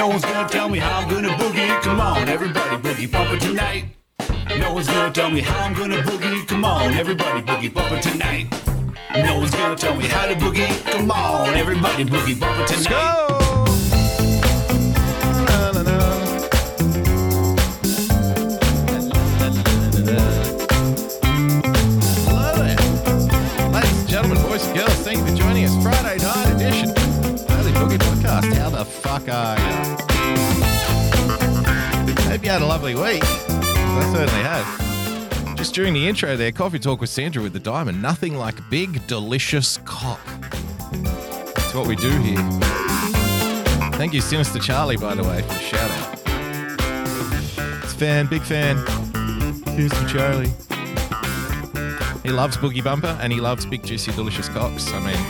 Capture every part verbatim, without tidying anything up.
No one's gonna tell me how I'm gonna boogie. Come on, everybody boogie bumper tonight. No one's gonna tell me how I'm gonna boogie. Come on, everybody boogie bumper tonight. No one's gonna tell me how to boogie. Come on, everybody boogie bumper tonight. Let's go. How the fuck are you? Hope you had a lovely week. I certainly have. Just during the intro there, Coffee Talk with Sandra with the Diamond. Nothing like big, delicious cock. That's what we do here. Thank you, Sinister Charlie, by the way, for the shout out. It's a fan, big fan. Sinister Charlie. He loves Boogie Bumper and he loves big, juicy, delicious cocks. I mean,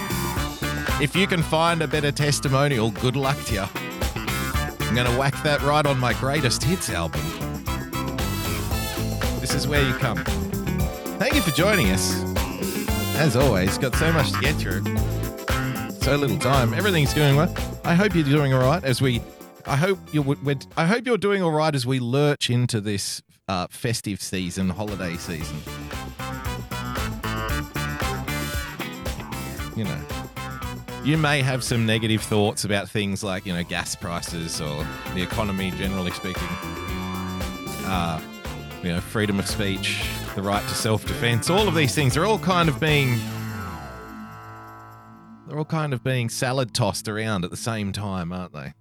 if you can find a better testimonial, good luck to you. I'm going to whack that right on my greatest hits album. This is where you come. Thank you for joining us. As always, got so much to get through. So little time. Everything's going well. I hope you're doing all right as we... I hope you're, I hope you're doing all right as we lurch into this uh, festive season, holiday season. You know... You may have some negative thoughts about things like, you know, gas prices or the economy, generally speaking. Uh, you know, freedom of speech, the right to self-defense. All of these things are all kind of being, they're all kind of being salad tossed around at the same time, aren't they?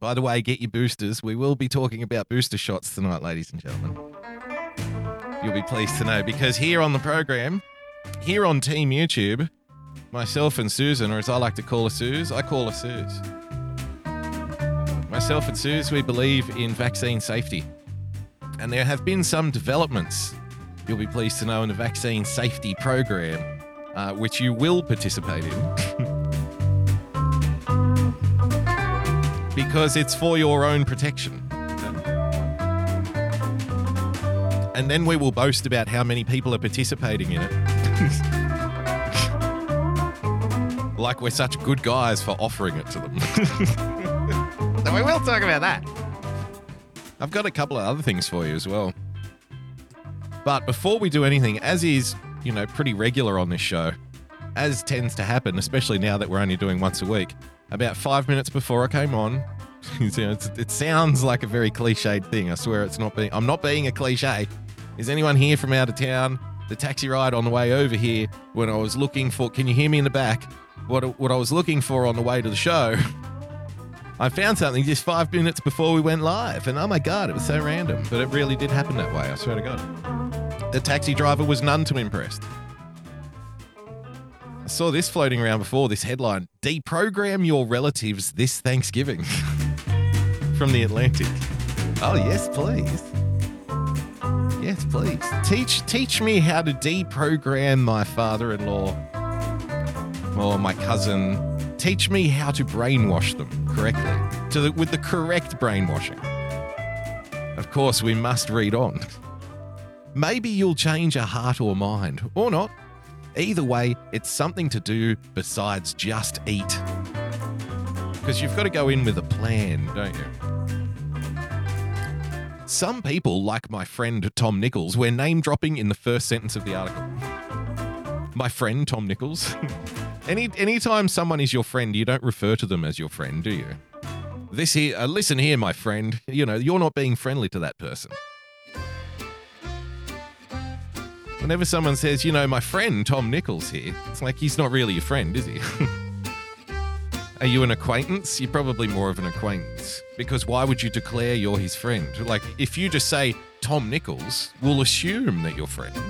By the way, get your boosters. We will be talking about booster shots tonight, ladies and gentlemen. You'll be pleased to know, because here on the program, here on Team YouTube, myself and Susan, or as I like to call her Suze, I call her Suze. Myself and Suze, we believe in vaccine safety. And there have been some developments, you'll be pleased to know, in the vaccine safety program, uh, which you will participate in. Because it's for your own protection. And then we will boast about how many people are participating in it. Like we're such good guys for offering it to them. So we will talk about that. I've got a couple of other things for you as well. But before we do anything, as is, you know, pretty regular on this show, as tends to happen, especially now that we're only doing once a week, about five minutes before I came on, you know, it's, it sounds like a very cliched thing. I swear it's not being, I'm not being a cliche. Is anyone here from out of town? The taxi ride on the way over here when I was looking for, can you hear me in the back? What what I was looking for on the way to the show, I found something just five minutes before we went live. And oh my God, it was so random. But it really did happen that way, I swear to God. The taxi driver was none too impressed. I saw this floating around before, this headline, Deprogram Your Relatives This Thanksgiving, from The Atlantic. Oh, yes, please. Yes, please. Teach, teach me how to deprogram my father-in-law. Or my cousin, teach me how to brainwash them correctly, to the, with the correct brainwashing. Of course, we must read on. Maybe you'll change a heart or mind, or not. Either way, it's something to do besides just eat. Because you've got to go in with a plan, don't you? Some people, like my friend Tom Nichols, were name-dropping in the first sentence of the article. My friend Tom Nichols... Any anytime someone is your friend, you don't refer to them as your friend, do you? This here, uh, listen here, my friend. You know, you're not being friendly to that person. Whenever someone says, you know, my friend Tom Nichols here, it's like he's not really your friend, is he? Are you an acquaintance? You're probably more of an acquaintance. Because why would you declare you're his friend? Like, if you just say Tom Nichols, we'll assume that you're friends.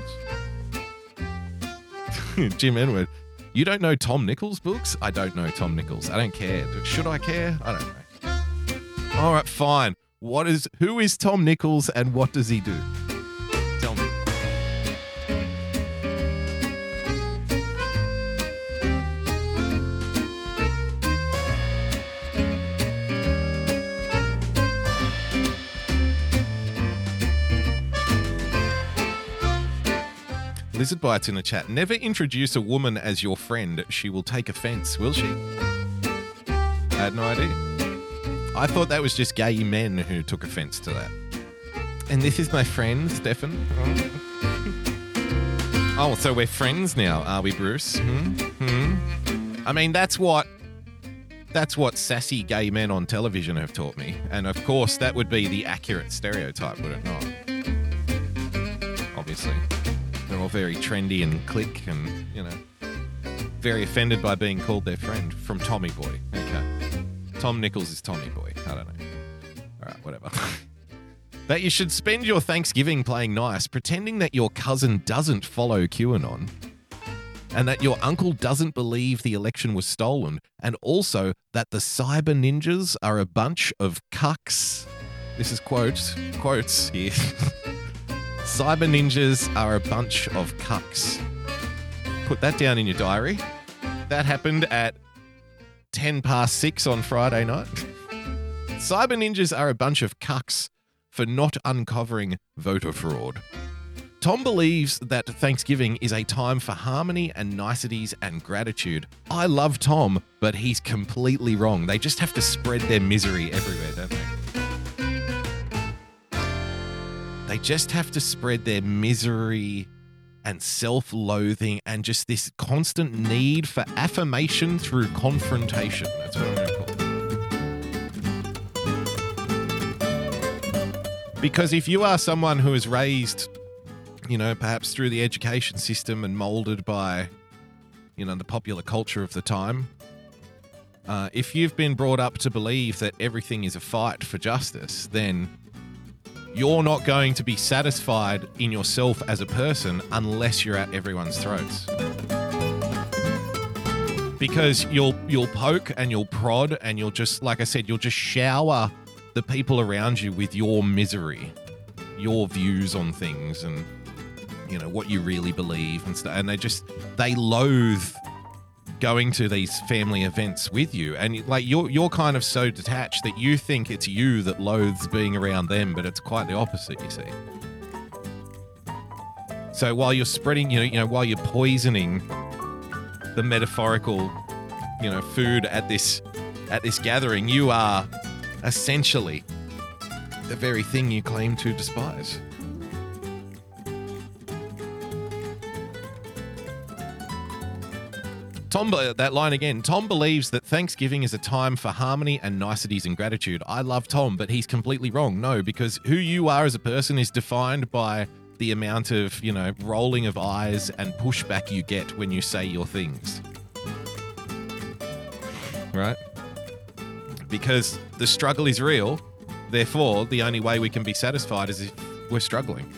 Jim Enward. You don't know Tom Nichols books? I don't know Tom Nichols. I don't care. Should I care? I don't know. All right, fine. What is? Who is Tom Nichols and what does he do? Tell me. Lizard Bites in the chat. Never introduce a woman as your friend. She will take offense, will she? I had no idea. I thought that was just gay men who took offense to that. And this is my friend, Stefan. Oh, so we're friends now, are we, Bruce? Hmm? Hmm? I mean, that's what that's what sassy gay men on television have taught me. And, of course, that would be the accurate stereotype, would it not? Obviously. They're all very trendy and click and, you know, very offended by being called their friend from Tommy Boy. Okay. Tom Nichols is Tommy Boy. I don't know. All right, whatever. That you should spend your Thanksgiving playing nice, pretending that your cousin doesn't follow QAnon and that your uncle doesn't believe the election was stolen, and also that the Cyber Ninjas are a bunch of cucks. This is quotes. Quotes here. Cyber Ninjas are a bunch of cucks. Put that down in your diary. That happened at ten past six on Friday night. Cyber Ninjas are a bunch of cucks for not uncovering voter fraud. Tom believes that Thanksgiving is a time for harmony and niceties and gratitude. I love Tom, but he's completely wrong. They just have to spread their misery everywhere, don't they? They just have to spread their misery and self-loathing and just this constant need for affirmation through confrontation. That's what I'm going to call it. Because if you are someone who is raised, you know, perhaps through the education system and molded by, you know, the popular culture of the time, uh, if you've been brought up to believe that everything is a fight for justice, then you're not going to be satisfied in yourself as a person unless you're at everyone's throats. Because you'll you'll poke and you'll prod and you'll just, like I said, you'll just shower the people around you with your misery, your views on things and, you know, what you really believe and stuff. And they just, they loathe going to these family events with you. And like, you're, you're kind of so detached that you think it's you that loathes being around them, but it's quite the opposite, you see. So while you're spreading, you know, you know, while you're poisoning the metaphorical, you know, food at this, at this gathering, you are essentially the very thing you claim to despise. Tom, that line again. Tom believes that Thanksgiving is a time for harmony and niceties and gratitude. I love Tom, but he's completely wrong. No, because who you are as a person is defined by the amount of, you know, rolling of eyes and pushback you get when you say your things. Right? Because the struggle is real, therefore the only way we can be satisfied is if we're struggling.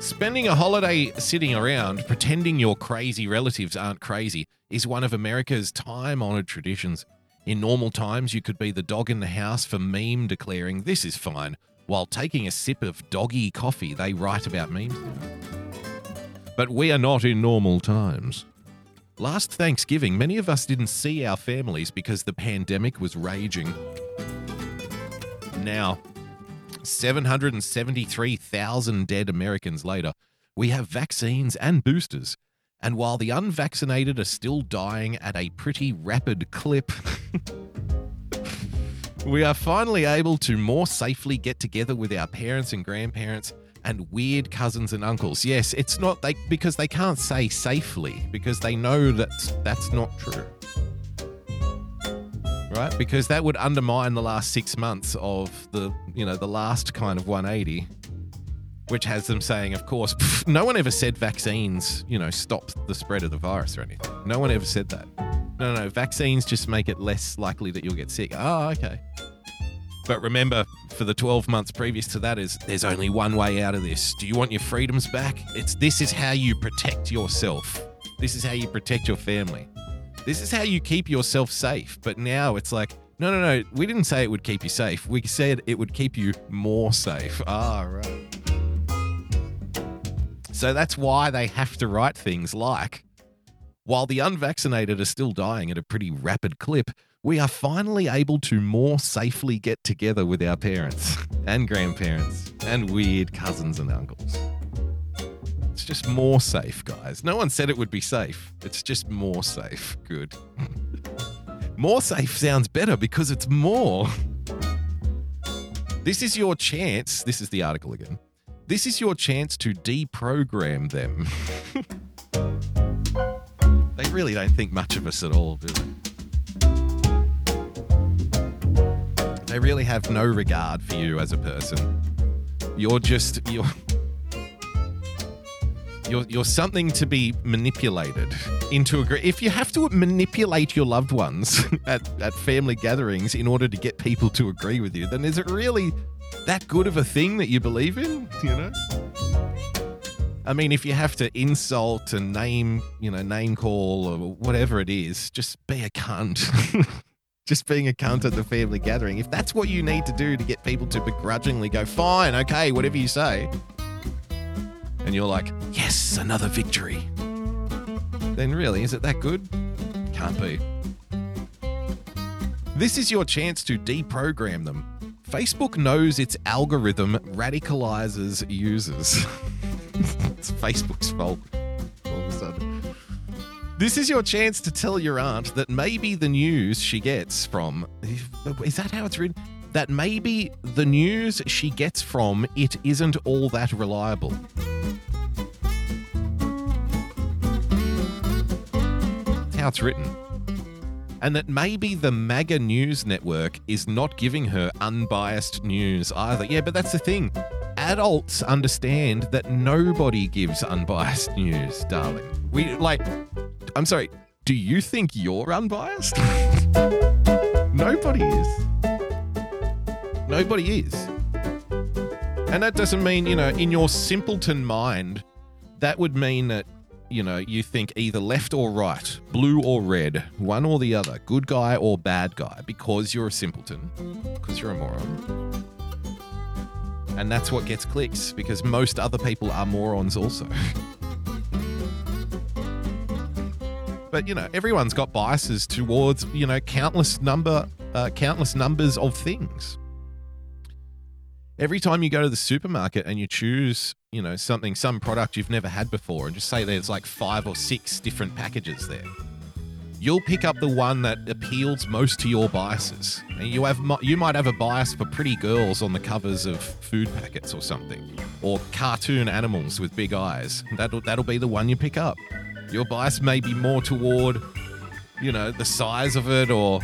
Spending a holiday sitting around pretending your crazy relatives aren't crazy is one of America's time-honored traditions. In normal times, you could be the dog in the house for meme declaring, "This is fine," while taking a sip of doggy coffee. They write about memes. But we are not in normal times. Last Thanksgiving, many of us didn't see our families because the pandemic was raging. Now, seven hundred seventy-three thousand dead Americans later, we have vaccines and boosters. And while the unvaccinated are still dying at a pretty rapid clip, we are finally able to more safely get together with our parents and grandparents and weird cousins and uncles. Yes, it's not they because they can't say safely because they know that that's not true. Right? Because that would undermine the last six months of the, you know, the last kind of one eighty, which has them saying, of course, pff, no one ever said vaccines, you know, stop the spread of the virus or anything. No one ever said that. No, no, vaccines just make it less likely that you'll get sick. Oh, okay. But remember, for the twelve months previous to that is there's only one way out of this. Do you want your freedoms back? It's this is how you protect yourself. This is how you protect your family. This is how you keep yourself safe. But now it's like, no, no, no. We didn't say it would keep you safe. We said it would keep you more safe. Ah, right. So that's why they have to write things like, while the unvaccinated are still dying at a pretty rapid clip, we are finally able to more safely get together with our parents and grandparents and weird cousins and uncles. It's just more safe, guys. No one said it would be safe. It's just more safe. Good. More safe sounds better because it's more. This is your chance. This is the article again. This is your chance to deprogram them. They really don't think much of us at all, do they? They really have no regard for you as a person. You're just, you're, you're, you're something to be manipulated into a, if you have to manipulate your loved ones at, at family gatherings in order to get people to agree with you, then is it really that good of a thing that you believe in, you know? I mean, if you have to insult and name, you know, name call or whatever it is, just be a cunt. Just being a cunt at the family gathering. If that's what you need to do to get people to begrudgingly go, fine, okay, whatever you say. And you're like, yes, another victory. Then really, is it that good? Can't be. This is your chance to deprogram them. Facebook knows its algorithm radicalizes users. It's Facebook's fault all of a sudden. This is your chance to tell your aunt that maybe the news she gets from... Is that how it's written? That maybe the news she gets from it isn't all that reliable. That's how it's written. And that maybe the MAGA News Network is not giving her unbiased news either. Yeah, but that's the thing. Adults understand that nobody gives unbiased news, darling. We, like... I'm sorry, do you think you're unbiased? Nobody is. Nobody is. And that doesn't mean, you know, in your simpleton mind, that would mean that, you know, you think either left or right, blue or red, one or the other, good guy or bad guy, because you're a simpleton, because you're a moron. And that's what gets clicks, because most other people are morons also. But, you know, everyone's got biases towards, you know, countless number, uh, countless numbers of things. Every time you go to the supermarket and you choose, you know, something, some product you've never had before, and just say there's like five or six different packages there, you'll pick up the one that appeals most to your biases. And you have, you might have a bias for pretty girls on the covers of food packets or something, or cartoon animals with big eyes. That'll, that'll be the one you pick up. Your bias may be more toward, you know, the size of it or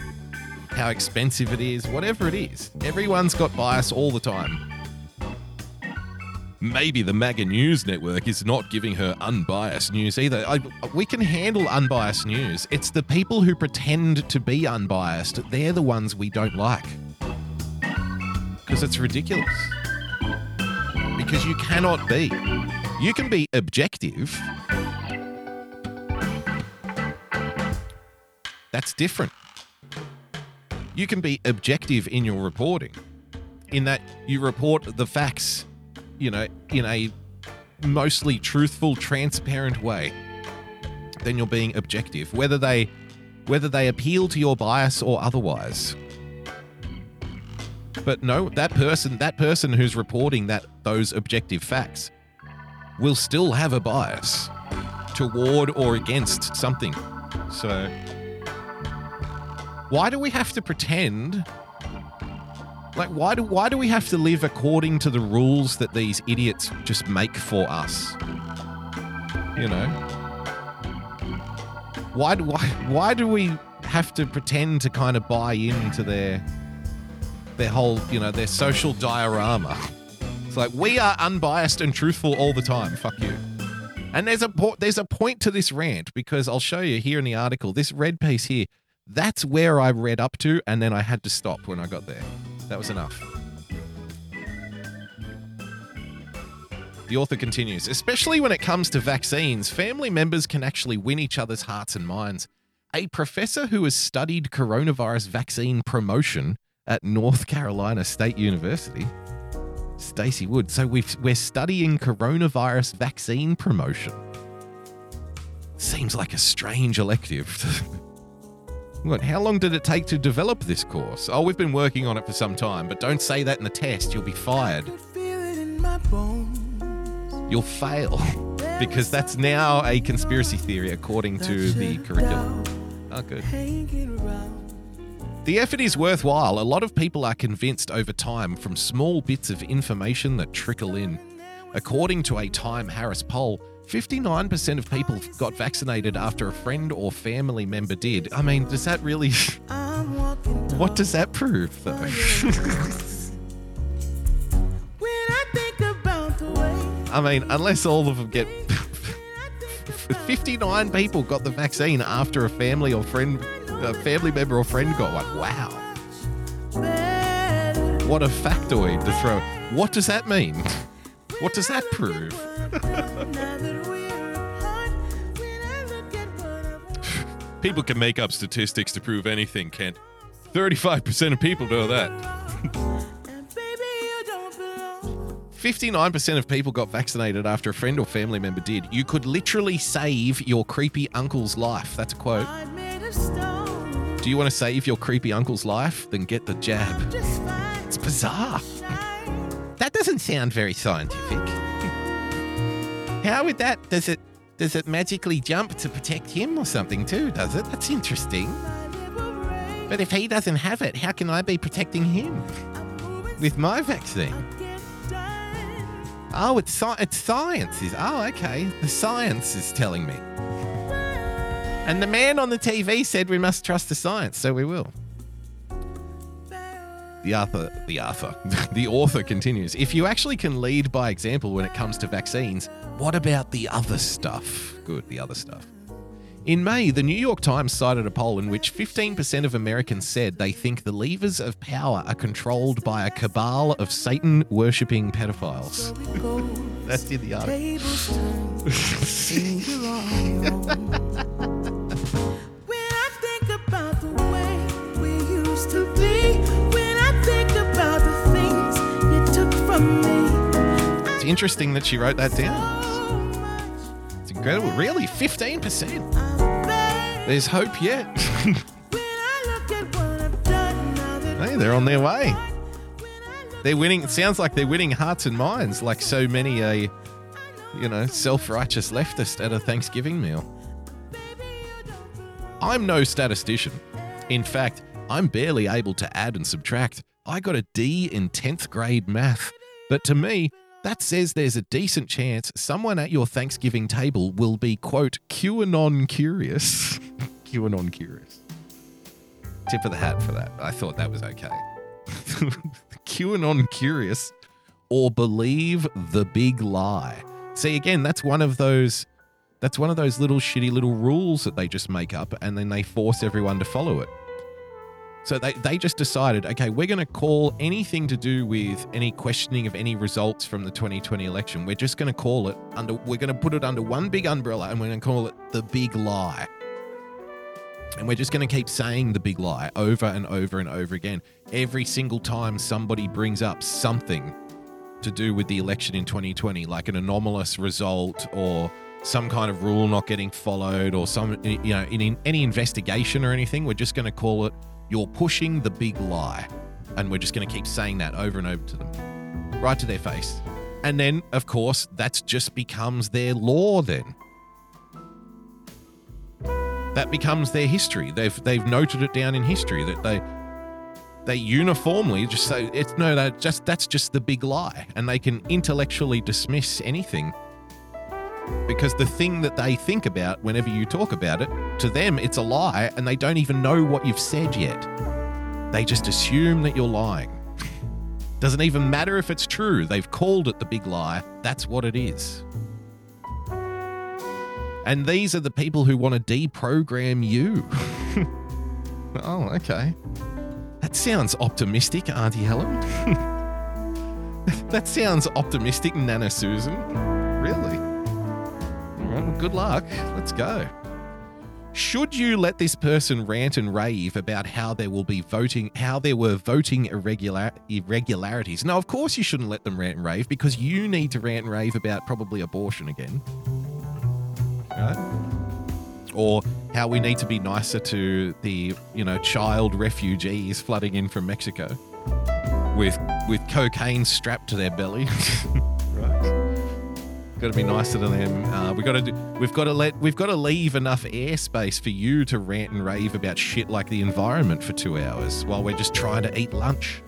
how expensive it is, whatever it is. Everyone's got bias all the time. Maybe the MAGA News Network is not giving her unbiased news either. I, we can handle unbiased news. It's the people who pretend to be unbiased. They're the ones we don't like. Because it's ridiculous. Because you cannot be. You can be objective. That's different. You can be objective in your reporting, in that you report the facts, you know, in a mostly truthful, transparent way. Then you're being objective, whether they, whether they appeal to your bias or otherwise. But no, that person, that person who's reporting that those objective facts will still have a bias toward or against something. So... why do we have to pretend? Like, why do why do we have to live according to the rules that these idiots just make for us? You know? Why do why why do we have to pretend to kind of buy into their their whole, you know, their social diorama? It's like, we are unbiased and truthful all the time. Fuck you. And there's a there's a point to this rant, because I'll show you here in the article, this red piece here. That's where I read up to, and then I had to stop when I got there. That was enough. The author continues, especially when it comes to vaccines, family members can actually win each other's hearts and minds. A professor who has studied coronavirus vaccine promotion at North Carolina State University, Stacy Wood. So we've, we're studying coronavirus vaccine promotion. Seems like a strange elective. What, how long did it take to develop this course? Oh, we've been working on it for some time, but don't say that in the test. You'll be fired. You'll fail, because that's now a conspiracy theory according to the curriculum. Oh, good. The effort is worthwhile. A lot of people are convinced over time from small bits of information that trickle in. According to a Time Harris poll, fifty-nine percent of people got vaccinated after a friend or family member did. I mean, does that really... What does that prove, though? I mean, unless all of them get... fifty-nine people got the vaccine after a family or friend, a family member or friend got one. Wow. What a factoid to throw. What does that mean? What does that prove? People can make up statistics to prove anything, Kent. thirty-five percent of people know that. fifty-nine percent of people got vaccinated after a friend or family member did. You could literally save your creepy uncle's life. That's a quote. Do you want to save your creepy uncle's life? Then get the jab. It's bizarre. That doesn't sound very scientific. How would that... Does it, does it magically jump to protect him or something too, does it? That's interesting. But if he doesn't have it, how can I be protecting him with my vaccine? Oh, it's, sci- it's science. Is Oh, okay. The science is telling me. And the man on the T V said we must trust the science, so we will. The author, the author, the author continues. If you actually can lead by example when it comes to vaccines, what about the other stuff? Good, the other stuff. In May, the New York Times cited a poll in which fifteen percent of Americans said they think the levers of power are controlled by a cabal of Satan-worshipping pedophiles. That's in the article. It's interesting that she wrote that down. It's incredible. Really? fifteen percent? There's hope yet. Hey, they're on their way. They're winning. It sounds like they're winning hearts and minds, like so many a, you know, self-righteous leftist at a Thanksgiving meal. I'm no statistician. In fact, I'm barely able to add and subtract. I got a D in tenth grade math. But to me, that says there's a decent chance someone at your Thanksgiving table will be, quote, QAnon curious. QAnon curious. Tip of the hat for that. I thought that was okay. QAnon curious or believe the big lie. See, again, that's one of those... That's one of those little shitty little rules that they just make up and then they force everyone to follow it. So they, they just decided, okay, we're going to call anything to do with any questioning of any results from the twenty twenty election. We're just going to call it under, we're going to put it under one big umbrella and we're going to call it the big lie. And we're just going to keep saying the big lie over and over and over again. Every single time somebody brings up something to do with the election in twenty twenty, like an anomalous result or some kind of rule not getting followed or some, you know, in, in any investigation or anything, we're just going to call it, you're pushing the big lie. And we're just going to keep saying that over and over to them, right to their face. And then, of course, that just becomes their law then. That becomes their history. They've they've noted it down in history that they they uniformly just say, it's no, that just that's just the big lie. And they can intellectually dismiss anything because the thing that they think about whenever you talk about it, to them, it's a lie and they don't even know what you've said yet. They just assume that you're lying. Doesn't even matter if it's true. They've called it the big lie. That's what it is. And these are the people who want to deprogram you. Oh, okay. That sounds optimistic, Auntie Helen. That sounds optimistic, Nana Susan. Really? Well, good luck. Let's go. Should you let this person rant and rave about how there will be voting, how there were voting irregular, irregularities? No, of course you shouldn't let them rant and rave because you need to rant and rave about probably abortion again, right? Or how we need to be nicer to the, you know, child refugees flooding in from Mexico with with cocaine strapped to their belly, right? Got to be nicer to them. Uh, we got to do, we've got to let we've got to leave enough airspace for you to rant and rave about shit like the environment for two hours while we're just trying to eat lunch.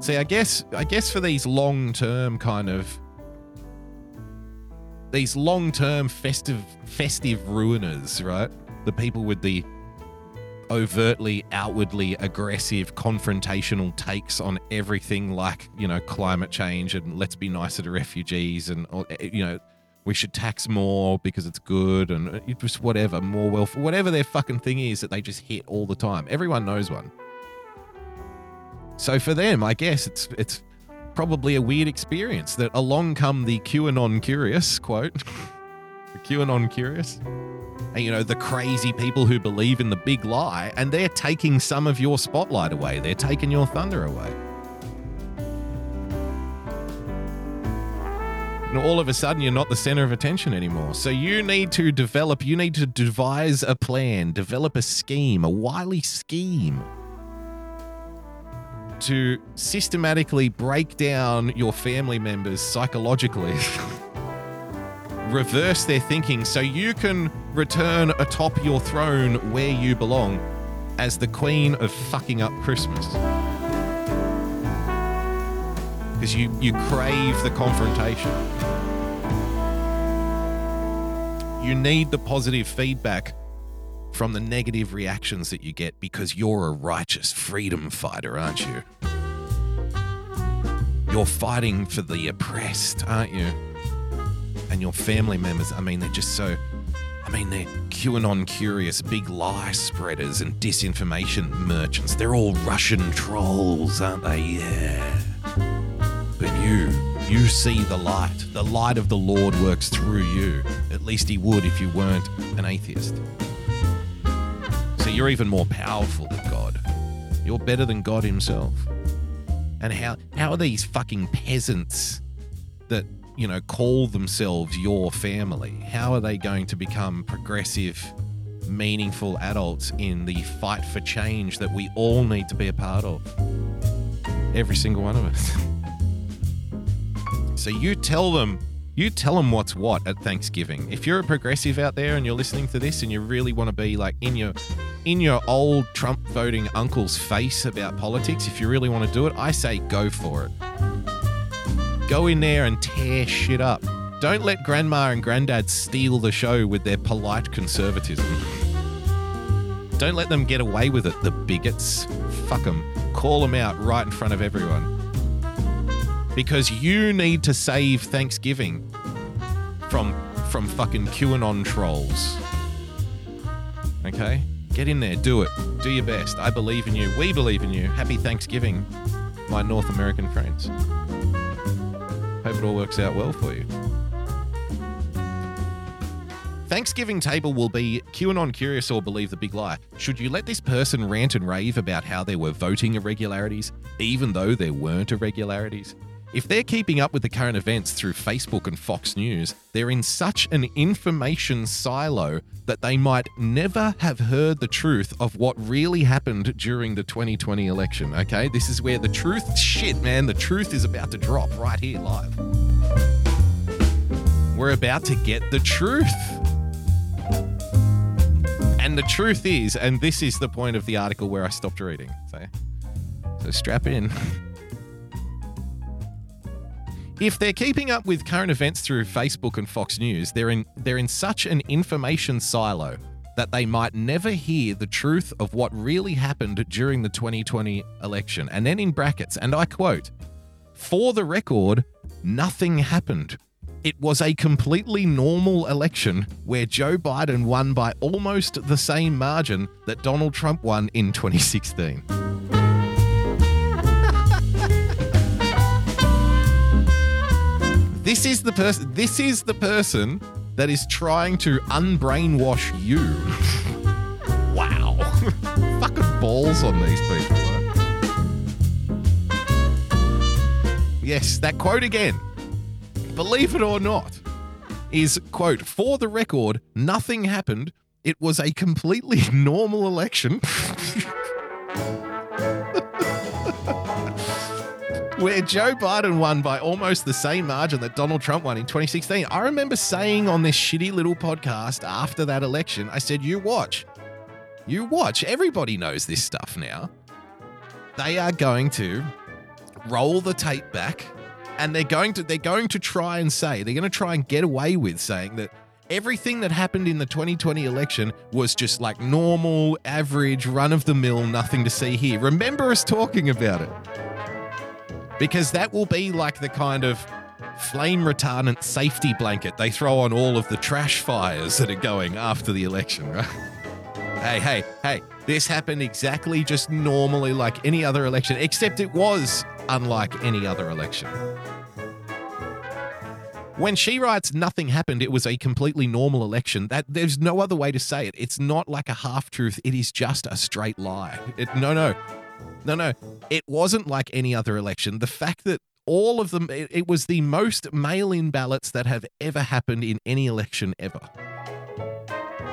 See, I guess I guess for these long-term kind of these long-term festive festive ruiners, right? The people with the overtly, outwardly aggressive, confrontational takes on everything like, you know, climate change and let's be nicer to refugees and, you know, we should tax more because it's good and just whatever, more wealth, whatever their fucking thing is that they just hit all the time. Everyone knows one. So for them, I guess it's it's probably a weird experience that along come the QAnon curious, quote, the QAnon curious. And, you know, the crazy people who believe in the big lie, and they're taking some of your spotlight away. They're taking your thunder away. And all of a sudden, you're not the center of attention anymore. So you need to develop, you need to devise a plan, develop a scheme, a wily scheme to systematically break down your family members psychologically. Reverse their thinking so you can return atop your throne where you belong as the queen of fucking up Christmas. Because you, you crave the confrontation. You need the positive feedback from the negative reactions that you get because you're a righteous freedom fighter, aren't you? You're fighting for the oppressed, aren't you? And your family members, I mean, they're just so, I mean, they're QAnon curious, big lie spreaders and disinformation merchants. They're all Russian trolls, aren't they? Yeah. But you, you see the light. The light of the Lord works through you. At least he would if you weren't an atheist. So you're even more powerful than God. You're better than God himself. And how, how are these fucking peasants that, you know, call themselves your family? How are they going to become progressive, meaningful adults in the fight for change that we all need to be a part of? Every single one of us. So you tell them, you tell them what's what at Thanksgiving. If you're a progressive out there and you're listening to this and you really want to be like in your, in your old Trump voting uncle's face about politics, if you really want to do it, I say go for it. Go in there and tear shit up. Don't let grandma and granddad steal the show with their polite conservatism. Don't let them get away with it, the bigots. Fuck them. Call them out right in front of everyone. Because you need to save Thanksgiving from, from fucking QAnon trolls. Okay? Get in there. Do it. Do your best. I believe in you. We believe in you. Happy Thanksgiving, my North American friends. Hope it all works out well for you. Thanksgiving table will be QAnon curious or believe the big lie. Should you let this person rant and rave about how there were voting irregularities, even though there weren't irregularities? If they're keeping up with the current events through Facebook and Fox News, they're in such an information silo that they might never have heard the truth of what really happened during the twenty twenty election, okay? This is where the truth, shit, man, the truth is about to drop right here live. We're about to get the truth. And the truth is, and this is the point of the article where I stopped reading, so, so strap in. If they're keeping up with current events through Facebook and Fox News, they're in they're in such an information silo that they might never hear the truth of what really happened during the twenty twenty election. And then in brackets, and I quote, "For the record, nothing happened. It was a completely normal election where Joe Biden won by almost the same margin that Donald Trump won in twenty sixteen." This is the person. This is the person that is trying to unbrainwash you. Wow, fucking balls on these people. Right? Yes, that quote again. Believe it or not, is quote, "For the record, nothing happened. It was a completely normal election." where Joe Biden won by almost the same margin that Donald Trump won in twenty sixteen. I remember saying on this shitty little podcast after that election, I said, you watch, you watch. Everybody knows this stuff now. They are going to roll the tape back and they're going to, they're going to try and say, they're going to try and get away with saying that everything that happened in the twenty twenty election was just like normal, average, run-of-the-mill, nothing to see here. Remember us talking about it. Because that will be like the kind of flame retardant safety blanket they throw on all of the trash fires that are going after the election, right? Hey, hey, hey, this happened exactly just normally like any other election, except it was unlike any other election. When she writes nothing happened, it was a completely normal election. That there's no other way to say it. It's not like a half-truth. It is just a straight lie. It, no, no. No, no. It wasn't like any other election. The fact that all of them, it, it was the most mail-in ballots that have ever happened in any election ever.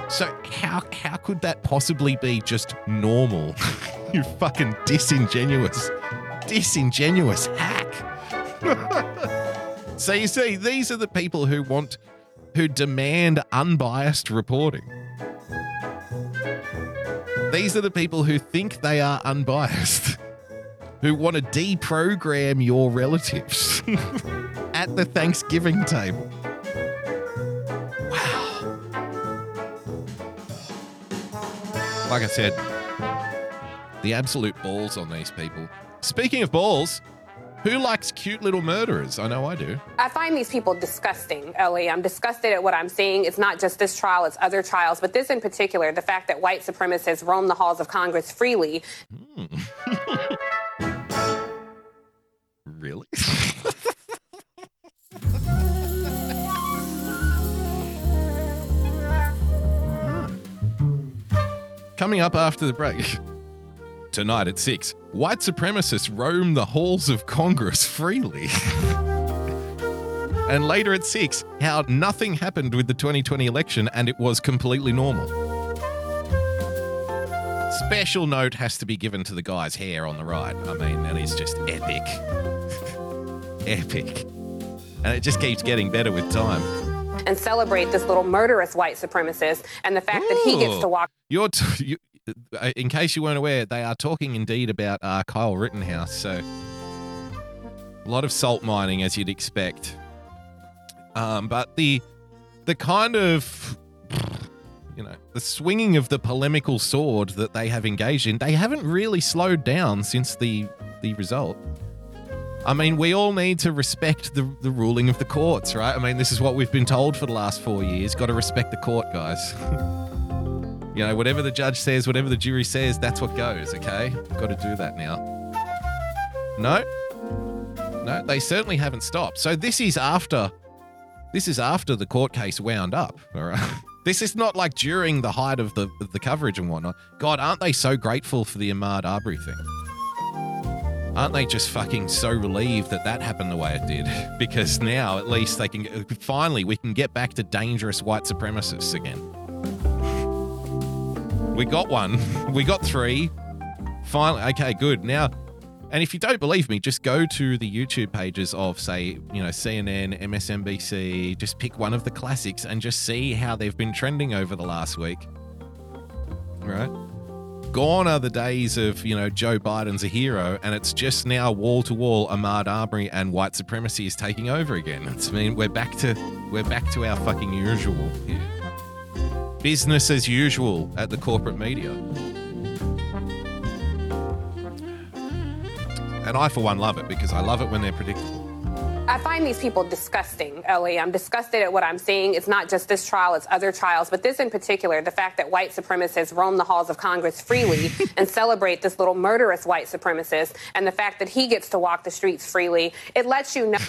So how how could that possibly be just normal? You fucking disingenuous, disingenuous hack. So you see, these are the people who want, who demand unbiased reporting. These are the people who think they are unbiased, who want to deprogram your relatives at the Thanksgiving table. Wow. Like I said, the absolute balls on these people. Speaking of balls... Who likes cute little murderers? I know I do. I find these people disgusting, Ellie. I'm disgusted at what I'm seeing. It's not just this trial, it's other trials. But this in particular, the fact that white supremacists roam the halls of Congress freely. Mm. Really? Coming up after the break. Tonight at six, white supremacists roam the halls of Congress freely. And later at six, how nothing happened with the twenty twenty election and it was completely normal. Special note has to be given to the guy's hair on the right. I mean, that is just epic. Epic. And it just keeps getting better with time. And celebrate this little murderous white supremacist and the fact Ooh, that he gets to walk... You're... T- you- In case you weren't aware, they are talking indeed about uh, Kyle Rittenhouse. So a lot of salt mining, as you'd expect. Um, but the the kind of, you know, the swinging of the polemical sword that they have engaged in, they haven't really slowed down since the, the result. I mean, we all need to respect the, the ruling of the courts, right? I mean, this is what we've been told for the last four years. Got to respect the court, guys. You know, whatever the judge says, whatever the jury says, that's what goes, okay? Got to do that now. No? No, they certainly haven't stopped. So this is after, this is after the court case wound up, all right? This is not like during the height of the, of the coverage and whatnot. God, aren't they so grateful for the Ahmaud Arbery thing? Aren't they just fucking so relieved that that happened the way it did? Because now at least they can, finally we can get back to dangerous white supremacists again. We got one. We got three. Finally. Okay, good. Now, and if you don't believe me, just go to the YouTube pages of, say, you know, C N N, M S N B C. Just pick one of the classics and just see how they've been trending over the last week. Right? Gone are the days of, you know, Joe Biden's a hero, and it's just now wall-to-wall Ahmaud Arbery and white supremacy is taking over again. It's, I mean, we're back to we're back to our fucking usual here. Business as usual at the corporate media. And I, for one, love it because I love it when they're predictable. I find these people disgusting, Ellie. I'm disgusted at what I'm seeing. It's not just this trial, it's other trials. But this in particular, the fact that white supremacists roam the halls of Congress freely and celebrate this little murderous white supremacist and the fact that he gets to walk the streets freely, it lets you know...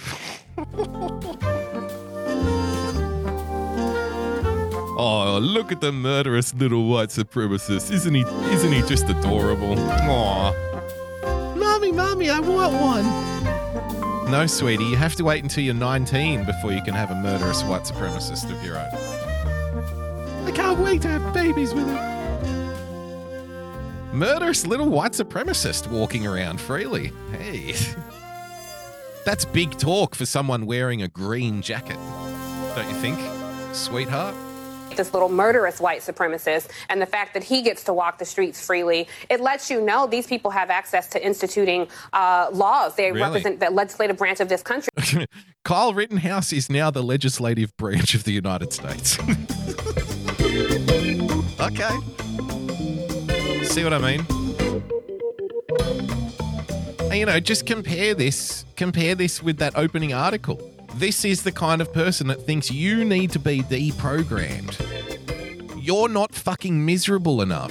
Oh, look at the murderous little white supremacist. Isn't he isn't he just adorable? Aw. Mommy, mommy, I want one. No, sweetie, you have to wait until you're nineteen before you can have a murderous white supremacist of your own. I can't wait to have babies with him. Murderous little white supremacist walking around freely. Hey. That's big talk for someone wearing a green jacket, don't you think, sweetheart? This little murderous white supremacist, and the fact that he gets to walk the streets freely, it lets you know these people have access to instituting uh, laws. They really? represent the legislative branch of this country. Kyle Rittenhouse is now the legislative branch of the United States. Okay. See what I mean? And, you know, just compare this, compare this with that opening article. This is the kind of person that thinks you need to be deprogrammed. You're not fucking miserable enough.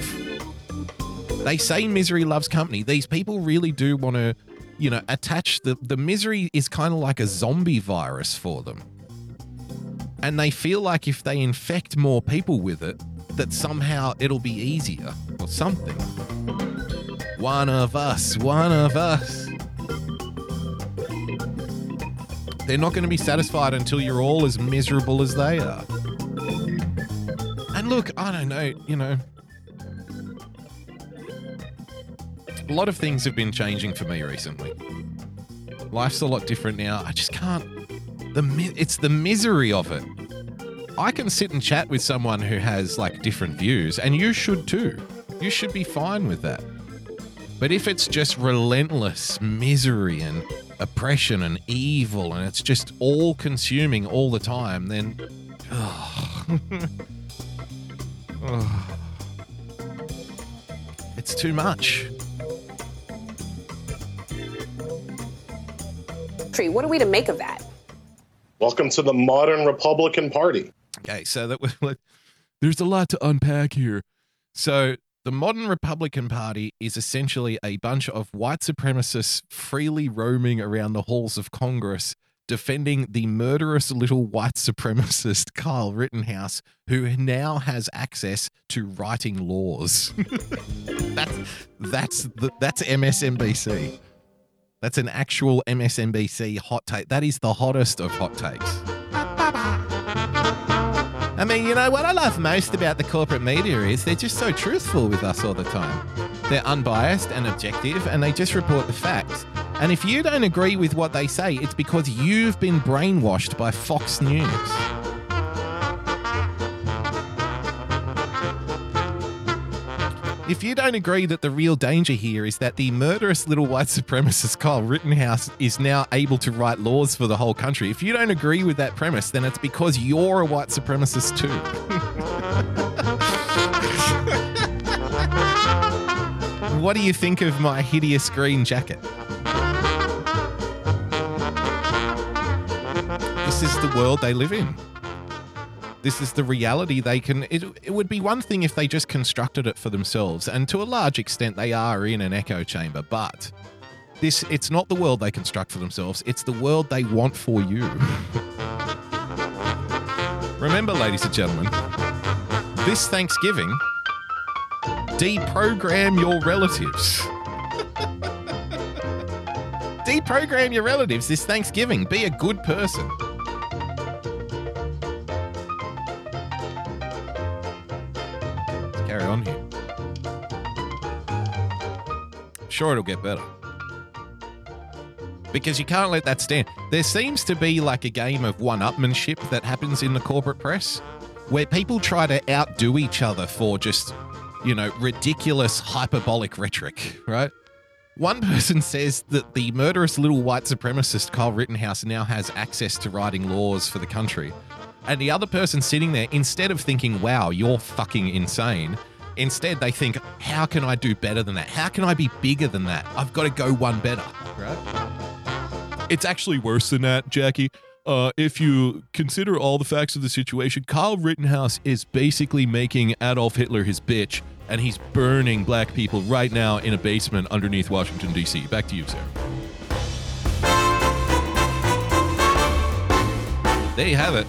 They say misery loves company. These people really do want to, you know, attach the, the misery is kind of like a zombie virus for them. And they feel like if they infect more people with it, that somehow it'll be easier or something. One of us, one of us. They're not going to be satisfied until you're all as miserable as they are. And look, I don't know, you know, a lot of things have been changing for me recently. Life's a lot different now. I just can't, the it's the misery of it. I can sit and chat with someone who has like different views, and you should too. You should be fine with that. But if it's just relentless misery and oppression and evil, and it's just all consuming all the time, then oh, oh, it's too much. What are we to make of that? Welcome to the modern Republican Party. Okay, so that was, there's a lot to unpack here. So the modern Republican Party is essentially a bunch of white supremacists freely roaming around the halls of Congress, defending the murderous little white supremacist Kyle Rittenhouse, who now has access to writing laws. that's that's the, that's M S N B C. That's an actual M S N B C hot take. That is the hottest of hot takes. I mean, you know, what I love most about the corporate media is they're just so truthful with us all the time. They're unbiased and objective, and they just report the facts. And if you don't agree with what they say, it's because you've been brainwashed by Fox News. If you don't agree that the real danger here is that the murderous little white supremacist Kyle Rittenhouse is now able to write laws for the whole country, if you don't agree with that premise, then it's because you're a white supremacist too. What do you think of my hideous green jacket? This is the world they live in. This is the reality they can... It, it would be one thing if they just constructed it for themselves, and to a large extent they are in an echo chamber, but this it's not the world they construct for themselves. It's the world they want for you. Remember, ladies and gentlemen, this Thanksgiving, deprogram your relatives. Deprogram your relatives this Thanksgiving. Be a good person. Carry on here. I'm sure it'll get better. Because you can't let that stand. There seems to be like a game of one-upmanship that happens in the corporate press where people try to outdo each other for just, you know, ridiculous hyperbolic rhetoric, right? One person says that the murderous little white supremacist Kyle Rittenhouse now has access to writing laws for the country. And the other person sitting there, instead of thinking, wow, you're fucking insane, instead they think, how can I do better than that? How can I be bigger than that? I've got to go one better, right? It's actually worse than that, Jackie. Uh, if you consider all the facts of the situation, Kyle Rittenhouse is basically making Adolf Hitler his bitch, and he's burning black people right now in a basement underneath Washington, D C Back to you, Sarah. There you have it.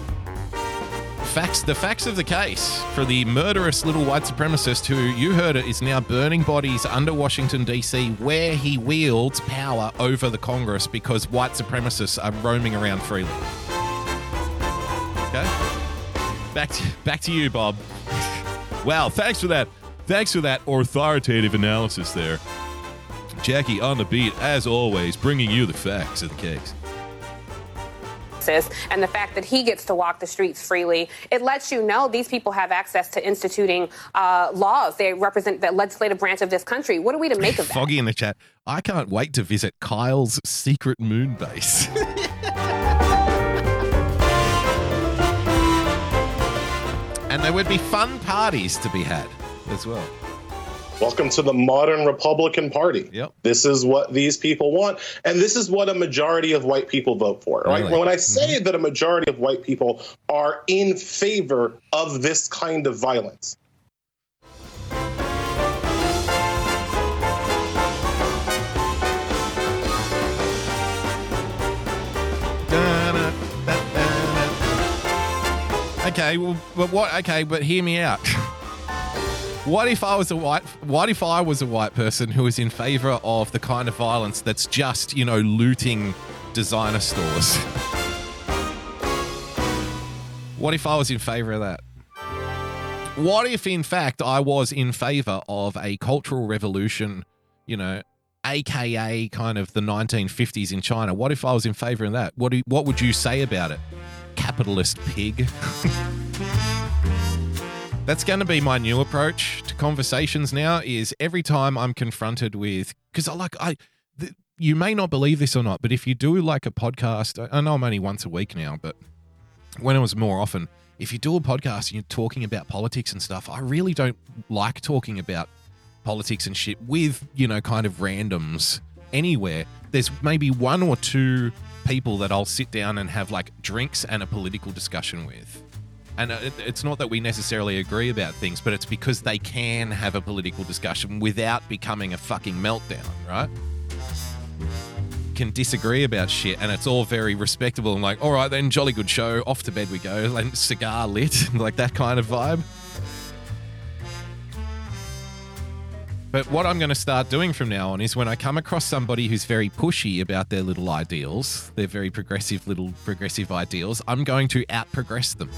Facts, the facts of the case for the murderous little white supremacist who, you heard it, is now burning bodies under Washington, D C, where he wields power over the Congress because white supremacists are roaming around freely. Okay? Back to, back to you, Bob. Wow, thanks for that. Thanks for that authoritative analysis there. Jackie on the beat, as always, bringing you the facts of the case. analysis and the fact that he gets to walk the streets freely, it lets you know these people have access to instituting uh, laws. They represent the legislative branch of this country. What are we to make of that? Foggy in the chat. I can't wait to visit Kyle's secret moon base. And there would be fun parties to be had as well. Welcome to the modern Republican Party. Yep. This is what these people want. And this is what a majority of white people vote for. Right? Really? When I say mm-hmm. that a majority of white people are in favor of this kind of violence. Okay, well, but what? Okay, but hear me out. What if I was a white? What if I was a white person who was in favor of the kind of violence that's just, you know, looting designer stores? What if I was in favor of that? What if, in fact, I was in favor of a cultural revolution, you know, aka kind of the nineteen fifties in China? What if I was in favor of that? What do, what would you say about it? Capitalist pig. That's going to be my new approach to conversations now, is every time I'm confronted with, because I like, I, th- you may not believe this or not, but if you do like a podcast, I, I know I'm only once a week now, but when it was more often, if you do a podcast and you're talking about politics and stuff, I really don't like talking about politics and shit with, you know, kind of randoms anywhere. There's maybe one or two people that I'll sit down and have like drinks and a political discussion with. And it's not that we necessarily agree about things, but it's because they can have a political discussion without becoming a fucking meltdown, right? Can disagree about shit and it's all very respectable and like, all right then, jolly good show, off to bed we go, like cigar lit, like that kind of vibe. But what I'm going to start doing from now on is when I come across somebody who's very pushy about their little ideals, their very progressive little progressive ideals, I'm going to out-progress them.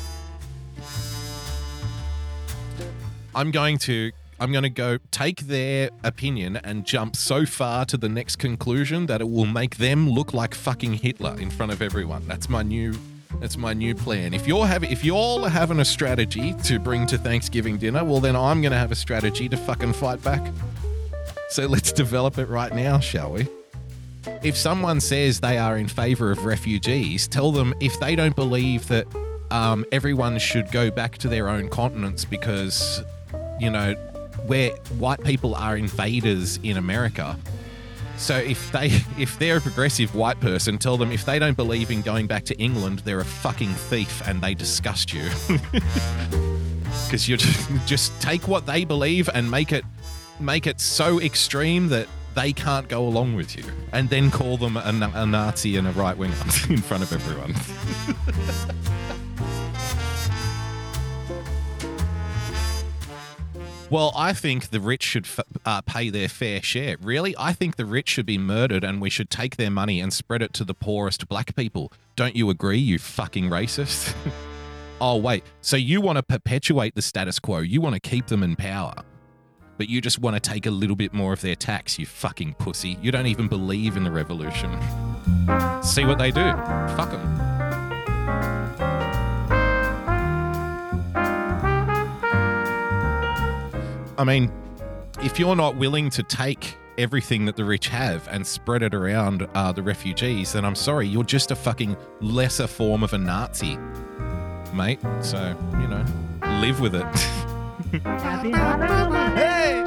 I'm going to I'm going to go take their opinion and jump so far to the next conclusion that it will make them look like fucking Hitler in front of everyone. That's my new That's my new plan. If you're having, if y'all are having a strategy to bring to Thanksgiving dinner, well, then I'm going to have a strategy to fucking fight back. So let's develop it right now, shall we? If someone says they are in favor of refugees, tell them if they don't believe that um, everyone should go back to their own continents because, you know, where white people are invaders in America. So if they, if they're a progressive white person, tell them if they don't believe in going back to England, they're a fucking thief and they disgust you. Because you just, just take what they believe and make it, make it so extreme that they can't go along with you, and then call them a, a Nazi and a right winger in front of everyone. Well, I think the rich should f- uh, pay their fair share. Really? I think the rich should be murdered and we should take their money and spread it to the poorest black people. Don't you agree, you fucking racist? Oh, wait. So you want to perpetuate the status quo. You want to keep them in power. But you just want to take a little bit more of their tax, you fucking pussy. You don't even believe in the revolution. See what they do. Fuck them. I mean, if you're not willing to take everything that the rich have and spread it around uh, the refugees, then I'm sorry, you're just a fucking lesser form of a Nazi, mate. So, you know, live with it. Hey!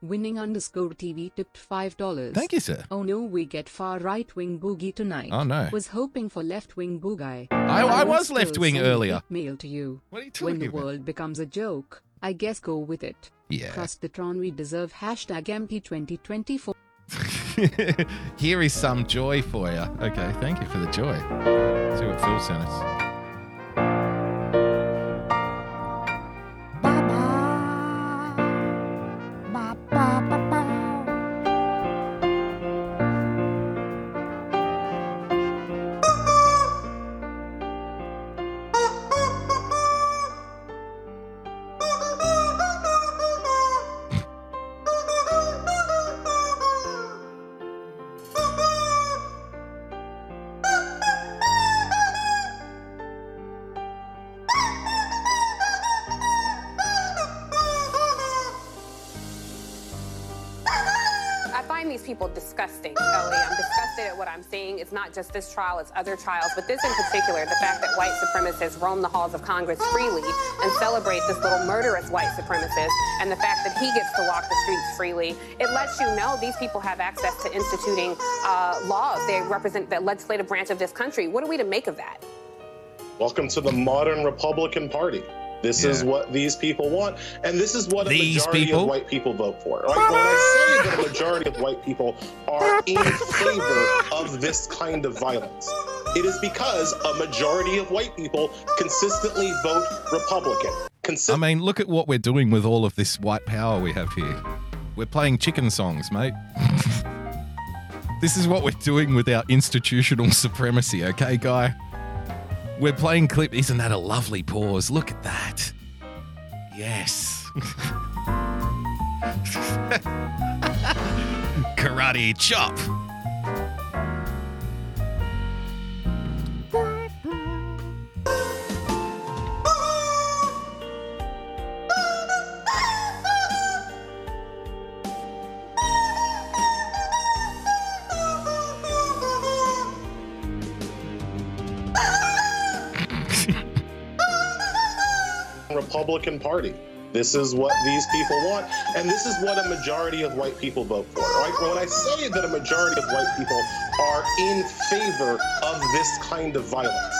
Winning underscore T V tipped five dollars. Thank you, sir. Oh no, we get far right-wing boogie tonight. Oh no. Was hoping for left-wing boogie. I, I, I was left-wing earlier. Mail to you. What are you talking When the about? World becomes a joke, I guess go with it. Yeah. Trust the Tron, we deserve. Hashtag M P twenty twenty-four. Here is some joy for you. Okay, thank you for the joy. Let's see what Phil sent us. people disgusting, Ellie. I'm disgusted at what I'm seeing. It's not just this trial, it's other trials. But this in particular, the fact that white supremacists roam the halls of Congress freely and celebrate this little murderous white supremacist, and the fact that he gets to walk the streets freely, it lets you know these people have access to instituting uh, laws. They represent the legislative branch of this country. What are we to make of that? Welcome to the modern Republican Party. This yeah. is what these people want, and this is what a these majority people? of white people vote for. Like, when I say that a majority of white people are in favor of this kind of violence, it is because a majority of white people consistently vote Republican. Consi- I mean, look at what we're doing with all of this white power we have here. We're playing chicken songs, mate. This is what we're doing with our institutional supremacy, okay, guy? We're playing clip. Isn't that a lovely pause? Look at that. Yes. Karate chop. Republican Party. This is what these people want, and this is what a majority of white people vote for. Like, when I say that a majority of white people are in favor of this kind of violence,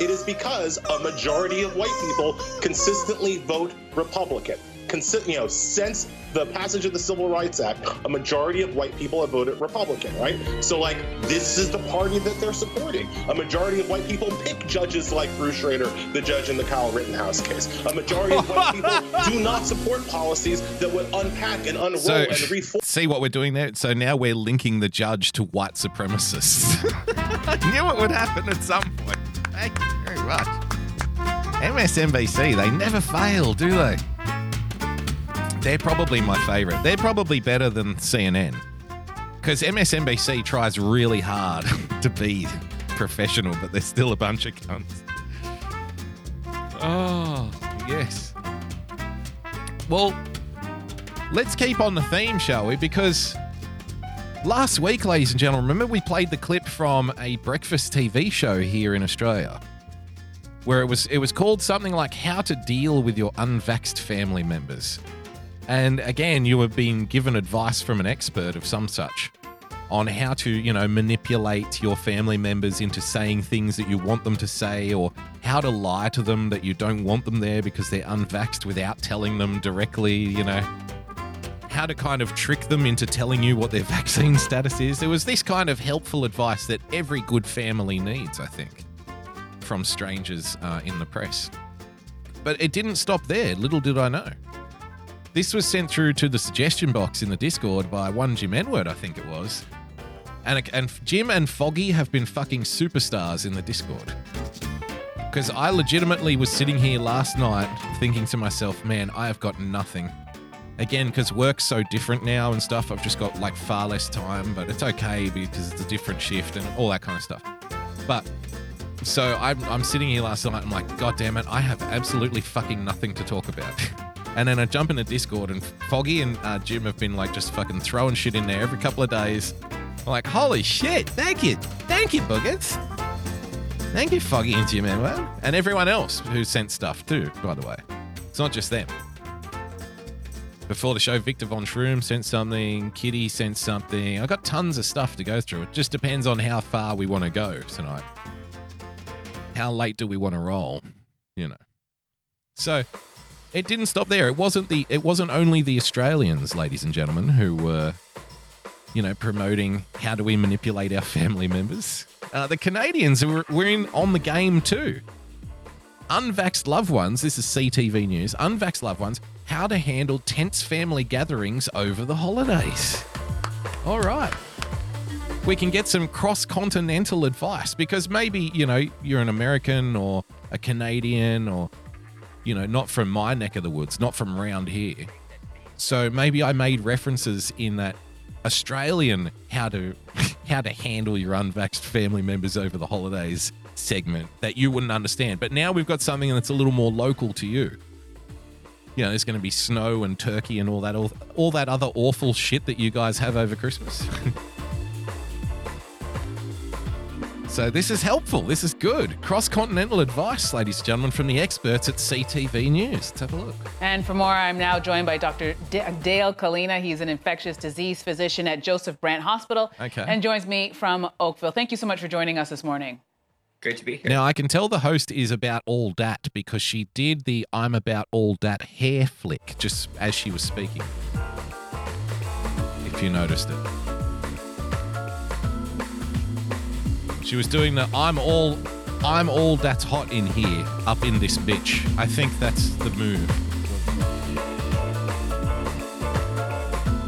it is because a majority of white people consistently vote Republican. Consi- you know, since the passage of the Civil Rights Act, a majority of white people have voted Republican, right? So, like, this is the party that they're supporting. A majority of white people pick judges like Bruce Schrader, the judge in the Kyle Rittenhouse case. A majority of white people do not support policies that would unpack and unroll so, and reform. See what we're doing there? So now we're linking the judge to white supremacists. I knew it would happen at some point. Thank you very much. M S N B C, they never fail, do they? They're probably my favorite. They're probably better than C N N because M S N B C tries really hard to be professional, but they're still a bunch of cunts. Oh, yes. Well, let's keep on the theme, shall we? Because last week, ladies and gentlemen, remember we played the clip from a breakfast T V show here in Australia where it was, it was called something like How to Deal with Your Unvaxxed Family Members. And again, you have been given advice from an expert of some such on how to, you know, manipulate your family members into saying things that you want them to say, or how to lie to them that you don't want them there because they're unvaxxed without telling them directly, you know, how to kind of trick them into telling you what their vaccine status is. There was this kind of helpful advice that every good family needs, I think, from strangers uh, in the press. But it didn't stop there. Little did I know. This was sent through to the suggestion box in the Discord by one Jim Edward, I think it was. And, and Jim and Foggy have been fucking superstars in the Discord. Because I legitimately was sitting here last night thinking to myself, man, I have got nothing. Again, because work's so different now and stuff, I've just got like far less time, but it's okay because it's a different shift and all that kind of stuff. But so I'm, I'm sitting here last night, I'm like, God damn it, I have absolutely fucking nothing to talk about. And then I jump into Discord and Foggy and uh, Jim have been like just fucking throwing shit in there every couple of days. I'm like, holy shit, thank you. Thank you, Buggets. Thank you, Foggy and Jim Edward. And everyone else who sent stuff too, by the way. It's not just them. Before the show, Victor Von Shroom sent something. Kitty sent something. I got tons of stuff to go through. It just depends on how far we want to go tonight. How late do we want to roll? You know. So... it didn't stop there. It wasn't the. It wasn't only the Australians, ladies and gentlemen, who were, you know, promoting how do we manipulate our family members. Uh, the Canadians were, were in on the game too. Unvaxxed loved ones. This is C T V News. Unvaxxed loved ones. How to handle tense family gatherings over the holidays. All right. We can get some cross-continental advice because maybe, you know, you're an American or a Canadian or... you know, not from my neck of the woods, not from round here. So maybe I made references in that Australian how to how to handle your unvaxxed family members over the holidays segment that you wouldn't understand. But now we've got something that's a little more local to you. you know, there's going to be snow and turkey and all that, all, all that other awful shit that you guys have over Christmas. So this is helpful. This is good. Cross-continental advice, ladies and gentlemen, from the experts at C T V News. Let's have a look. And for more, I'm now joined by Doctor D- Dale Kalina. He's an infectious disease physician at Joseph Brant Hospital. Okay. And joins me from Oakville. Thank you so much for joining us this morning. Great to be here. Now, I can tell the host is about all dat because she did the I'm about all dat hair flick just as she was speaking, if you noticed it. She was doing the I'm all I'm all that's hot in here, up in this bitch. I think that's the move.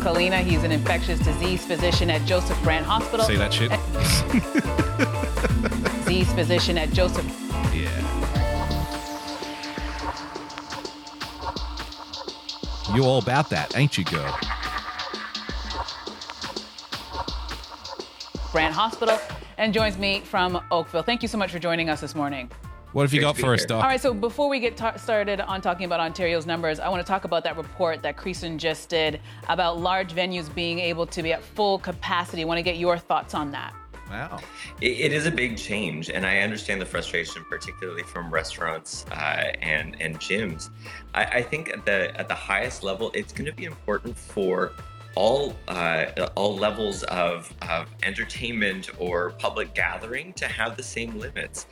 Kalina, he's an infectious disease physician at Joseph Brant Hospital. See that shit? Disease physician at Joseph. Yeah. You all about that, ain't you, girl? Brant Hospital. And joins me from Oakville. Thank you so much for joining us this morning. What have you got for us, Doc? All right, so before we get ta- started on talking about Ontario's numbers, I want to talk about that report that Creason just did about large venues being able to be at full capacity. I want to get your thoughts on that. Wow. It, it is a big change, and I understand the frustration, particularly from restaurants uh, and, and gyms. I, I think at the, at the highest level, it's going to be important for all uh, all levels of, of entertainment or public gathering to have the same limits.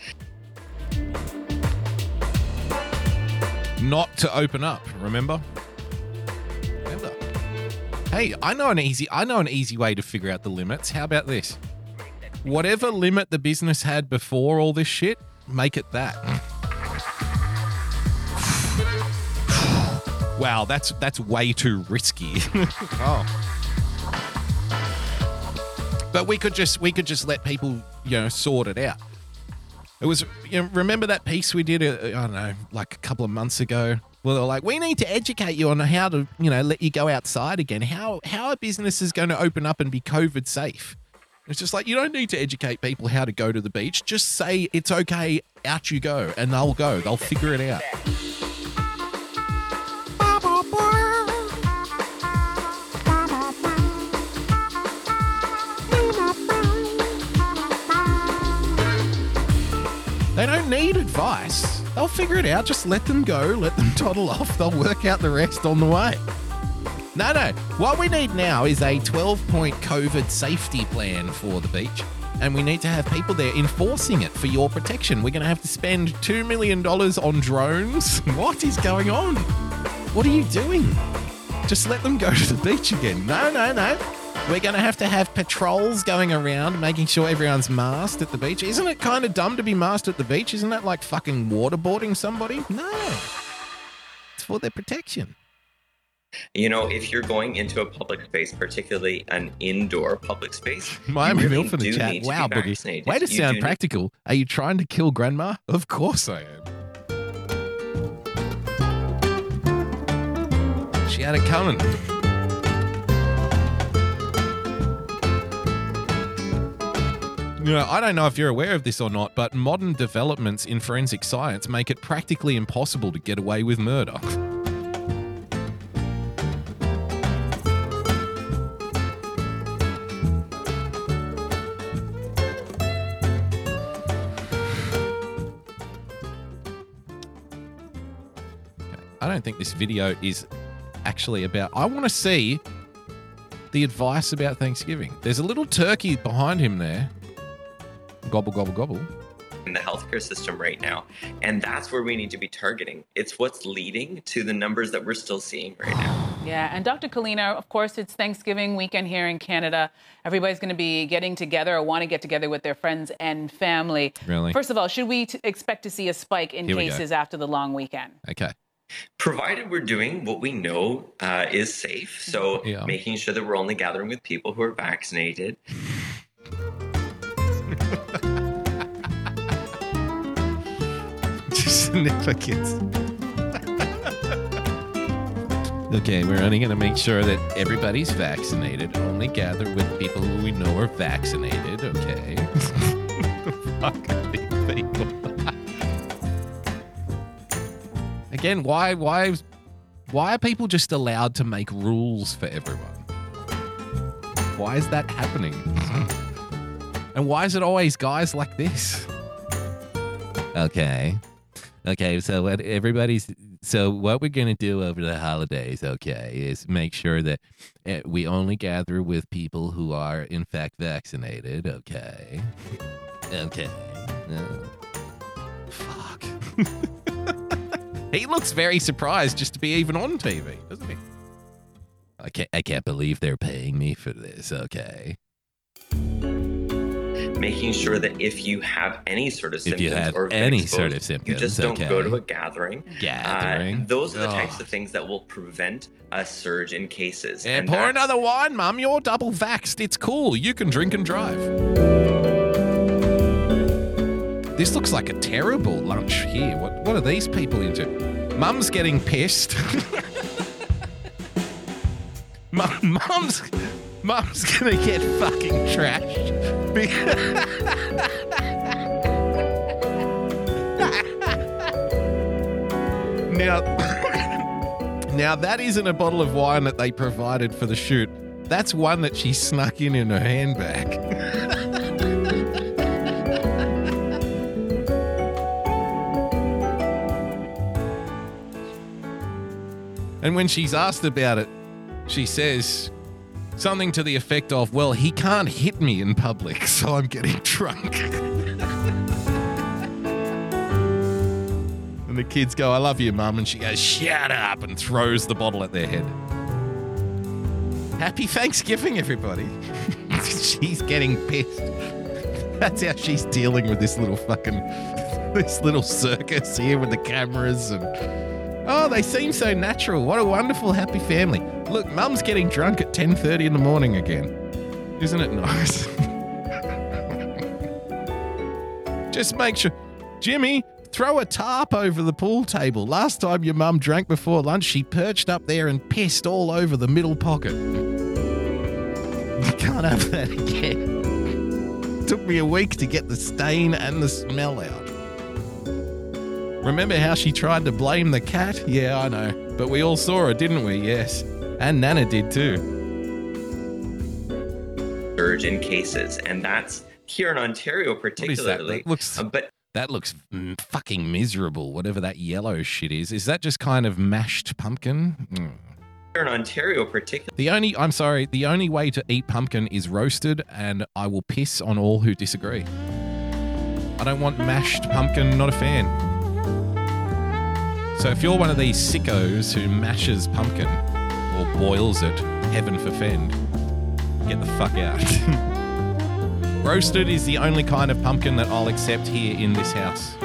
Not to open up, remember? Remember. Hey, I know an easy I know an easy way to figure out the limits. How about this? Whatever limit the business had before all this shit, make it that. Wow, that's that's way too risky. Oh, but we could just we could just let people, you know, sort it out. It was, you know, remember that piece we did? Uh, I don't know, like a couple of months ago. Well, they're like, we need to educate you on how to, you know, let you go outside again. How how are businesses going to open up and be COVID safe? It's just like, you don't need to educate people how to go to the beach. Just say it's okay. Out you go, and they'll go. They'll figure it out. They don't need advice. They'll figure it out. Just let them go. Let them toddle off. They'll work out the rest on the way. No, no. What we need now is a twelve-point COVID safety plan for the beach. And we need to have people there enforcing it for your protection. We're going to have to spend two million dollars on drones. What is going on? What are you doing? Just let them go to the beach again. No, no, no. We're going to have to have patrols going around making sure everyone's masked at the beach. Isn't it kind of dumb to be masked at the beach? Isn't that like fucking waterboarding somebody? No. It's for their protection. You know, if you're going into a public space, particularly an indoor public space, Miami really Milford in the chat. Wow, Boogie. Way to you sound practical. Need- Are you trying to kill grandma? Of course I am. She had it coming. You know, I don't know if you're aware of this or not, but modern developments in forensic science make it practically impossible to get away with murder. I don't think this video is actually about... I want to see the advice about Thanksgiving. There's a little turkey behind him there. Gobble, gobble, gobble. In the healthcare system right now. And that's where we need to be targeting. It's what's leading to the numbers that we're still seeing right now. Yeah, and Doctor Kalina, of course, it's Thanksgiving weekend here in Canada. Everybody's going to be getting together or want to get together with their friends and family. Really? First of all, should we t- expect to see a spike in cases after the long weekend? Okay. Provided we're doing what we know uh, is safe. So yeah. Making sure that we're only gathering with people who are vaccinated. Significance. Okay, we're only going to make sure that everybody's vaccinated. Only gather with people who we know are vaccinated. Okay. Fucking big people. Again, why, why Why are people just allowed to make rules for everyone? Why is that happening? And why is it always guys like this? Okay. Okay, so what everybody's... So what we're going to do over the holidays, okay, is make sure that we only gather with people who are, in fact, vaccinated, okay? Okay. Oh. Fuck. He looks very surprised just to be even on T V, doesn't he? I can't, I can't believe they're paying me for this, okay? Making sure that if you have any sort of symptoms, if you have or any exposed, sort of symptoms, you just don't okay. go to a gathering. Gathering. Uh, those are the oh. types of things that will prevent a surge in cases. Yeah, and pour another wine, Mum. You're double vaxxed. It's cool. You can drink and drive. This looks like a terrible lunch here. What, what are these people into? Mum's getting pissed. Mum's... Mum's gonna get fucking trashed. now, now that isn't a bottle of wine that they provided for the shoot. That's one that she snuck in in her handbag. And when she's asked about it, she says... something to the effect of, well, he can't hit me in public, so I'm getting drunk. And the kids go, I love you, Mum. And she goes, shut up, and throws the bottle at their head. Happy Thanksgiving, everybody. She's getting pissed. That's how she's dealing with this little fucking, this little circus here with the cameras and... Oh, they seem so natural. What a wonderful, happy family. Look, Mum's getting drunk at ten thirty in the morning again. Isn't it nice? Just make sure... Jimmy, throw a tarp over the pool table. Last time your Mum drank before lunch, she perched up there and pissed all over the middle pocket. You can't have that again. Took me a week to get the stain and the smell out. Remember how she tried to blame the cat? Yeah, I know. But we all saw her, didn't we? Yes. And Nana did too. Surge in cases. And that's here in Ontario particularly. What is that? That looks, uh, but that looks fucking miserable, whatever that yellow shit is. Is that just kind of mashed pumpkin? Mm. Here in Ontario particularly. The only, I'm sorry, the only way to eat pumpkin is roasted, and I will piss on all who disagree. I don't want mashed pumpkin, not a fan. So if you're one of these sickos who mashes pumpkin or boils it, heaven forfend, get the fuck out. Roasted is the only kind of pumpkin that I'll accept here in this house,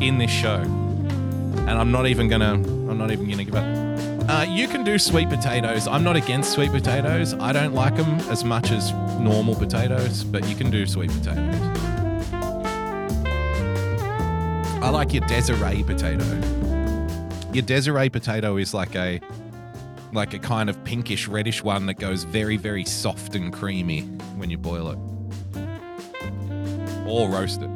in this show. And I'm not even gonna, I'm not even gonna give up. Uh, you can do sweet potatoes. I'm not against sweet potatoes. I don't like them as much as normal potatoes, but you can do sweet potatoes. I like your Desiree potato. Your Desiree potato is like a like a kind of pinkish reddish one that goes very, very soft and creamy when you boil it. Or roast it.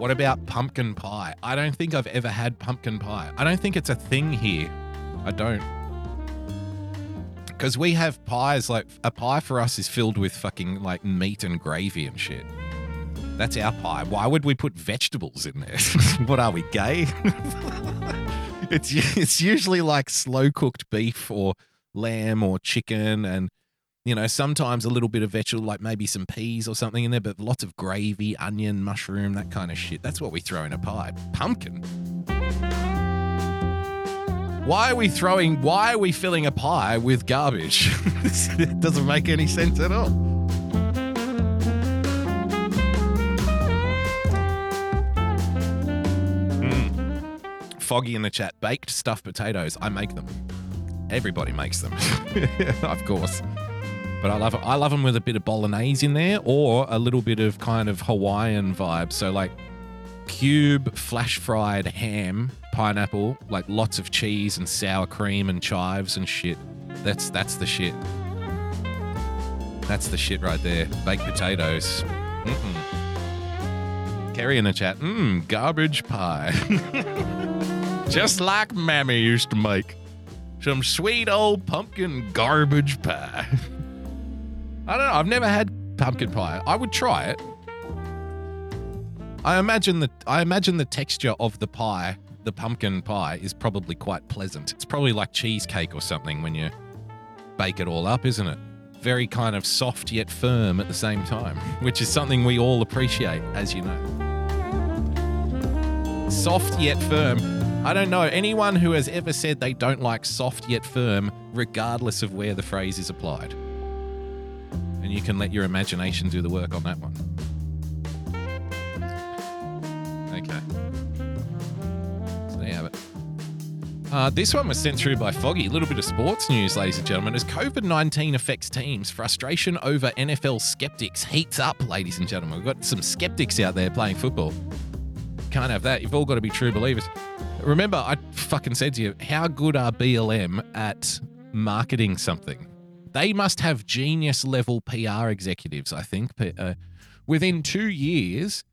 What about pumpkin pie? I don't think I've ever had pumpkin pie. I don't think it's a thing here. I don't. Because we have pies, like a pie for us is filled with fucking like meat and gravy and shit. That's our pie. Why would we put vegetables in there? What are we, gay? it's it's usually like slow-cooked beef or lamb or chicken and, you know, sometimes a little bit of vegetable, like maybe some peas or something in there, but lots of gravy, onion, mushroom, that kind of shit. That's what we throw in a pie. Pumpkin. Why are we throwing, why are we filling a pie with garbage? It doesn't make any sense at all. Foggy in the chat. Baked stuffed potatoes. I make them. Everybody makes them. Of course. But I love I love them with a bit of bolognese in there or a little bit of kind of Hawaiian vibe. So like cube flash fried ham, pineapple, like lots of cheese and sour cream and chives and shit. That's that's the shit. That's the shit right there. Baked potatoes. Mm-mm. Kerry in the chat. Mmm, garbage pie. Just like Mammy used to make. Some sweet old pumpkin garbage pie. I don't know. I've never had pumpkin pie. I would try it. I imagine the I imagine the texture of the pie, the pumpkin pie, is probably quite pleasant. It's probably like cheesecake or something when you bake it all up, isn't it? Very kind of soft yet firm at the same time, which is something we all appreciate, as you know. Soft yet firm. I don't know. Anyone who has ever said they don't like soft yet firm, regardless of where the phrase is applied. And you can let your imagination do the work on that one. Okay. So there you have it. Uh, this one was sent through by Foggy. A little bit of sports news, ladies and gentlemen. As COVID nineteen affects teams, frustration over N F L skeptics heats up, ladies and gentlemen. We've got some skeptics out there playing football. Can't have that. You've all got to be true believers. Remember, I fucking said to you, how good are B L M at marketing something? They must have genius-level P R executives, I think. Uh, within two years...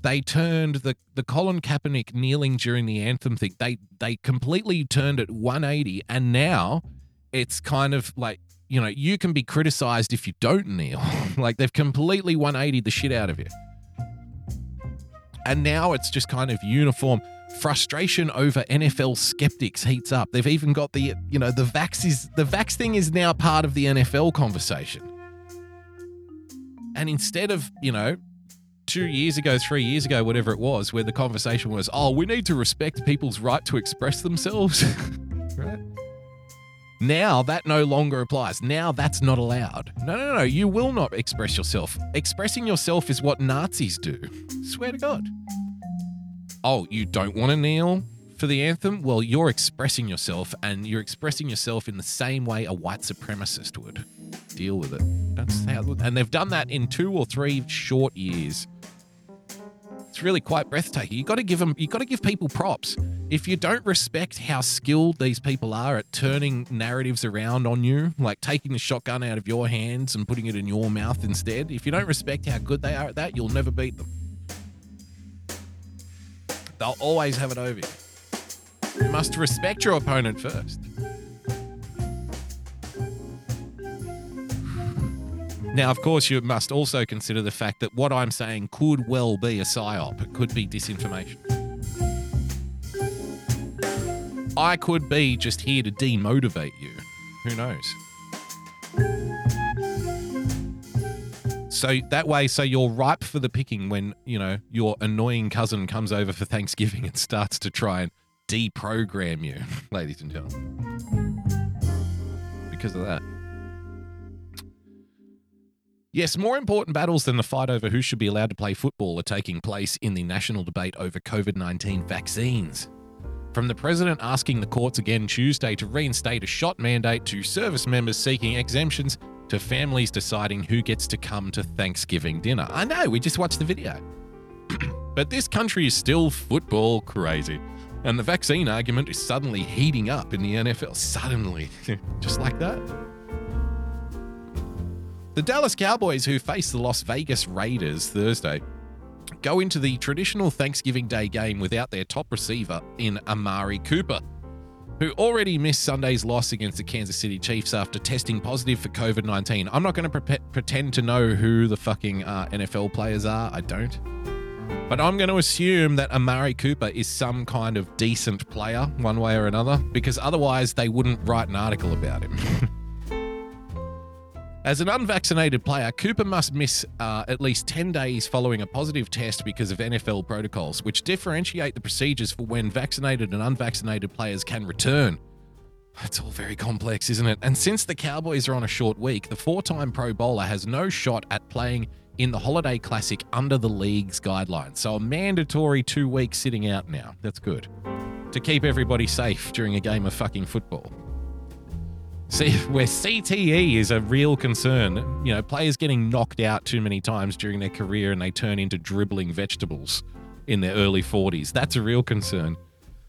They turned the, the Colin Kaepernick kneeling during the anthem thing. They they completely turned it one eighty, and now it's kind of like, you know, you can be criticized if you don't kneel. Like, they've completely one eighty the shit out of you. And now it's just kind of uniform. Frustration over N F L skeptics heats up. They've even got the, you know, the vax is the vax thing is now part of the N F L conversation. And instead of, you know, Two years ago, three years ago, whatever it was, where the conversation was, oh, we need to respect people's right to express themselves. Right? Now that no longer applies. Now that's not allowed. No, no, no, you will not express yourself. Expressing yourself is what Nazis do. Swear to God. Oh, you don't want to kneel for the anthem? Well, you're expressing yourself, and you're expressing yourself in the same way a white supremacist would. Deal with it. That's how, and they've done that in two or three short years. It's really quite breathtaking. You got to give them. You got to give people props. If you don't respect how skilled these people are at turning narratives around on you, like taking the shotgun out of your hands and putting it in your mouth instead, if you don't respect how good they are at that, you'll never beat them. They'll always have it over you. You must respect your opponent first. Now, of course, you must also consider the fact that what I'm saying could well be a psyop. It could be disinformation. I could be just here to demotivate you. Who knows? So that way, so you're ripe for the picking when, you know, your annoying cousin comes over for Thanksgiving and starts to try and deprogram you, ladies and gentlemen. Because of that. Yes, more important battles than the fight over who should be allowed to play football are taking place in the national debate over COVID nineteen vaccines. From the president asking the courts again Tuesday to reinstate a shot mandate, to service members seeking exemptions, to families deciding who gets to come to Thanksgiving dinner. I know, we just watched the video. But this country is still football crazy. And the vaccine argument is suddenly heating up in the N F L. Suddenly. Just like that. The Dallas Cowboys, who face the Las Vegas Raiders Thursday, go into the traditional Thanksgiving Day game without their top receiver in Amari Cooper, who already missed Sunday's loss against the Kansas City Chiefs after testing positive for COVID nineteen. I'm not going to pre- pretend to know who the fucking uh, N F L players are. I don't. But I'm going to assume that Amari Cooper is some kind of decent player, one way or another, because otherwise they wouldn't write an article about him. As an unvaccinated player, Cooper must miss uh, at least ten days following a positive test because of N F L protocols, which differentiate the procedures for when vaccinated and unvaccinated players can return. It's all very complex, isn't it? And since the Cowboys are on a short week, the four-time Pro Bowler has no shot at playing in the Holiday Classic under the league's guidelines. So a mandatory two weeks sitting out now. That's good. To keep everybody safe during a game of fucking football. See, where C T E is a real concern, you know, players getting knocked out too many times during their career and they turn into dribbling vegetables in their early forties. That's a real concern.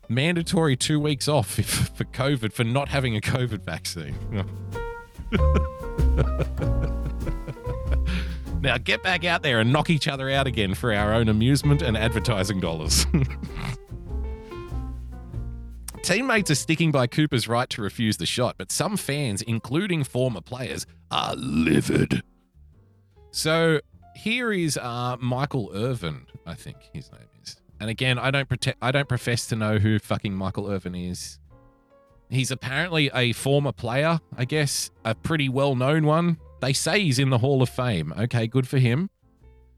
Mandatory two weeks off if, for COVID, for not having a COVID vaccine. Now get back out there and knock each other out again for our own amusement and advertising dollars. teammates are sticking by Cooper's right to refuse the shot, but some fans, including former players, are livid. So here is uh, Michael Irvin, I think his name is. And again, I don't protect, I don't profess to know who fucking Michael Irvin is. He's apparently a former player, I guess, a pretty well-known one. They say he's in the Hall of Fame. Okay, good for him.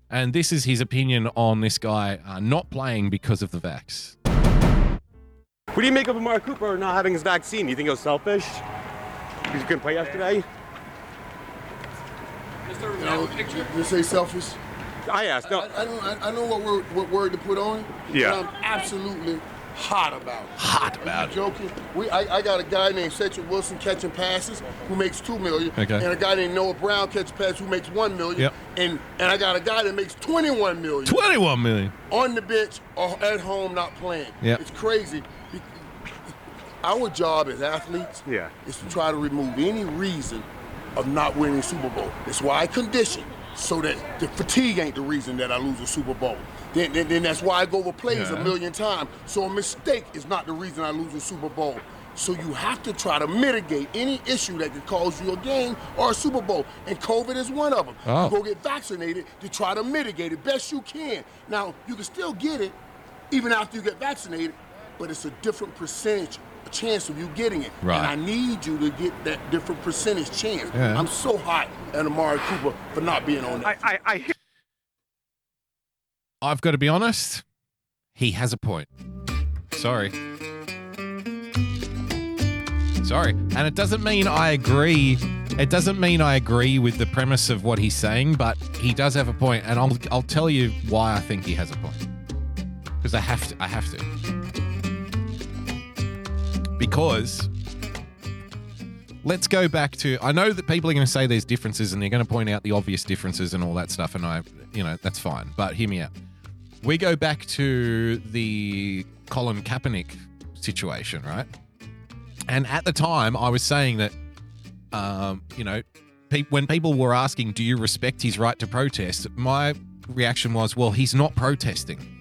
And this is his opinion on this guy uh, not playing because of the vax. What do you make of Amari Cooper not having his vaccine? You think it was selfish? Because he couldn't play yesterday? You know, you say selfish? I asked. No. I, I don't. I, I know what word, what word to put on. Yeah. And I'm absolutely hot about it. Hot about it. Joking. We. I, I got a guy named Cedric Wilson catching passes who makes two million. Okay. And a guy named Noah Brown catching passes who makes one million. Yep. And and I got a guy that makes twenty-one million. Twenty-one million. On the bench or at home not playing. Yeah. It's crazy. Our job as athletes. Yeah. Is to try to remove any reason of not winning the Super Bowl. That's why I condition. So that the fatigue ain't the reason that I lose a Super Bowl. Then, then, then that's why I go over plays yeah. a million times. So a mistake is not the reason I lose a Super Bowl. So you have to try to mitigate any issue that could cause you a game or a Super Bowl. And COVID is one of them. Oh. You go get vaccinated to try to mitigate it best you can. Now, you can still get it even after you get vaccinated, but it's a different percentage chance of you getting it. Right. And I need you to get that different percentage chance. Yeah. I'm so hot at Amari Cooper for not being on that. I, I, I... I've got to be honest, he has a point. Sorry. Sorry. And it doesn't mean I agree. It doesn't mean I agree with the premise of what he's saying, but he does have a point, and I'll I'll tell you why I think he has a point. Because I have to I have to. Because let's go back to, I know that people are going to say there's differences and they're going to point out the obvious differences and all that stuff. And I, you know, that's fine, but hear me out. We go back to the Colin Kaepernick situation, right? And at the time I was saying that, um, you know, pe- when people were asking, do you respect his right to protest? My reaction was, well, he's not protesting.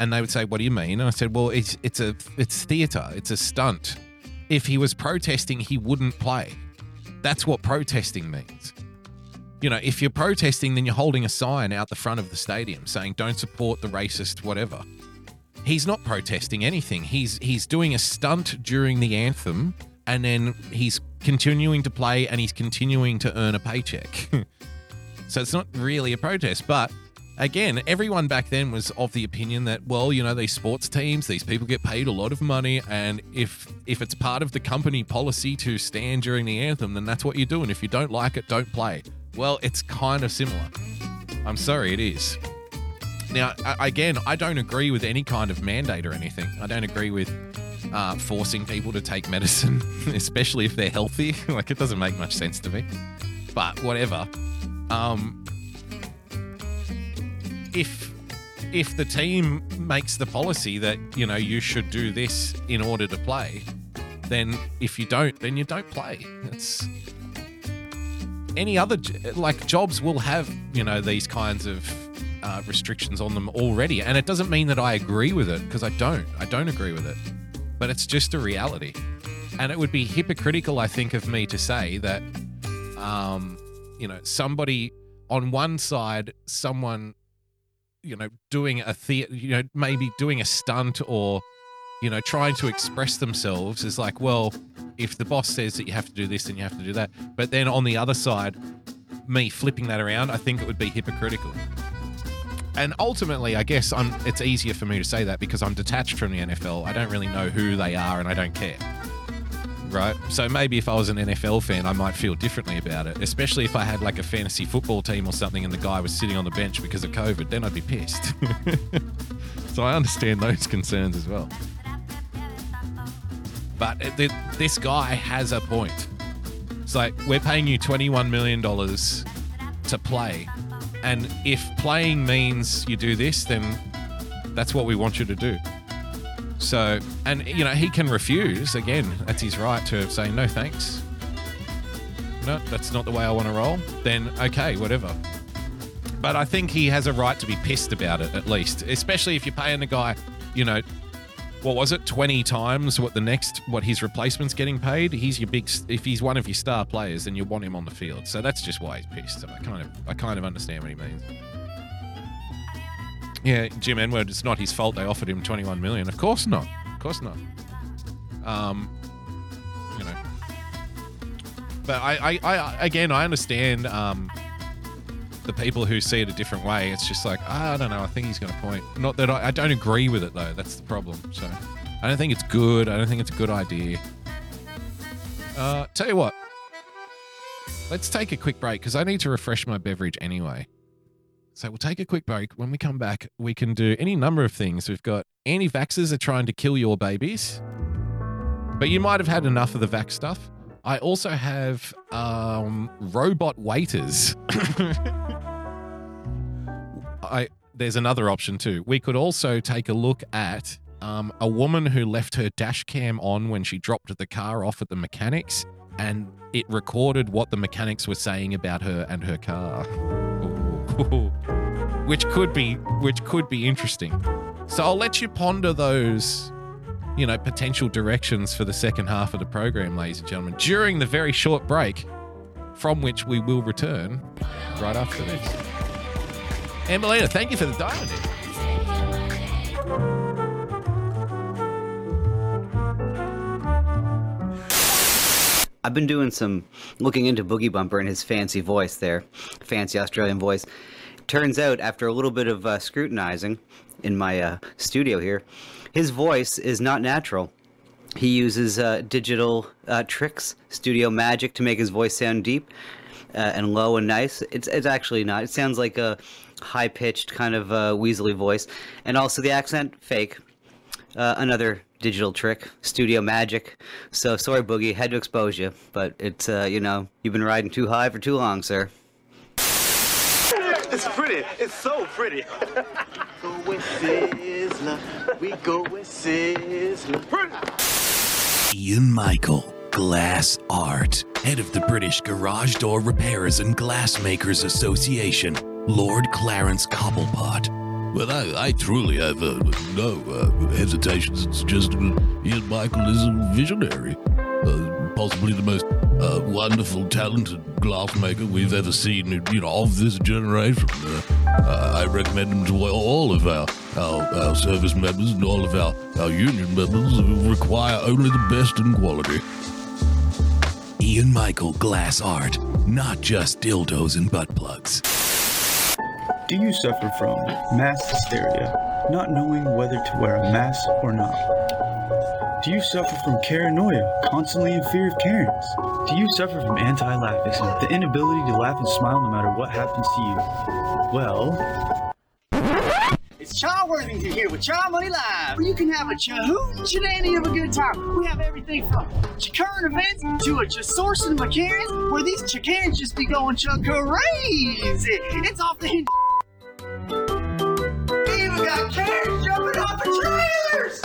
And they would say, what do you mean? And I said, well, it's it's a it's theatre. It's a stunt. If he was protesting, he wouldn't play. That's what protesting means. You know, if you're protesting, then you're holding a sign out the front of the stadium saying, don't support the racist whatever. He's not protesting anything. He's he's doing a stunt during the anthem, and then he's continuing to play and he's continuing to earn a paycheck. So it's not really a protest, but... Again, everyone back then was of the opinion that, well, you know, these sports teams, these people get paid a lot of money, and if if it's part of the company policy to stand during the anthem, then that's what you're doing. If you don't like it, don't play. Well, it's kind of similar. I'm sorry, it is. Now, again, I don't agree with any kind of mandate or anything. I don't agree with uh, forcing people to take medicine, especially if they're healthy. Like, it doesn't make much sense to me. But whatever. Um... If if the team makes the policy that, you know, you should do this in order to play, then if you don't, then you don't play. It's any other, like, jobs will have, you know, these kinds of uh, restrictions on them already. And it doesn't mean that I agree with it, because I don't. I don't agree with it. But it's just a reality. And it would be hypocritical, I think, of me to say that, um, you know, somebody on one side, someone... you know, doing a theater, you know, maybe doing a stunt or, you know, trying to express themselves is like, well, if the boss says that you have to do this, then you have to do that. But then on the other side, me flipping that around, I think it would be hypocritical. And ultimately, I guess I'm, it's easier for me to say that because I'm detached from the N F L. I don't really know who they are and I don't care. Right? So maybe if I was an N F L fan, I might feel differently about it, especially if I had like a fantasy football team or something and the guy was sitting on the bench because of COVID, then I'd be pissed. So I understand those concerns as well. But it, it, this guy has a point. It's like, we're paying you twenty-one million dollars to play. And if playing means you do this, then that's what we want you to do. So, and, you know, he can refuse. Again, that's his right to say, no, thanks. No, that's not the way I want to roll. Then, okay, whatever. But I think he has a right to be pissed about it, at least, especially if you're paying the guy, you know, what was it, twenty times what the next, what his replacement's getting paid. He's your big, if he's one of your star players, then you want him on the field. So that's just why he's pissed. So I kind of, I kind of understand what he means. Yeah, Jim N-word, it's not his fault they offered him twenty-one million dollars. Of course not. Of course not. Um, you know. But I, I, I again, I understand um, the people who see it a different way. It's just like, I don't know. I think he's going to point. Not that I, I don't agree with it, though. That's the problem. So I don't think it's good. I don't think it's a good idea. Uh, tell you what. Let's take a quick break because I need to refresh my beverage anyway. So we'll take a quick break. When we come back, we can do any number of things. We've got anti-vaxxers are trying to kill your babies. But you might have had enough of the vax stuff. I also have um, robot waiters. I, there's another option too. We could also take a look at um, a woman who left her dash cam on when she dropped the car off at the mechanics, and it recorded what the mechanics were saying about her and her car. Ooh. Which could be, which could be interesting. So I'll let you ponder those, you know, potential directions for the second half of the program, ladies and gentlemen, during the very short break from which we will return right after this. Emelina, thank you for the diamond. I've been doing some looking into Boogie Bumper and his fancy voice there, fancy Australian voice. Turns out, after a little bit of uh, scrutinizing in my uh, studio here, his voice is not natural. He uses uh, digital uh, tricks, studio magic, to make his voice sound deep uh, and low and nice. It's it's actually not. It sounds like a high-pitched kind of uh, weaselly voice. And also the accent, fake. Uh, another digital trick, studio magic. So sorry, Boogie, had to expose you, but it's uh, you know, you've been riding too high for too long, sir. It's pretty. It's so pretty. Go with Sizzler. We go with Sizzler. Ian Michael, glass art, head of the British Garage Door Repairers and Glassmakers Association, Lord Clarence Cobblepot. Well, I, I truly have uh, no uh, hesitations. It's just uh, Ian Michael is a visionary, uh, possibly the most uh, wonderful, talented glassmaker we've ever seen, you know, of this generation. Uh, uh, I recommend him to all of our, our, our service members and all of our, our union members who require only the best in quality. Ian Michael Glass Art, not just dildos and butt plugs. Do you suffer from mass hysteria, not knowing whether to wear a mask or not? Do you suffer from caranoia, constantly in fear of Karens? Do you suffer from anti-laughism, the inability to laugh and smile no matter what happens to you? Well... It's Cha Worthington here with Cha Money Live, where you can have a cha-hoot shenanigans of a good time. We have everything from cha-current events to a cha-sourcing cha-Karens, where these cha-Karens just be going cha-crazy. It's off the hinge. We got Karens jumping off the trailers!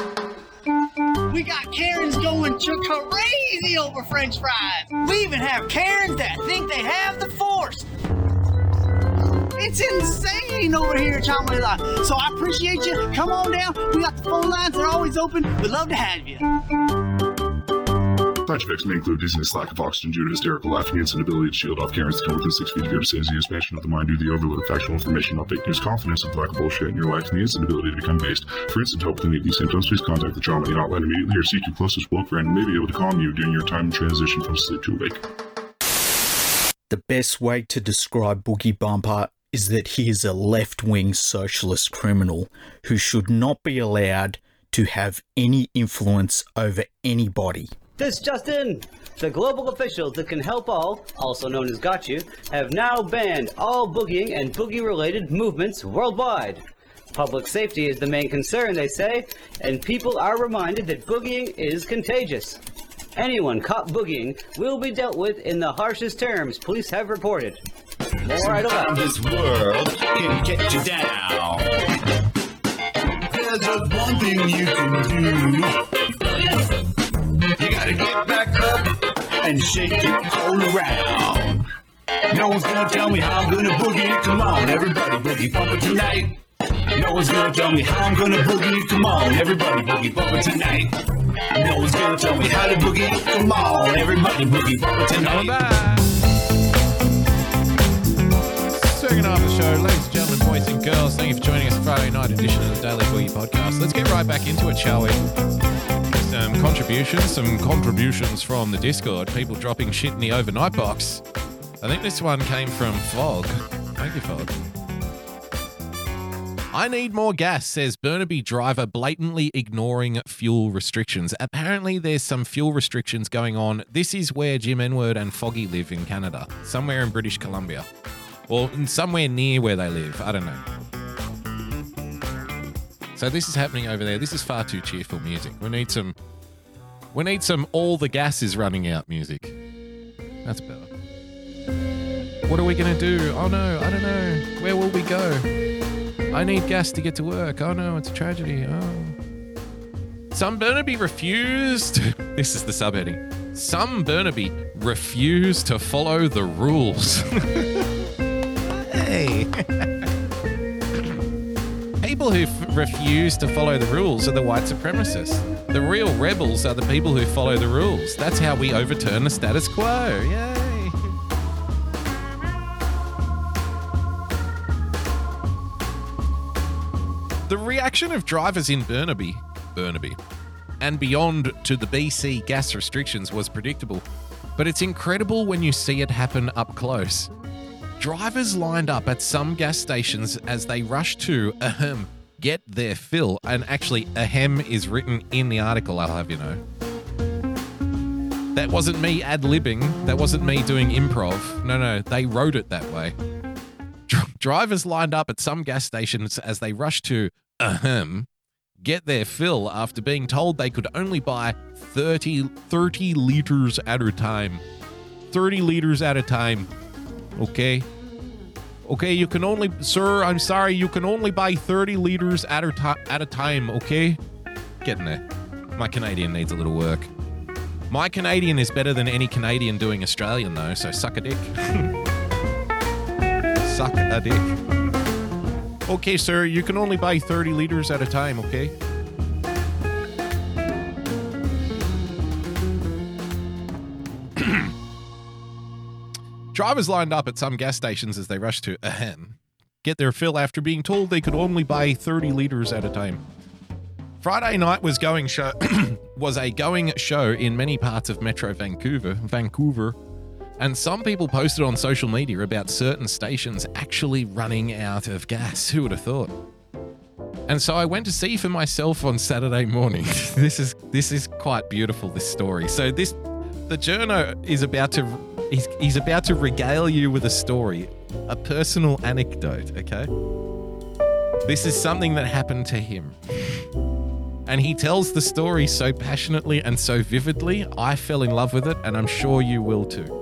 We got Karens going crazy over French fries! We even have Karens that think they have the force! It's insane over here at Chocolate Lot. So I appreciate you. Come on down. We got the phone lines, they're always open. We'd love to have you. Side effects may include dizziness, lack of oxygen due to hysterical laughing, inability to shield off Karens that come within six feet of your vicinity, the expansion of the mind due to the overload of factual information, not fake news, confidence of the lack of bullshit in your life, and the instant ability to become based. For instant help with any of these symptoms, please contact the trauma and outline immediately or seek your closest woke friend who may be able to calm you during your time transition from sleep to awake. The best way to describe Boogie Bumper is that he is a left-wing socialist criminal who should not be allowed to have any influence over anybody. This just in, the global officials that can help all, also known as Got You, have now banned all boogieing and boogie-related movements worldwide. Public safety is the main concern, they say, and people are reminded that boogieing is contagious. Anyone caught boogieing will be dealt with in the harshest terms police have reported. More right about this world can get you down. There's just one thing you can do. You gotta get back up and shake it all around. No one's gonna tell me how I'm gonna boogie. Come on, everybody, boogie bumper tonight. No one's gonna tell me how I'm gonna boogie. Come on, everybody boogie bumper tonight. No one's gonna tell me how to boogie. Come on, everybody boogie bumper tonight. I'm back. Second half of the show, ladies and gentlemen, boys and girls, thank you for joining us. Friday night edition of the Daily Boogie Podcast. Let's get right back into it, shall we? Some contributions, some contributions from the Discord. People dropping shit in the overnight box. I think this one came from Flog. Thank you, Flog. I need more gas, says Burnaby driver blatantly ignoring fuel restrictions. Apparently there's some fuel restrictions going on. This is where Jim Enward and Foggy live in Canada, somewhere in British Columbia. Or somewhere near where they live. I don't know. So this is happening over there. This is far too cheerful music. We need some, we need some all the gas is running out music. That's better. What are we going to do? Oh no, I don't know. Where will we go? I need gas to get to work. Oh no, it's a tragedy. Oh. Some Burnaby refused. This is the subheading. Some Burnaby refused to follow the rules. Hey. People who f- refuse to follow the rules are the white supremacists. The real rebels are the people who follow the rules. That's how we overturn the status quo. Yay. The reaction of drivers in Burnaby, Burnaby, and beyond to the B C gas restrictions was predictable, but it's incredible when you see it happen up close. Drivers lined up at some gas stations as they rushed to, ahem, get their fill, and actually, ahem is written in the article, I'll have you know. That wasn't me ad-libbing, that wasn't me doing improv, no, no, they wrote it that way. Drivers lined up at some gas stations as they rushed to, ahem, get their fill after being told they could only buy thirty, thirty litres at a time. thirty litres at a time. Okay? Okay, you can only... Sir, I'm sorry, you can only buy thirty litres at a, ta- at a time, okay? Getting there. My Canadian needs a little work. My Canadian is better than any Canadian doing Australian, though, so suck a dick. Suck a dick. Okay, sir, you can only buy thirty litres at a time, okay? Drivers lined up at some gas stations as they rushed to, ahem, get their fill after being told they could only buy thirty litres at a time. Friday night was going show was a going show in many parts of Metro Vancouver, Vancouver. And some people posted on social media about certain stations actually running out of gas. Who would have thought? And so I went to see for myself on Saturday morning. This is this is quite beautiful, this story. So this, the journo is about to, he's, he's about to regale you with a story, a personal anecdote, okay? This is something that happened to him. And he tells the story so passionately and so vividly, I fell in love with it, and I'm sure you will too.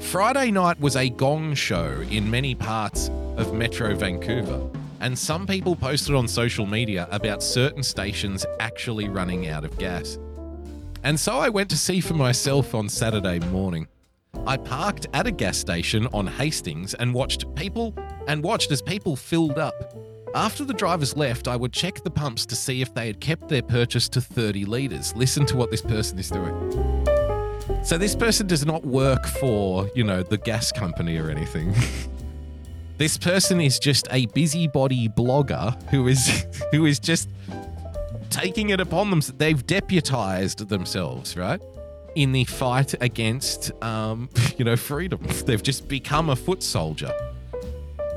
Friday night was a gong show in many parts of Metro Vancouver, and some people posted on social media about certain stations actually running out of gas. And so I went to see for myself on Saturday morning. I parked at a gas station on Hastings and watched people and watched as people filled up. After the drivers left, I would check the pumps to see if they had kept their purchase to thirty litres. Listen to what this person is doing. So this person does not work for, you know, the gas company or anything. This person is just a busybody blogger who is who is just taking it upon them. They've deputized themselves, right, in the fight against, um, you know, freedom. They've just become a foot soldier.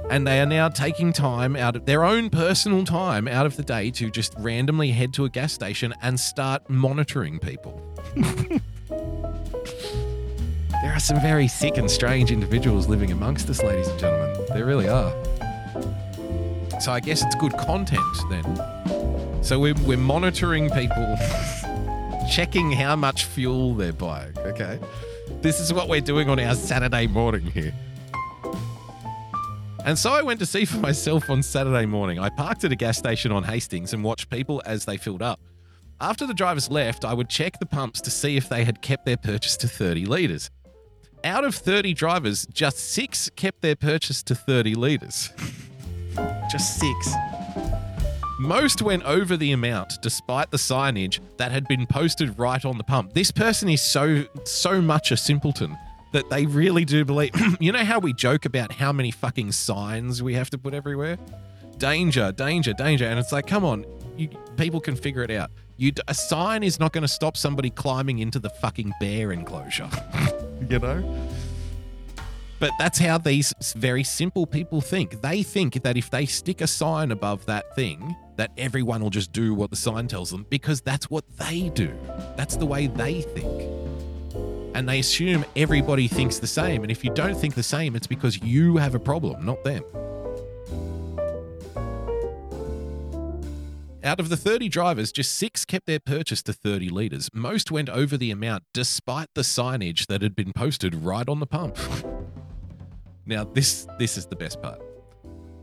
And they are now taking time out of their own personal time out of the day to just randomly head to a gas station and start monitoring people. There are some very sick and strange individuals living amongst us, ladies and gentlemen. There really are. So I guess it's good content then. So we're, we're monitoring people, checking how much fuel they're buying, okay? This is what we're doing on our Saturday morning here. And so I went to see for myself on Saturday morning. I parked at a gas station on Hastings and watched people as they filled up. After the drivers left, I would check the pumps to see if they had kept their purchase to thirty litres. Out of thirty drivers, just six kept their purchase to thirty litres. Just six. Most went over the amount despite the signage that had been posted right on the pump. This person is so, so much a simpleton that they really do believe. You know how we joke about how many fucking signs we have to put everywhere? Danger, danger, danger. And it's like, come on, you, people can figure it out. You, a sign is not going to stop somebody climbing into the fucking bear enclosure. You know? But that's how these very simple people think. They think that if they stick a sign above that thing, that everyone will just do what the sign tells them because that's what they do. That's the way they think. And they assume everybody thinks the same. And if you don't think the same, it's because you have a problem, not them. Out of the thirty drivers, just six kept their purchase to thirty litres. Most went over the amount despite the signage that had been posted right on the pump. Now, this this is the best part.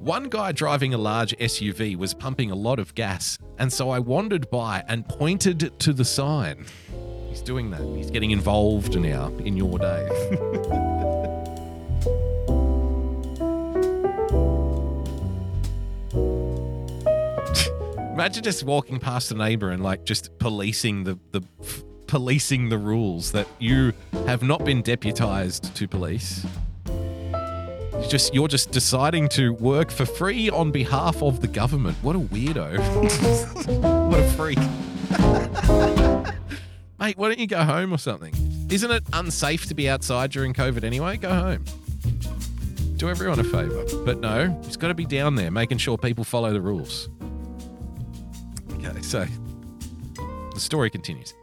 One guy driving a large S U V was pumping a lot of gas, and so I wandered by and pointed to the sign. He's doing that. He's getting involved now in your day. Imagine just walking past a neighbor and like just policing the, the f- policing the rules that you have not been deputized to police. You're just, you're just deciding to work for free on behalf of the government. What a weirdo. What a freak. Mate, why don't you go home or something? Isn't it unsafe to be outside during COVID anyway? Go home. Do everyone a favour. But no, it's got to be down there making sure people follow the rules. Okay, so the story continues.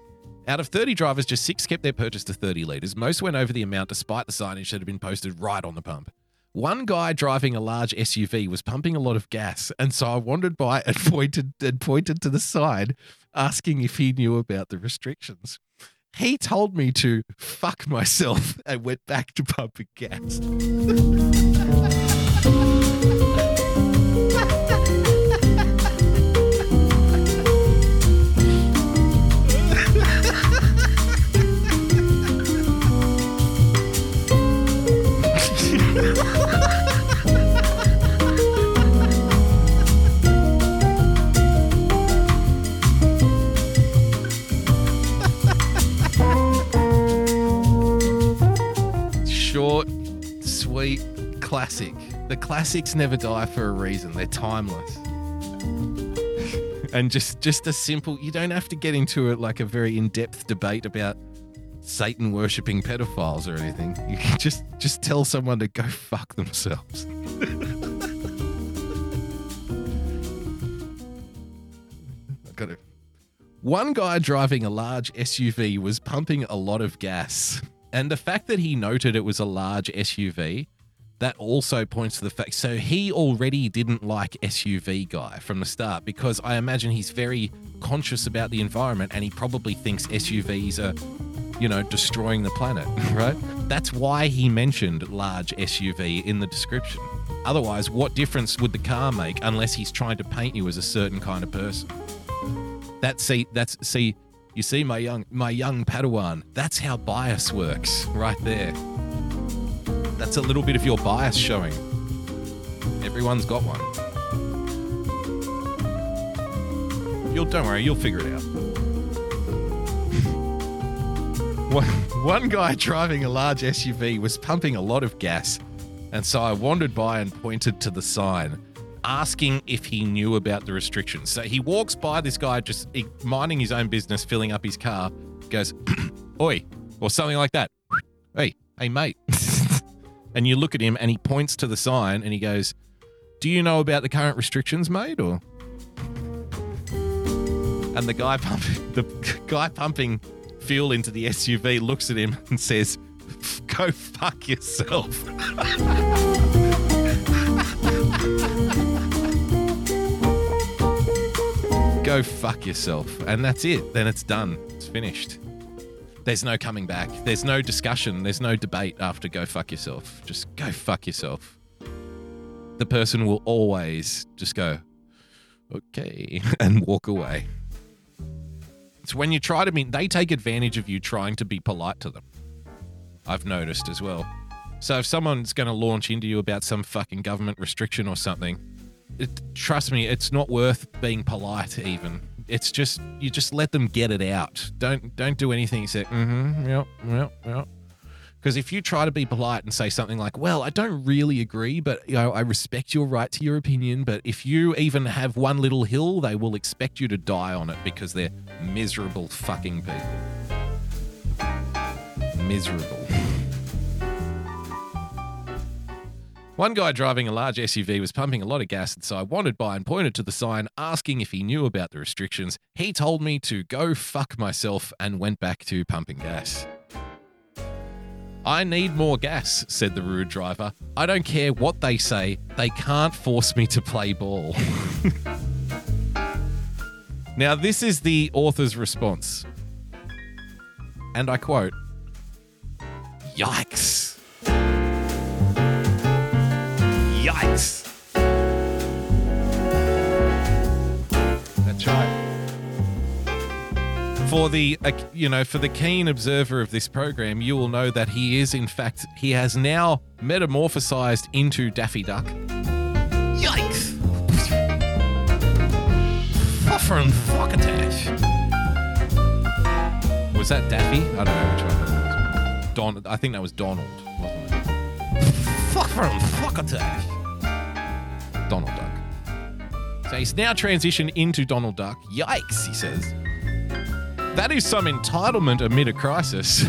Out of thirty drivers, just six kept their purchase to thirty litres. Most went over the amount despite the signage that had been posted right on the pump. One guy driving a large S U V was pumping a lot of gas, and so I wandered by and pointed and pointed to the side, asking if he knew about the restrictions. He told me to fuck myself and went back to pumping gas. Short, sweet, classic. The classics never die for a reason. They're timeless. And just, just a simple, you don't have to get into it like a very in-depth debate about Satan worshipping pedophiles or anything. You can just, just tell someone to go fuck themselves. I got it. One guy driving a large S U V was pumping a lot of gas. And the fact that he noted it was a large S U V, that also points to the fact. So he already didn't like S U V guy from the start because I imagine he's very conscious about the environment and he probably thinks S U Vs are, you know, destroying the planet, right? That's why he mentioned large S U V in the description. Otherwise, what difference would the car make unless he's trying to paint you as a certain kind of person? That see, that's, see... You see, my young my young Padawan, that's how bias works right there. That's a little bit of your bias showing. Everyone's got one. You'll Don't worry, you'll figure it out. one, one guy driving a large S U V was pumping a lot of gas, and so I wandered by and pointed to the sign, asking if he knew about the restrictions. So he walks by this guy just minding his own business, filling up his car, goes, oi, or something like that. Hey, hey, mate. And you look at him and he points to the sign and he goes, do you know about the current restrictions, mate? Or And the guy pumping, the guy pumping fuel into the S U V looks at him and says, go fuck yourself. Go fuck yourself. And that's it. Then it's done. It's finished. There's no coming back. There's no discussion. There's no debate after go fuck yourself. Just go fuck yourself. The person will always just go, okay, and walk away. It's when you try to mean, they take advantage of you trying to be polite to them. I've noticed as well. So if someone's going to launch into you about some fucking government restriction or something, it, trust me, it's not worth being polite even. It's just, you just let them get it out. Don't don't do anything except, mm-hmm, yep, yep, yep. Because if you try to be polite and say something like, well, I don't really agree, but you know, I respect your right to your opinion, but if you even have one little hill, they will expect you to die on it because they're miserable fucking people. Miserable. One guy driving a large S U V was pumping a lot of gas inside, wanted by, and pointed to the sign asking if he knew about the restrictions. He told me to go fuck myself and went back to pumping gas. I need more gas, said the rude driver. I don't care what they say, they can't force me to play ball. Now, this is the author's response. And I quote, yikes. Yikes. That's right. For the, you know, for the keen observer of this program, you will know that he is, in fact, he has now metamorphosized into Daffy Duck. Yikes. Fuffering fuckatash. Was that Daffy? I don't know which one that was. Don, I think that was Donald, wasn't it? Fuffering fuckatash. Donald Duck. So he's now transitioned into Donald Duck. Yikes, he says. That is some entitlement amid a crisis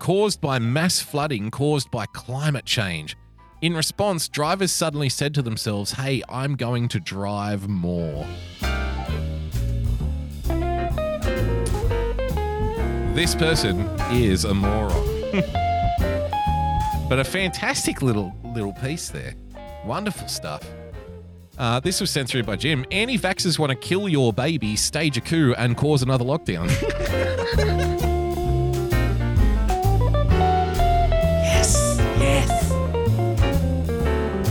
caused by mass flooding caused by climate change. In response, drivers suddenly said to themselves, hey, I'm going to drive more. This person is a moron. But a fantastic little little piece there. Wonderful stuff. Uh, this was sent through by Jim. Anti-vaxxers want to kill your baby, stage a coup, and cause another lockdown. Yes, yes.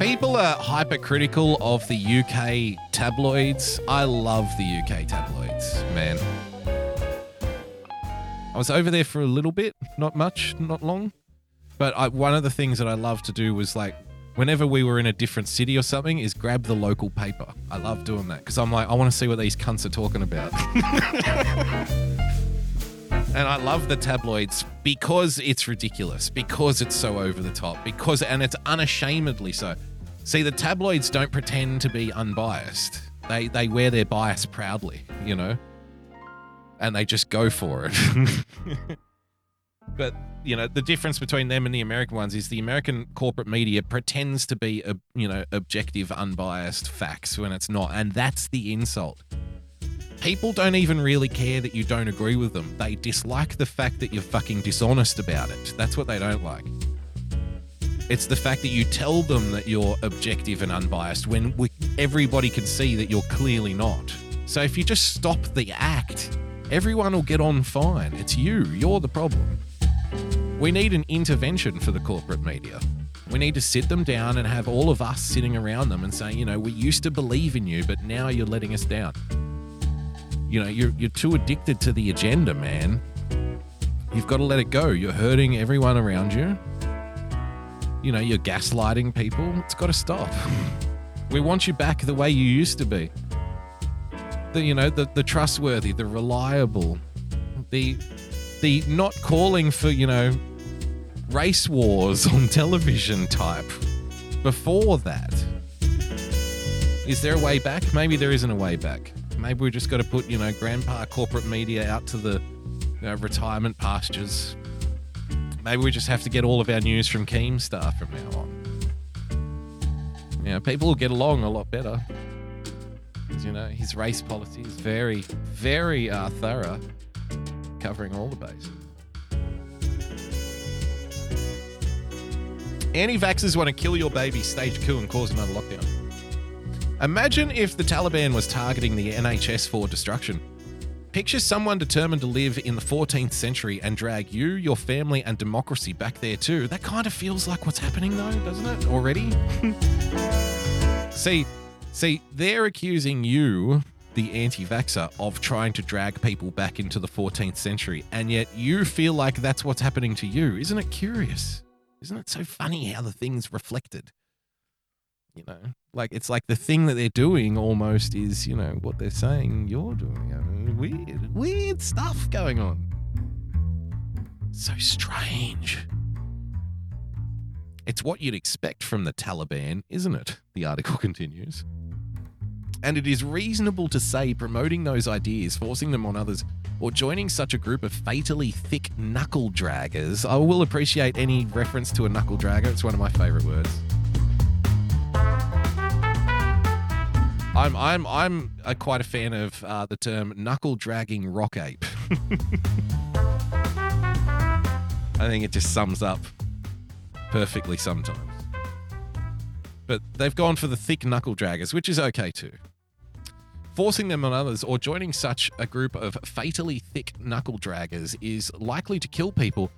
People are hypercritical of the U K tabloids. I love the U K tabloids, man. I was over there for a little bit, not much, not long. But I, one of the things that I loved to do was like, whenever we were in a different city or something, is grab the local paper. I love doing that because I'm like, I want to see what these cunts are talking about. And I love the tabloids because it's ridiculous, because it's so over the top, because and it's unashamedly so. See, the tabloids don't pretend to be unbiased. They they wear their bias proudly, you know, and they just go for it. But, you know, the difference between them and the American ones is the American corporate media pretends to be, a, you know, objective, unbiased facts when it's not. And that's the insult. People don't even really care that you don't agree with them. They dislike the fact that you're fucking dishonest about it. That's what they don't like. It's the fact that you tell them that you're objective and unbiased when we, everybody can see that you're clearly not. So if you just stop the act, everyone will get on fine. It's you. You're the problem. We need an intervention for the corporate media. We need to sit them down and have all of us sitting around them and saying, you know, we used to believe in you, but now you're letting us down. You know, you're you're too addicted to the agenda, man. You've got to let it go. You're hurting everyone around you. You know, you're gaslighting people. It's got to stop. We want you back the way you used to be. The, you know, the, the trustworthy, the reliable, the the not calling for, you know, race wars on television type. Before that, is there a way back? Maybe there isn't a way back. Maybe we just got to put, you know, grandpa corporate media out to the you know, retirement pastures. Maybe we just have to get all of our news from Keemstar from now on. You know, people will get along a lot better. You know, his race policy is very, very uh, thorough, covering all the bases. Anti-vaxxers want to kill your baby, stage coup, and cause another lockdown. Imagine if the Taliban was targeting the N H S for destruction. Picture someone determined to live in the fourteenth century and drag you, your family, and democracy back there too. That kind of feels like what's happening though, doesn't it? Already? See, see, they're accusing you, the anti-vaxxer, of trying to drag people back into the fourteenth century, and yet you feel like that's what's happening to you. Isn't it curious? Isn't it so funny how the thing's reflected? you know, like it's like the thing that they're doing almost is, you know, what they're saying you're doing. I mean, weird, weird stuff going on. So strange. It's what you'd expect from the Taliban, isn't it? The article continues. And it is reasonable to say promoting those ideas, forcing them on others, or joining such a group of fatally thick knuckle draggers. I will appreciate any reference to a knuckle dragger. It's one of my favourite words. I'm I'm I'm a quite a fan of uh, the term knuckle dragging rock ape. I think it just sums up perfectly sometimes. But they've gone for the thick knuckle draggers, which is okay too. Forcing them on others or joining such a group of fatally thick knuckle draggers is likely to kill people,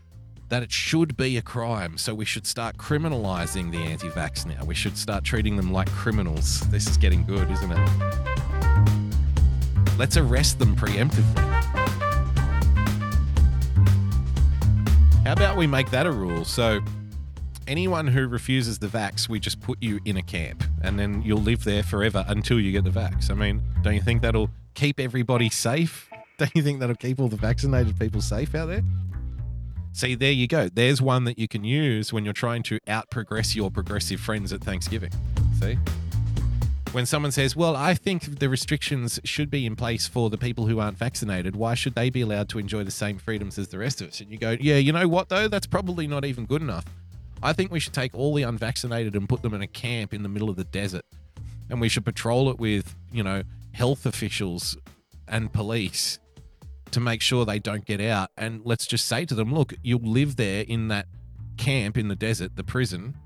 that it should be a crime. So we should start criminalizing the anti-vax now. We should start treating them like criminals. This is getting good, isn't it? Let's arrest them preemptively. How about we make that a rule? So anyone who refuses the vax, we just put you in a camp and then you'll live there forever until you get the vax. I mean, don't you think that'll keep everybody safe? Don't you think that'll keep all the vaccinated people safe out there? See, there you go. There's one that you can use when you're trying to out-progress your progressive friends at Thanksgiving. See? When someone says, well, I think the restrictions should be in place for the people who aren't vaccinated. Why should they be allowed to enjoy the same freedoms as the rest of us? And you go, yeah, you know what, though? That's probably not even good enough. I think we should take all the unvaccinated and put them in a camp in the middle of the desert. And we should patrol it with, you know, health officials and police to make sure they don't get out. And let's just say to them, look, you'll live there in that camp in the desert, the prison,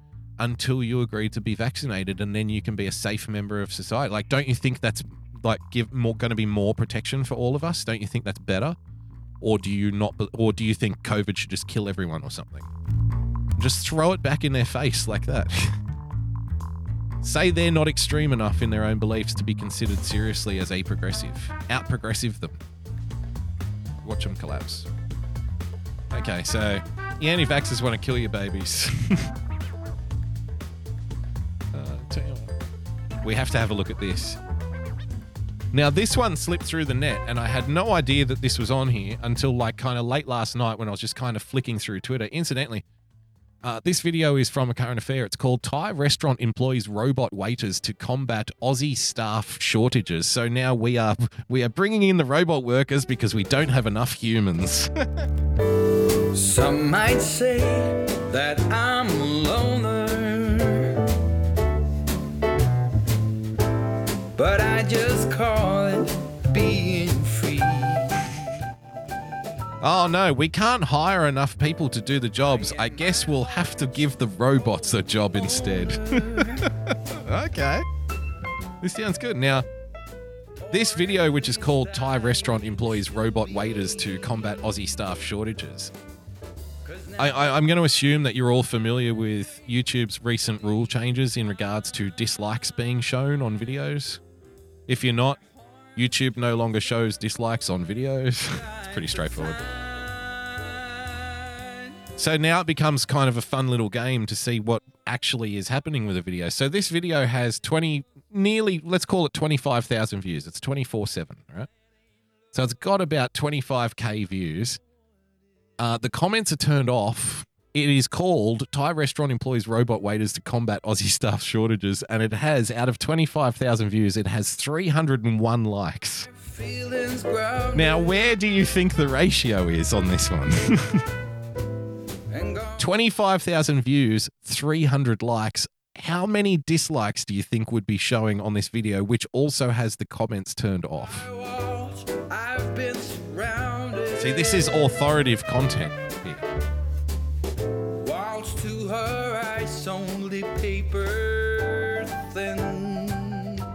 until you agree to be vaccinated. And then you can be a safe member of society. Like, don't you think that's like give more going to be more protection for all of us? Don't you think that's better? Or do you not? Or do you think COVID should just kill everyone or something? Just throw it back in their face like that. Say they're not extreme enough in their own beliefs to be considered seriously as a progressive. Out-progressive them. Watch them collapse. Okay, so the anti-vaxxers want to kill your babies. uh, we have to have a look at this. Now, this one slipped through the net, and I had no idea that this was on here until like kind of late last night when I was just kind of flicking through Twitter. Incidentally, Uh, this video is from A Current Affair. It's called Thai Restaurant Employs Robot Waiters to Combat Aussie Staff Shortages. So now we are we are bringing in the robot workers because we don't have enough humans. Some might say that I'm a loner, but I just call it being free. Oh no, we can't hire enough people to do the jobs. I guess we'll have to give the robots a job instead. Okay. This sounds good. Now, this video, which is called Thai Restaurant Employs Robot Waiters to Combat Aussie Staff Shortages. I, I, I'm going to assume that you're all familiar with YouTube's recent rule changes in regards to dislikes being shown on videos. If you're not, YouTube no longer shows dislikes on videos. It's pretty straightforward. So now it becomes kind of a fun little game to see what actually is happening with a video. So this video has twenty, nearly, let's call it twenty-five thousand views. It's twenty-four seven, right? So it's got about twenty-five K views. Uh, the comments are turned off. It is called Thai Restaurant Employs Robot Waiters to Combat Aussie Staff Shortages. And it has, out of twenty-five thousand views, it has three hundred one likes. Now, where do you think the ratio is on this one? twenty-five thousand views, three hundred likes. How many dislikes do you think would be showing on this video, which also has the comments turned off? See, this is authoritative content.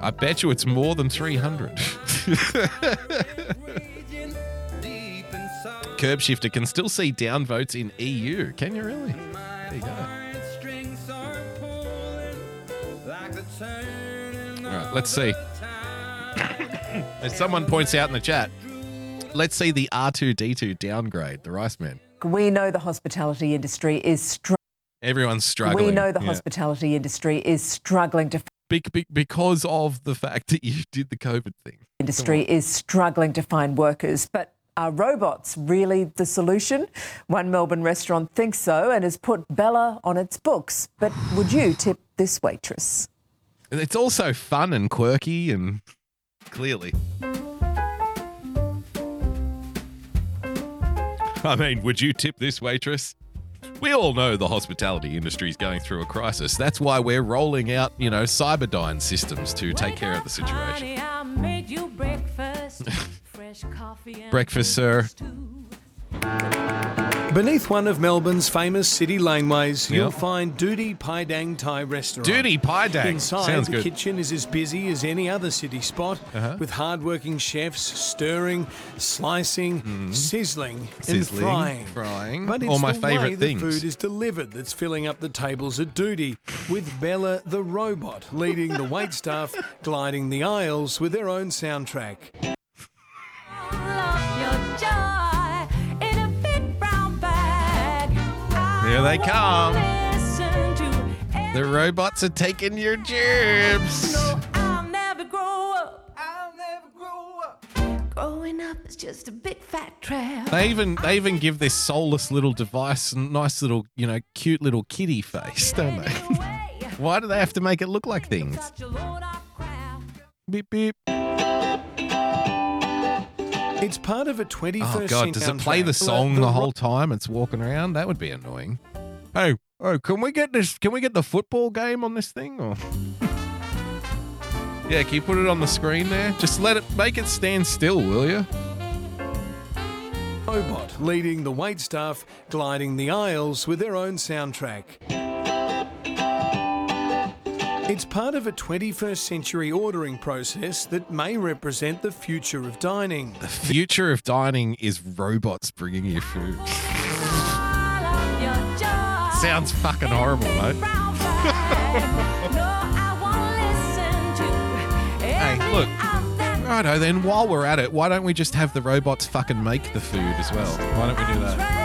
I bet you it's more than three hundred. Curb Shifter can still see downvotes in E U. Can you really? There you go. All right, let's see. As someone points out in the chat, let's see the R two D two downgrade, the Rice Man. We know the hospitality industry is strong. Everyone's struggling. We know the yeah. hospitality industry is struggling to... Be- be- because of the fact that you did the COVID thing. Industry is struggling to find workers, but are robots really the solution? One Melbourne restaurant thinks so and has put Bella on its books. But would you tip this waitress? It's also fun and quirky and clearly... I mean, would you tip this waitress? We all know the hospitality industry is going through a crisis. That's why we're rolling out, you know, Cyberdyne systems to take care of the situation. Breakfast, sir. Beneath one of Melbourne's famous city laneways, yep. you'll find Duty Pai Dang Thai restaurant. Duty Pai Dang. Inside, Sounds the good. kitchen is as busy as any other city spot, uh-huh. with hard-working chefs stirring, slicing, mm. sizzling, sizzling, and frying. frying. But it's All my the favourite way things. the food is delivered that's filling up the tables at Duty, with Bella the robot leading the waitstaff, gliding the aisles with their own soundtrack. Here they come. The robots are taking your jobs. No, I'll never grow up. I'll never grow up. Growing up is just a big fat trap. They even they even give this soulless little device a nice little, you know, cute little kitty face, don't they? Why do they have to make it look like things? Beep beep. It's part of a twenty-first. Oh God! Does it play the song the whole time? It's walking around. That would be annoying. Hey, oh, can we get this? Can we get the football game on this thing? Or yeah, can you put it on the screen there? Just let it make it stand still, will you? Robot leading the waitstaff, gliding the aisles with their own soundtrack. It's part of a twenty-first century ordering process that may represent the future of dining. The future of dining is robots bringing you food. Sounds fucking horrible, mate. Hey, look. Righto then, while we're at it, why don't we just have the robots fucking make the food as well? Why don't we do that?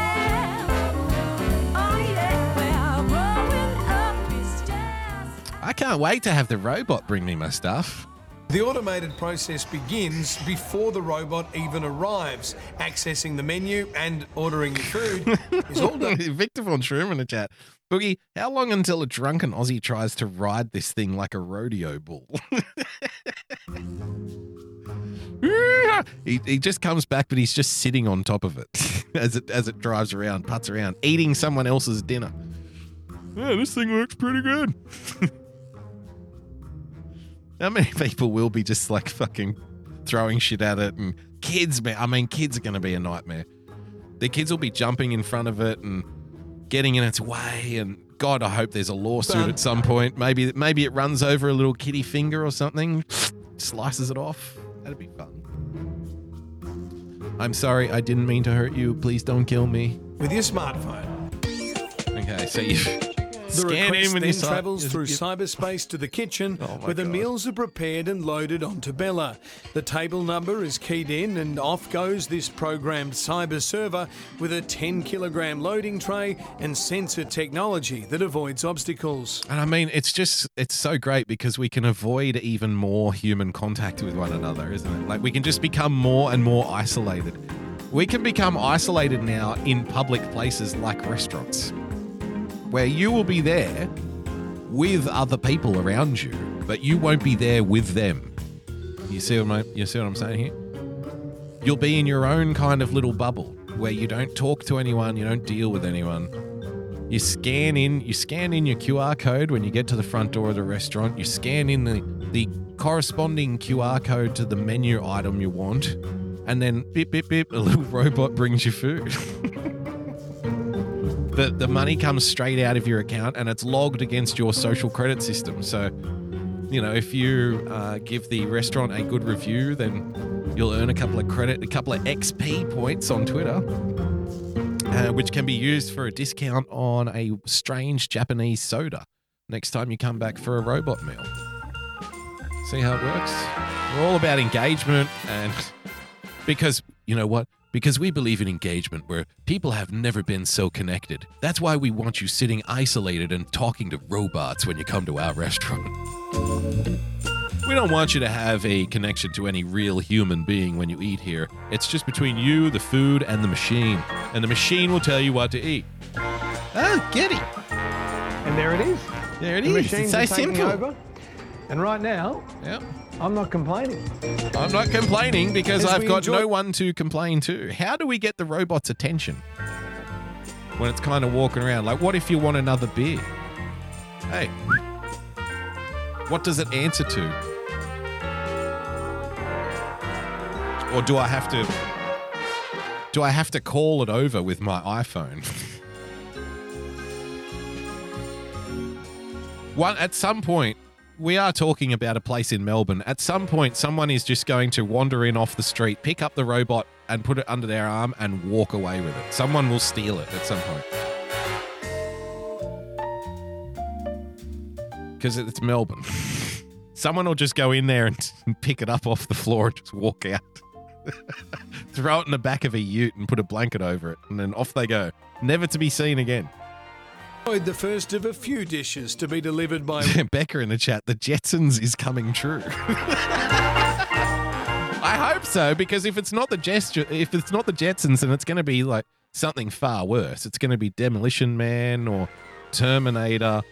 I can't wait to have the robot bring me my stuff. The automated process begins before the robot even arrives. Accessing the menu and ordering your food is all done. Victor von Shroom in the chat. Boogie, how long until a drunken Aussie tries to ride this thing like a rodeo bull? he, he just comes back, but he's just sitting on top of it as it as it drives around, putts around, eating someone else's dinner. Yeah, this thing works pretty good. How many people will be just like fucking throwing shit at it? And kids, man, I mean, kids are going to be a nightmare. Their kids will be jumping in front of it and getting in its way. And God, I hope there's a lawsuit at some point. Maybe, maybe it runs over a little kitty finger or something, slices it off. That'd be fun. I'm sorry, I didn't mean to hurt you. Please don't kill me. With your smartphone. Okay, so you. The request then travels through cyberspace to the kitchen oh where the God. meals are prepared and loaded onto Bella. The table number is keyed in and off goes this programmed cyber server with a ten kilogram loading tray and sensor technology that avoids obstacles. And I mean, it's just, it's so great because we can avoid even more human contact with one another, isn't it? Like we can just become more and more isolated. We can become isolated now in public places like restaurants, where you will be there with other people around you, but you won't be there with them. You see what I'm, you see what I'm saying here? You'll be in your own kind of little bubble where you don't talk to anyone, you don't deal with anyone. You scan in, you scan in your Q R code when you get to the front door of the restaurant. You scan in the, the corresponding Q R code to the menu item you want, and then beep, beep, beep, a little robot brings you food. The, the money comes straight out of your account and it's logged against your social credit system. So, you know, if you uh, give the restaurant a good review, then you'll earn a couple of credit, a couple of X P points on Twitter, uh, which can be used for a discount on a strange Japanese soda next time you come back for a robot meal. See how it works? We're all about engagement and because, you know what? because we believe in engagement where people have never been so connected. That's why we want you sitting isolated and talking to robots when you come to our restaurant. We don't want you to have a connection to any real human being when you eat here. It's just between you, the food, and the machine. And the machine will tell you what to eat. Oh, giddy. And there it is. There it the is. It's so simple. Over. And right now, yep. I'm not complaining. I'm not complaining because I've got enjoy- no one to complain to. How do we get the robot's attention when it's kind of walking around? Like, what if you want another beer? Hey, what does it answer to? Or do I have to do I have to call it over with my iPhone? One, at some point, we are talking about a place in Melbourne. At some point, someone is just going to wander in off the street, pick up the robot and put it under their arm and walk away with it. Someone will steal it at some point. Because it's Melbourne. Someone will just go in there and, and pick it up off the floor and just walk out. Throw it in the back of a ute and put a blanket over it. And then off they go. Never to be seen again. The first of a few dishes to be delivered by... Becca in the chat, the Jetsons is coming true. I hope so, because if it's not the gesture, if it's not the Jetsons, then it's going to be like something far worse. It's going to be Demolition Man or Terminator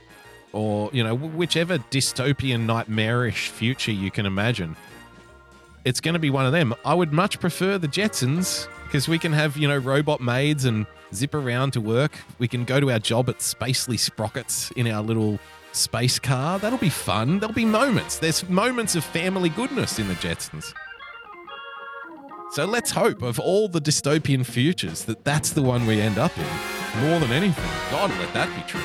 or, you know, whichever dystopian, nightmarish future you can imagine. It's going to be one of them. I would much prefer the Jetsons because we can have, you know, robot maids and zip around to work. We can go to our job at Spacely Sprockets in our little space car. That'll be fun. There'll be moments. There's moments of family goodness in the Jetsons. So let's hope of all the dystopian futures that that's the one we end up in more than anything. God, let that be true.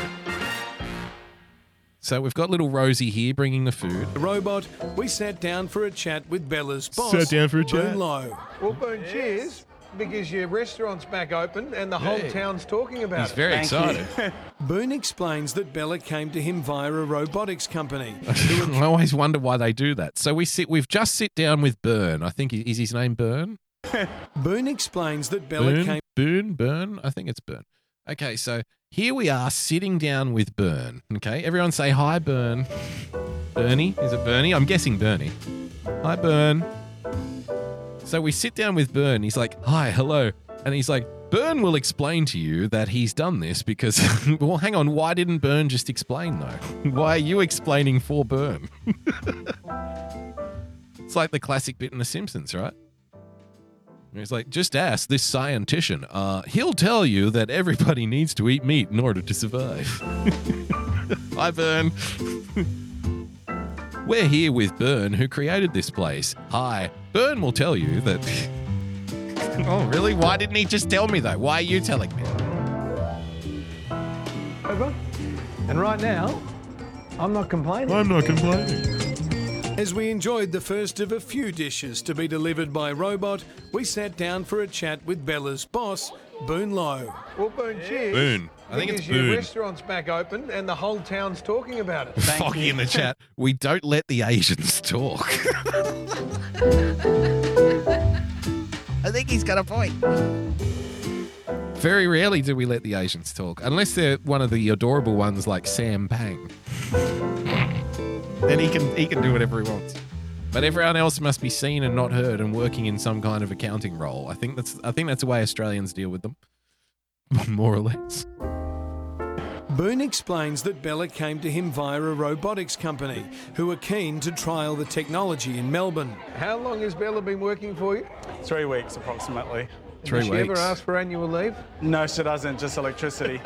So we've got little Rosie here bringing the food. The robot, we sat down for a chat with Bella's boss. Sat down for a chat? Boone Lowe. Well, Boone, yes. Cheers, because your restaurant's back open and the whole hey. town's talking about He's it. He's very Thank excited. Boone explains that Bella came to him via a robotics company. I always wonder why they do that. So we sit, we've just sit down with Byrne. I think, is his name Byrne? Boone explains that Bella Boone, came... Boone, Byrne? I think it's Byrne. Okay, so... Here we are sitting down with Byrne, okay? Everyone say, hi, Byrne. Bernie? Is it Bernie? I'm guessing Bernie. Hi, Byrne. So we sit down with Byrne. He's like, hi, hello. And he's like, Byrne will explain to you that he's done this because, well, hang on, why didn't Byrne just explain, though? Why are you explaining for Byrne? It's like the classic bit in The Simpsons, right? He's like, just ask this scientician. Uh, he'll tell you that everybody needs to eat meat in order to survive. Hi, Byrne. We're here with Byrne, who created this place. Hi. Byrne will tell you that... Oh, really? Why didn't he just tell me, though? Why are you telling me? Over. And right now, I'm not complaining. I'm not complaining. As we enjoyed the first of a few dishes to be delivered by robot, we sat down for a chat with Bella's boss, Boone Lowe. Well, Boone, cheers. Boone. I think it's Boone. Your restaurant's back open and the whole town's talking about it. Foggy in the chat. We don't let the Asians talk. I think he's got a point. Very rarely do we let the Asians talk, unless they're one of the adorable ones like Sam Bang. Then he can he can do whatever he wants, but everyone else must be seen and not heard and working in some kind of accounting role. I think that's I think that's the way Australians deal with them, more or less. Boone explains that Bella came to him via a robotics company who were keen to trial the technology in Melbourne. How long has Bella been working for you? Three weeks approximately. Three Does she weeks. Ever ask for annual leave? No, she doesn't. Just electricity.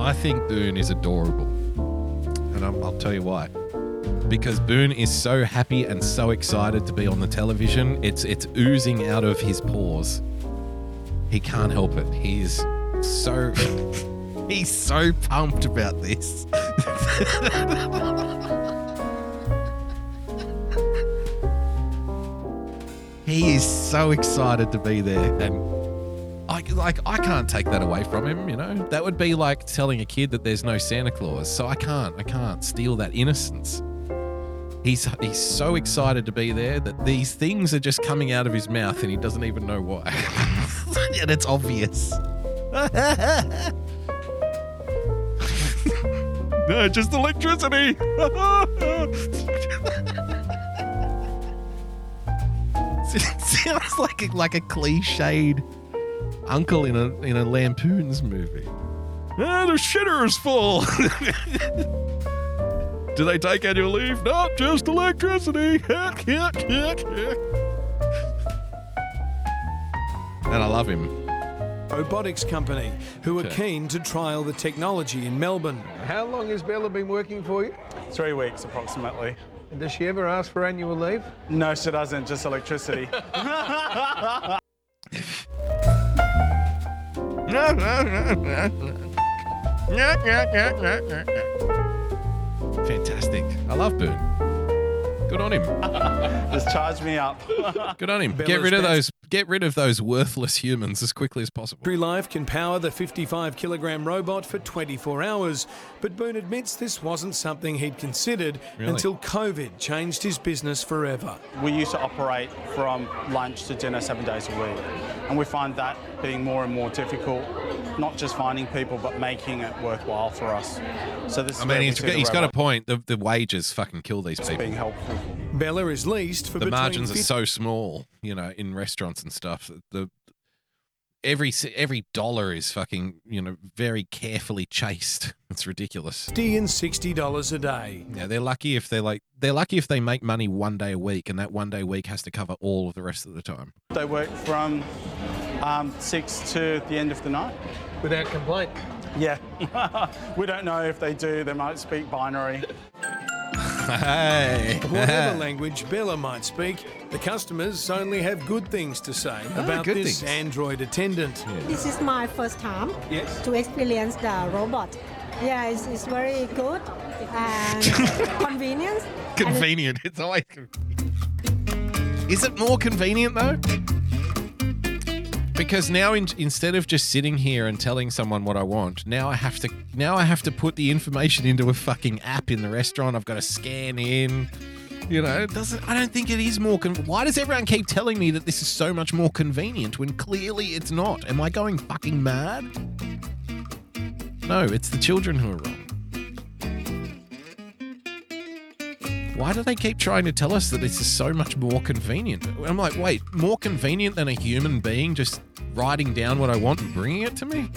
I think Boone is adorable, and I'm, I'll tell you why. Because Boone is so happy and so excited to be on the television, it's it's oozing out of his pores. He can't help it. He's so he's so pumped about this. He is so excited to be there, and I, like, I can't take that away from him, you know? That would be like telling a kid that there's no Santa Claus. So I can't, I can't steal that innocence. He's, he's so excited to be there that these things are just coming out of his mouth and he doesn't even know why. And it's obvious. No, just electricity. Sounds like a, like a cliched uncle in a in a Lampoon's movie. Ah, the shitter is full. Do they take annual leave? Nope, just electricity. And I love him. Robotics company, who okay. are keen to trial the technology in Melbourne. How long has Bella been working for you? Three weeks, approximately. And does she ever ask for annual leave? No, she doesn't, just electricity. Fantastic. I love Boone. Good on him. Just charge me up. Good on him. Bella's get rid of those get rid of those worthless humans as quickly as possible. True Life can power the fifty-five kilogram robot for twenty-four hours, but Boone admits this wasn't something he'd considered really? until COVID changed his business forever. We used to operate from lunch to dinner seven days a week, and we find that being more and more difficult, not just finding people, but making it worthwhile for us. So this. I mean, he's, got, he's got a point. The, the wages fucking kill these people. Being helpful. Bella is leased for the margins are so small, you know, in restaurants and stuff. The every every dollar is fucking, you know, very carefully chased. It's ridiculous. Fifty and sixty dollars a day. Yeah, they're lucky if they're like they're lucky if they make money one day a week, and that one day a week has to cover all of the rest of the time. They work from um, six to the end of the night without complaint. Yeah, we don't know if they do. They might speak binary. Hey. Whatever language Bella might speak, the customers only have good things to say oh, about this things. Android attendant. Yeah. This is my first time yes. to experience the robot. Yeah, it's, it's very good and convenient. Convenient. And it- it's always convenient. Is it more convenient, though? Because now, in, instead of just sitting here and telling someone what I want, now I have to now I have to put the information into a fucking app in the restaurant. I've got to scan in, you know. It doesn't I don't think it is more. Con- Why does everyone keep telling me that this is so much more convenient when clearly it's not? Am I going fucking mad? No, it's the children who are wrong. Why do they keep trying to tell us that this is so much more convenient? I'm like, wait, more convenient than a human being just writing down what I want and bringing it to me?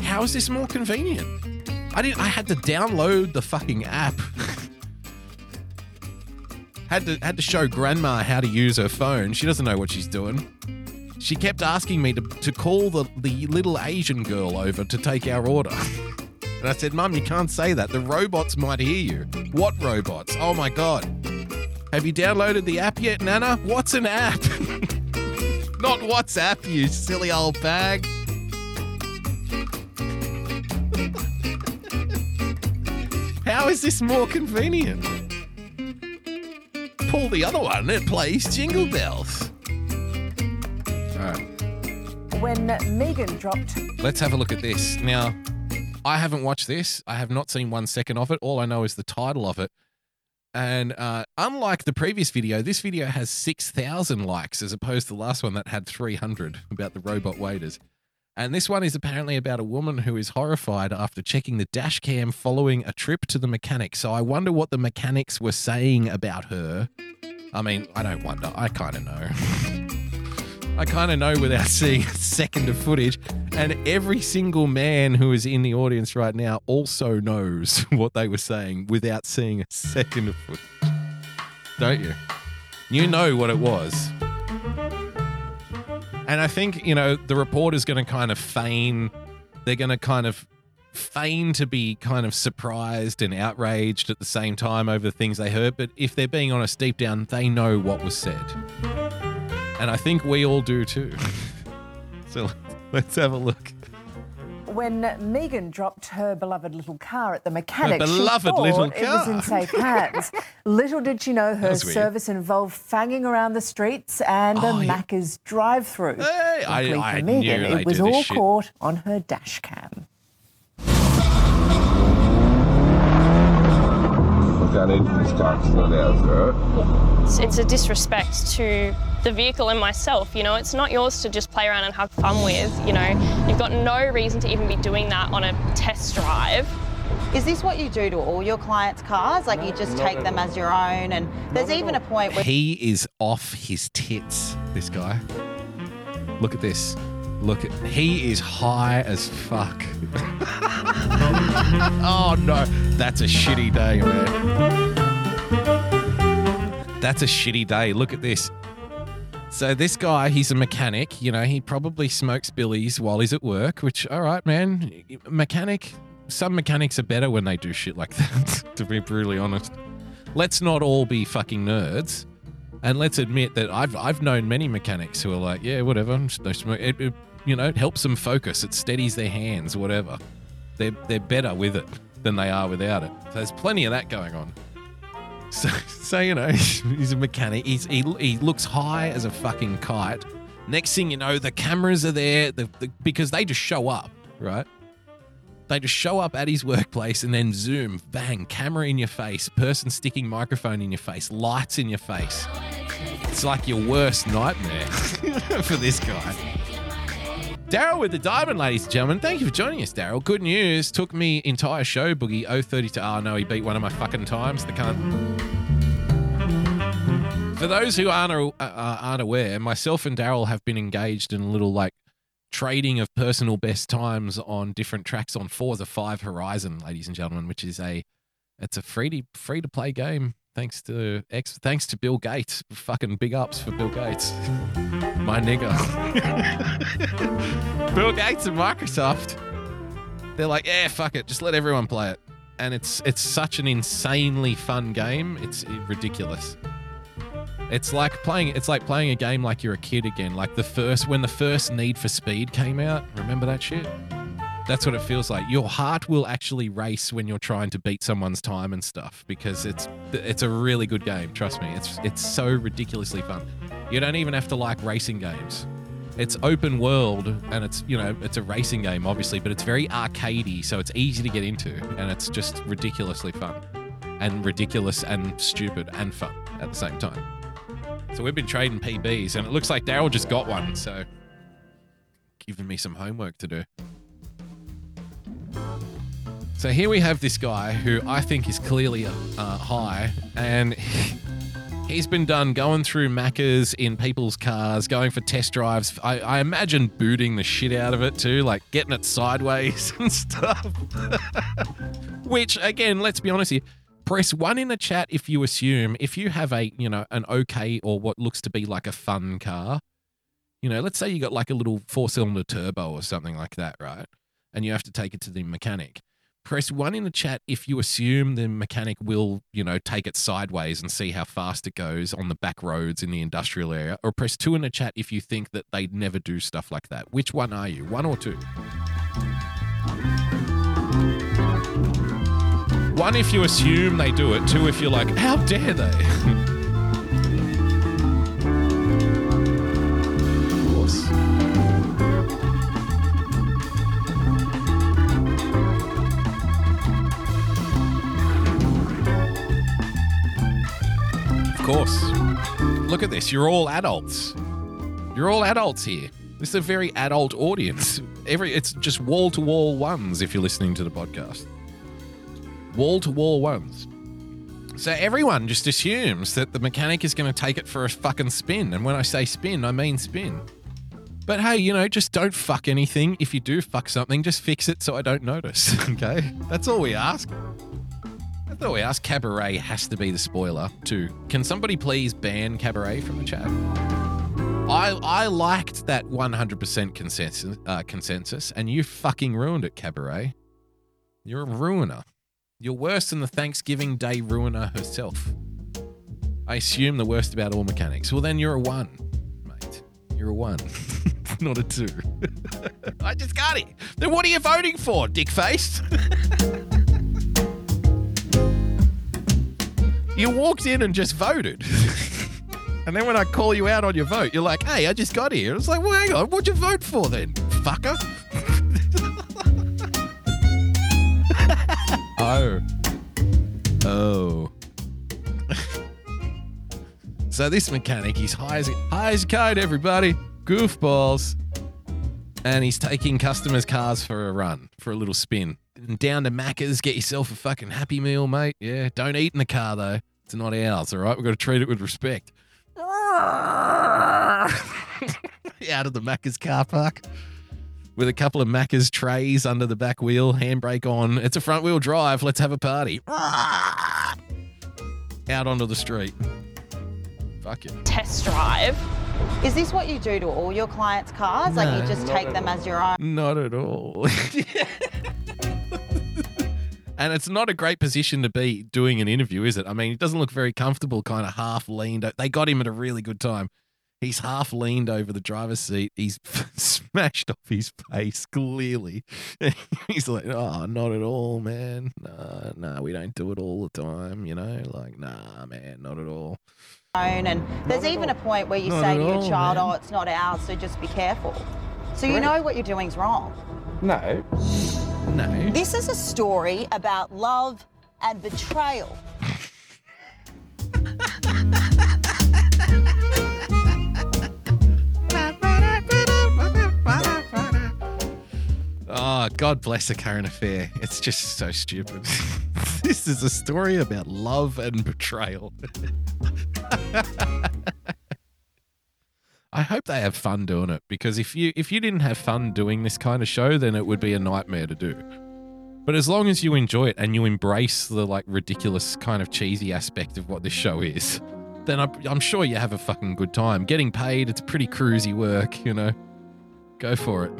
How is this more convenient? I didn't. I had to download the fucking app. had to had to show Grandma how to use her phone. She doesn't know what she's doing. She kept asking me to, to call the, the little Asian girl over to take our order. And I said, Mum, you can't say that. The robots might hear you. What robots? Oh, my God. Have you downloaded the app yet, Nana? What's an app? Not WhatsApp, you silly old bag. How is this more convenient? Pull the other one. It plays Jingle Bells. All right. When Megan dropped... Let's have a look at this. Now... I haven't watched this. I have not seen one second of it. All I know is the title of it. And uh, unlike the previous video, this video has six thousand likes as opposed to the last one that had three hundred about the robot waiters. And this one is apparently about a woman who is horrified after checking the dash cam following a trip to the mechanic. So I wonder what the mechanics were saying about her. I mean, I don't wonder. I kind of know. I kind of know without seeing a second of footage. And every single man who is in the audience right now also knows what they were saying without seeing a second of footage. Don't you? You know what it was. And I think, you know, the reporter's going to kind of feign, they're going to kind of feign to be kind of surprised and outraged at the same time over the things they heard. But if they're being honest deep down, they know what was said. And I think we all do too. So let's have a look. when Megan dropped her beloved little car at the mechanic, her beloved she thought little car. It was in safe hands. Little did she know her service involved fanging around the streets and oh, a yeah. Macca's drive-through. Hey, I, I Megan, knew it was all caught shit. on her dash cam. It's, it's a disrespect to the vehicle and myself, you know. It's not yours to just play around and have fun with, you know. You've got no reason to even be doing that on a test drive. Is this what you do to all your clients' cars? Like, no, you just take them all as your own, and there's not even a point where... He is off his tits, this guy. Look at this. Look at... He is high as fuck. Oh, no. That's a shitty day, man. That's a shitty day. Look at this. So this guy, he's a mechanic. You know, he probably smokes billies while he's at work, which, all right, man. Mechanic... Some mechanics are better when they do shit like that, to be brutally honest. Let's not all be fucking nerds. And let's admit that I've I've known many mechanics who are like, yeah, whatever. It, it, you know, it helps them focus. It steadies their hands, whatever. They're, they're better with it than they are without it. So there's plenty of that going on. So, so you know, he's a mechanic. He's, he, he looks high as a fucking kite. Next thing you know, the cameras are there the, the, because they just show up, right? They just show up at his workplace and then zoom, bang, camera in your face, person sticking microphone in your face, lights in your face. It's like your worst nightmare for this guy. Daryl with the diamond, ladies and gentlemen. Thank you for joining us, Daryl. Good news. Took me entire show, Boogie, oh thirty to... Oh, no, he beat one of my fucking times, the cunt. For those who aren't, uh, aren't aware, myself and Daryl have been engaged in a little, like, trading of personal best times on different tracks on Forza Horizon, ladies and gentlemen, which is a it's a free to free to play game. Thanks to ex, thanks to Bill Gates. Fucking big ups for Bill Gates, my nigga. Bill Gates and Microsoft. They're like, yeah, fuck it, just let everyone play it. And it's it's such an insanely fun game. It's ridiculous. It's like playing it's like playing a game like you're a kid again. Like the first when the first Need for Speed came out, remember that shit? That's what it feels like. Your heart will actually race when you're trying to beat someone's time and stuff, because it's it's a really good game, trust me. It's it's so ridiculously fun. You don't even have to like racing games. It's open world and it's, you know, it's a racing game obviously, but it's very arcadey, so it's easy to get into and it's just ridiculously fun. And ridiculous and stupid and fun at the same time. So we've been trading P Bs, and it looks like Daryl just got one, so giving me some homework to do. So here we have this guy who I think is clearly uh, high, and he's been done going through Maccas in people's cars, going for test drives. I, I imagine booting the shit out of it too, like getting it sideways and stuff. Which, again, let's be honest here. Press one in the chat if you assume, if you have a, you know, an okay or what looks to be like a fun car, you know, let's say you got like a little four-cylinder turbo or something like that, right? And you have to take it to the mechanic. Press one in the chat if you assume the mechanic will, you know, take it sideways and see how fast it goes on the back roads in the industrial area. Or press two in the chat if you think that they'd never do stuff like that. Which one are you? One or two? One, if you assume they do it. Two, if you're like, how dare they? Of course. Of course. Look at this. You're all adults. You're all adults here. This is a very adult audience. Every, it's just wall-to-wall ones if you're listening to the podcast. Wall-to-wall ones. So everyone just assumes that the mechanic is going to take it for a fucking spin. And when I say spin, I mean spin. But hey, you know, just don't fuck anything. If you do fuck something, just fix it so I don't notice, okay? That's all we ask. That's all we ask. Cabaret has to be the spoiler too. Can somebody please ban Cabaret from the chat? I I liked that one hundred percent consensus, uh, consensus, and you fucking ruined it, Cabaret. You're a ruiner. You're worse than the Thanksgiving Day ruiner herself. I assume the worst about all mechanics. Well, then you're a one, mate. You're a one. not a two. I just got it. Then what are you voting for, dickface? You walked in and just voted. And then when I call you out on your vote, you're like, hey, I just got here. It's like, well, hang on, what'd you vote for then, fucker? Oh. Oh. So this mechanic, he's high as, high as a kite, everybody. Goofballs. And he's taking customers' cars for a run, for a little spin. And down to Macca's, get yourself a fucking Happy Meal, mate. Yeah, don't eat in the car, though. It's not ours, all right? We've got to treat it with respect. Out of the Macca's car park with a couple of Macca's trays under the back wheel, handbrake on. It's a front-wheel drive. Let's have a party. Out onto the street. Fuck it. Test drive. Is this what you do to all your clients' cars? No, like you just take them all. As your own? Not at all. And it's not a great position to be doing an interview, is it? I mean, it doesn't look very comfortable, kind of half leaned. They got him at a really good time. He's half leaned over the driver's seat. He's smashed off his face, clearly. He's like, oh, not at all, man. Nah, nah, we don't do it all the time, you know? Like, nah, man, not at all. And there's even a point where you say to your child, oh, it's not ours, so just be careful. So you know what you're doing's wrong. No. No. This is a story about love and betrayal. Oh, God bless A Current Affair. It's just so stupid. This is a story about love and betrayal. I hope they have fun doing it, because if you if you didn't have fun doing this kind of show, then it would be a nightmare to do. But as long as you enjoy it and you embrace the like ridiculous kind of cheesy aspect of what this show is, then I'm, I'm sure you have a fucking good time. Getting paid, it's pretty cruisy work, you know. Go for it.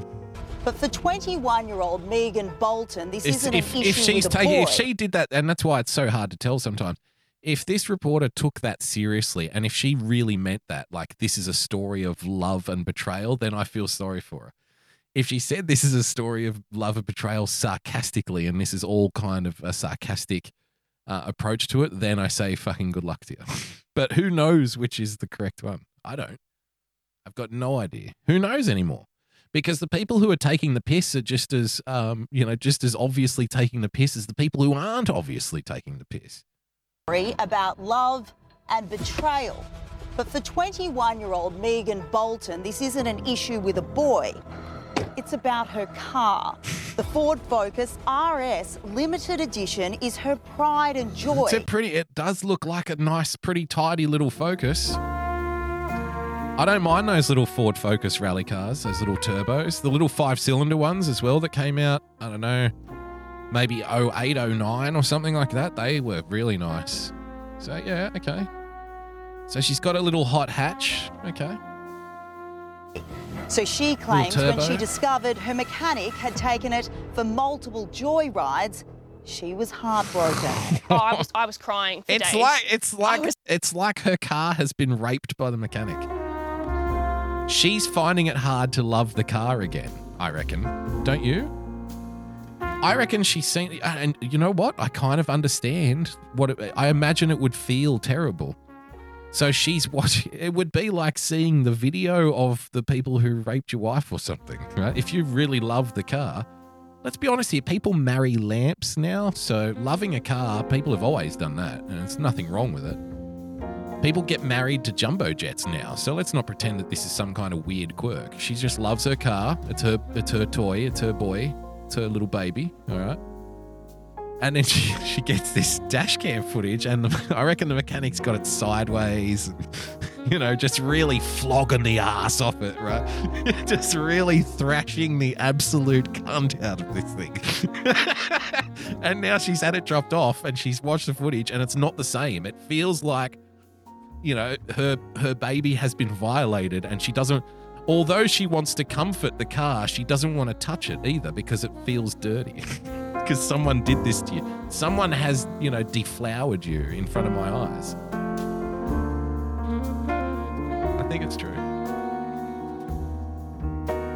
But for twenty-one-year-old Megan Bolton, this it's, isn't if, an issue if she's with taking, If she did that, and that's why it's so hard to tell sometimes, if this reporter took that seriously and if she really meant that, like this is a story of love and betrayal, then I feel sorry for her. If she said this is a story of love and betrayal sarcastically and this is all kind of a sarcastic uh, approach to it, then I say fucking good luck to you. But who knows which is the correct one? I don't. I've got no idea. Who knows anymore? Because the people who are taking the piss are just as, um, you know, just as obviously taking the piss as the people who aren't obviously taking the piss. About love and betrayal. But for twenty-one-year-old Megan Bolton, this isn't an issue with a boy. It's about her car. The Ford Focus R S Limited Edition is her pride and joy. It's a pretty, it does look like a nice, pretty tidy little Focus. I don't mind those little Ford Focus rally cars, those little turbos, the little five-cylinder ones as well that came out, I don't know, maybe oh eight, oh nine or something like that. They were really nice. So, yeah, okay. So she's got a little hot hatch. Okay. So she claims when she discovered her mechanic had taken it for multiple joy rides, she was heartbroken. Oh, I was, I was crying for it's days. Like, it's, like, was- it's like her car has been raped by the mechanic. She's finding it hard to love the car again, I reckon. Don't you? I reckon she's seen, and you know what? I kind of understand what it, I imagine it would feel terrible. So she's watching, it would be like seeing the video of the people who raped your wife or something, right? If you really love the car, let's be honest here, people marry lamps now. So loving a car, people have always done that, and there's nothing wrong with it. People get married to jumbo jets now. So let's not pretend that this is some kind of weird quirk. She just loves her car. It's her, it's her toy, it's her boy. Her little baby, all right, and then she, she gets this dash cam footage, and the, I reckon the mechanic's got it sideways, you know, just really flogging the ass off it, right? Just really thrashing the absolute cunt out of this thing. And now she's had it dropped off, and she's watched the footage, and it's not the same. It feels like, you know, her her baby has been violated, and she doesn't. Although she wants to comfort the car, she doesn't want to touch it either because it feels dirty. Because someone did this to you. Someone has, you know, deflowered you in front of my eyes. I think it's true.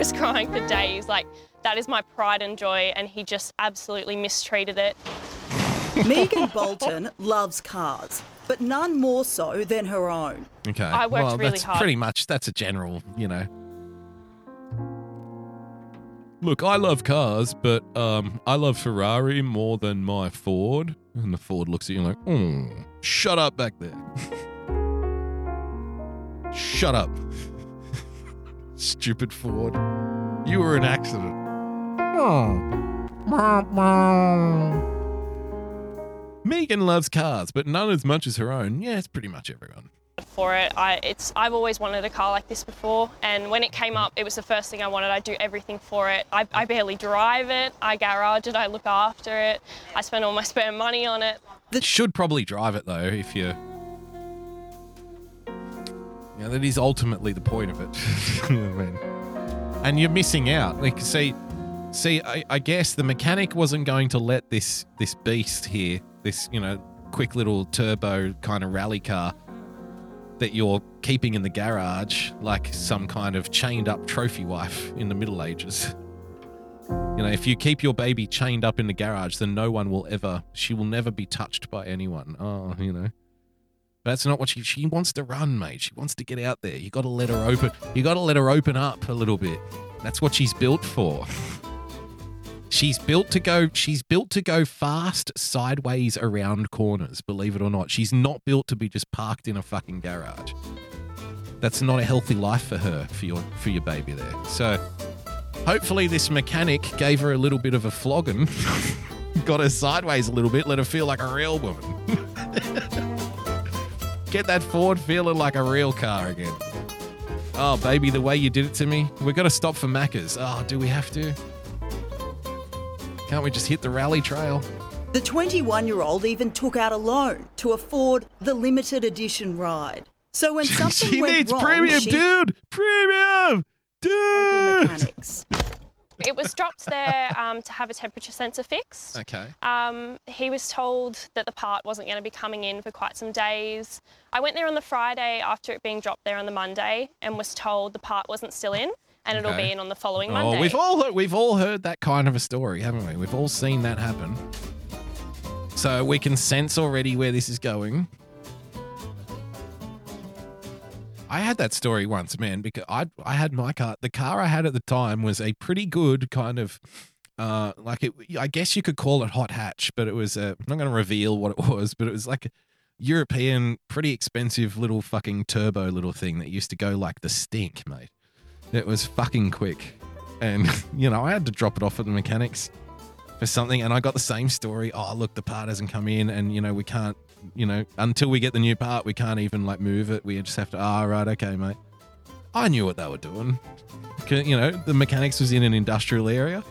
was crying for days. Like, that is my pride and joy, and he just absolutely mistreated it. Megan Bolton loves cars, but none more so than her own. Okay. I worked well, really that's hard. Pretty much, that's a general, you know. Look, I love cars, but um, I love Ferrari more than my Ford. And the Ford looks at you like, mm, shut up back there. Shut up. Stupid Ford. You were an accident. Oh. Megan loves cars, but none as much as her own. Yeah, it's pretty much everyone. For it, I, it's, I've always wanted a car like this before, and when it came up, it was the first thing I wanted. I do everything for it. I, I barely drive it. I garage it. I look after it. I spend all my spare money on it. That should probably drive it, though, if you... You know, that is ultimately the point of it. You know what I mean? And you're missing out. Like, see, see, I, I guess the mechanic wasn't going to let this this beast here, this, you know, quick little turbo kind of rally car that you're keeping in the garage like some kind of chained up trophy wife in the Middle Ages. You know, if you keep your baby chained up in the garage, then no one will ever, she will never be touched by anyone. Oh, you know. But that's not what she, she wants to run, mate. She wants to get out there. You got to let her open. You got to let her open up a little bit. That's what she's built for. She's built to go, she's built to go fast sideways around corners, believe it or not. She's not built to be just parked in a fucking garage. That's not a healthy life for her, for your for your baby there. So hopefully this mechanic gave her a little bit of a flogging, got her sideways a little bit, let her feel like a real woman. Get that Ford feeling like a real car again. Oh, baby, the way you did it to me. We've got to stop for Macca's. Oh, do we have to? Can't we just hit the rally trail? The twenty-one-year-old even took out a loan to afford the limited edition ride. So when something she went needs wrong, premium, she... dude! Premium! Dude! Mechanics. It was dropped there um, to have a temperature sensor fixed. Okay. Um, he was told that the part wasn't going to be coming in for quite some days. I went there on the Friday after it being dropped there on the Monday and was told the part wasn't still in. And it'll okay. be in on the following Monday. Oh, we've all heard, we've all heard that kind of a story, haven't we? We've all seen that happen. So we can sense already where this is going. I had that story once, man, because I I had my car. The car I had at the time was a pretty good kind of, uh, like it. I guess you could call it hot hatch, but it was. A, I'm not going to reveal what it was, but it was like a European, pretty expensive little fucking turbo little thing that used to go like the stink, mate. It was fucking quick. And, you know, I had to drop it off at the mechanics for something. And I got the same story. Oh, look, the part hasn't come in. And, you know, we can't, you know, until we get the new part, we can't even, like, move it. We just have to, ah, oh, right, okay, mate. I knew what they were doing. You know, the mechanics was in an industrial area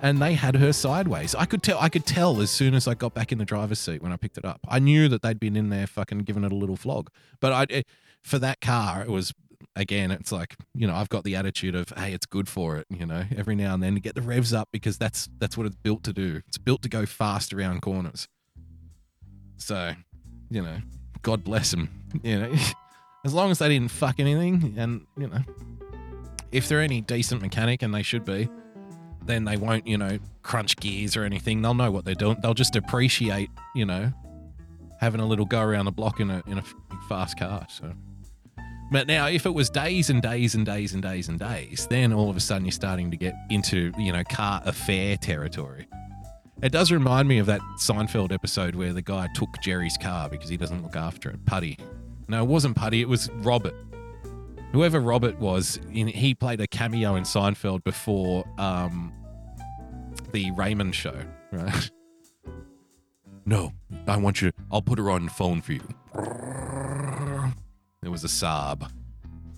and they had her sideways. I could tell, I could tell as soon as I got back in the driver's seat when I picked it up. I knew that they'd been in there fucking giving it a little flog. But I, it, for that car, it was... Again, it's like, you know, I've got the attitude of, hey, it's good for it, you know, every now and then to get the revs up because that's that's what it's built to do. It's built to go fast around corners. So, you know, God bless them, you know, as long as they didn't fuck anything and, you know, if they're any decent mechanic, and they should be, then they won't, you know, crunch gears or anything. They'll know what they're doing. They'll just appreciate, you know, having a little go around the block in a in a fast car, so... But now, if it was days and days and days and days and days, then all of a sudden you're starting to get into, you know, car affair territory. It does remind me of that Seinfeld episode where the guy took Jerry's car because he doesn't look after it. Putty. No, it wasn't Putty. It was Robert. Whoever Robert was, he played a cameo in Seinfeld before um, the Raymond show, right? No, I want you. I'll put her on the phone for you. It was a Saab.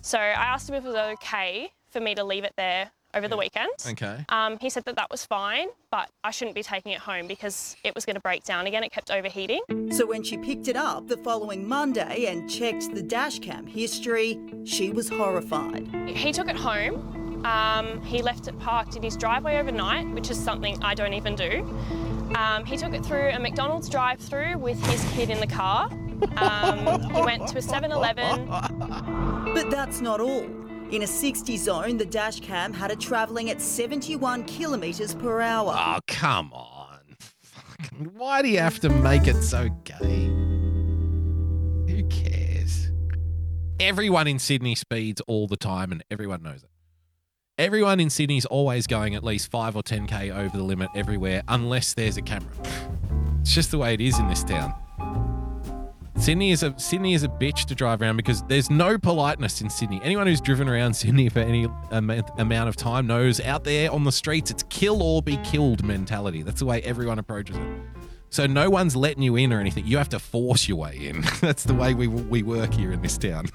So I asked him if it was okay for me to leave it there over yeah. the weekend. Okay. Um, he said that that was fine, but I shouldn't be taking it home because it was going to break down again. It kept overheating. So when she picked it up the following Monday and checked the dash cam history, she was horrified. He took it home. Um, he left it parked in his driveway overnight, which is something I don't even do. Um, he took it through a McDonald's drive-through with his kid in the car. Um, he went to a seven eleven. But that's not all. In a sixty zone, the dash cam had it travelling at seventy-one kilometres per hour. Oh, come on. Fucking, why do you have to make it so gay? Who cares? Everyone in Sydney speeds all the time and everyone knows it. Everyone in Sydney's always going at least five or ten K over the limit everywhere unless there's a camera. It's just the way it is in this town. Sydney is a Sydney is a bitch to drive around because there's no politeness in Sydney. Anyone who's driven around Sydney for any amount, amount of time knows out there on the streets it's kill or be killed mentality. That's the way everyone approaches it. So no one's letting you in or anything. You have to force your way in. That's the way we we work here in this town.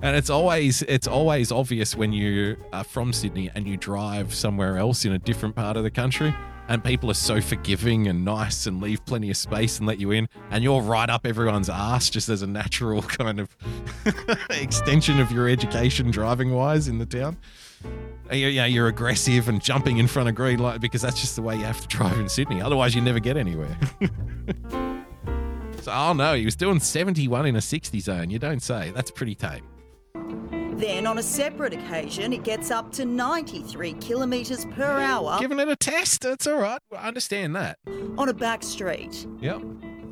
And it's always it's always obvious when you are from Sydney and you drive somewhere else in a different part of the country. And people are so forgiving and nice and leave plenty of space and let you in. And you're right up everyone's ass just as a natural kind of extension of your education driving-wise in the town. Yeah, you're aggressive and jumping in front of green light because that's just the way you have to drive in Sydney. Otherwise, you never get anywhere. So, oh no, he was doing seventy-one in a sixty zone. You don't say. That's pretty tame. Then, on a separate occasion, it gets up to ninety-three kilometres per hour. Giving it a test. That's all right. I understand that. On a back street. Yep.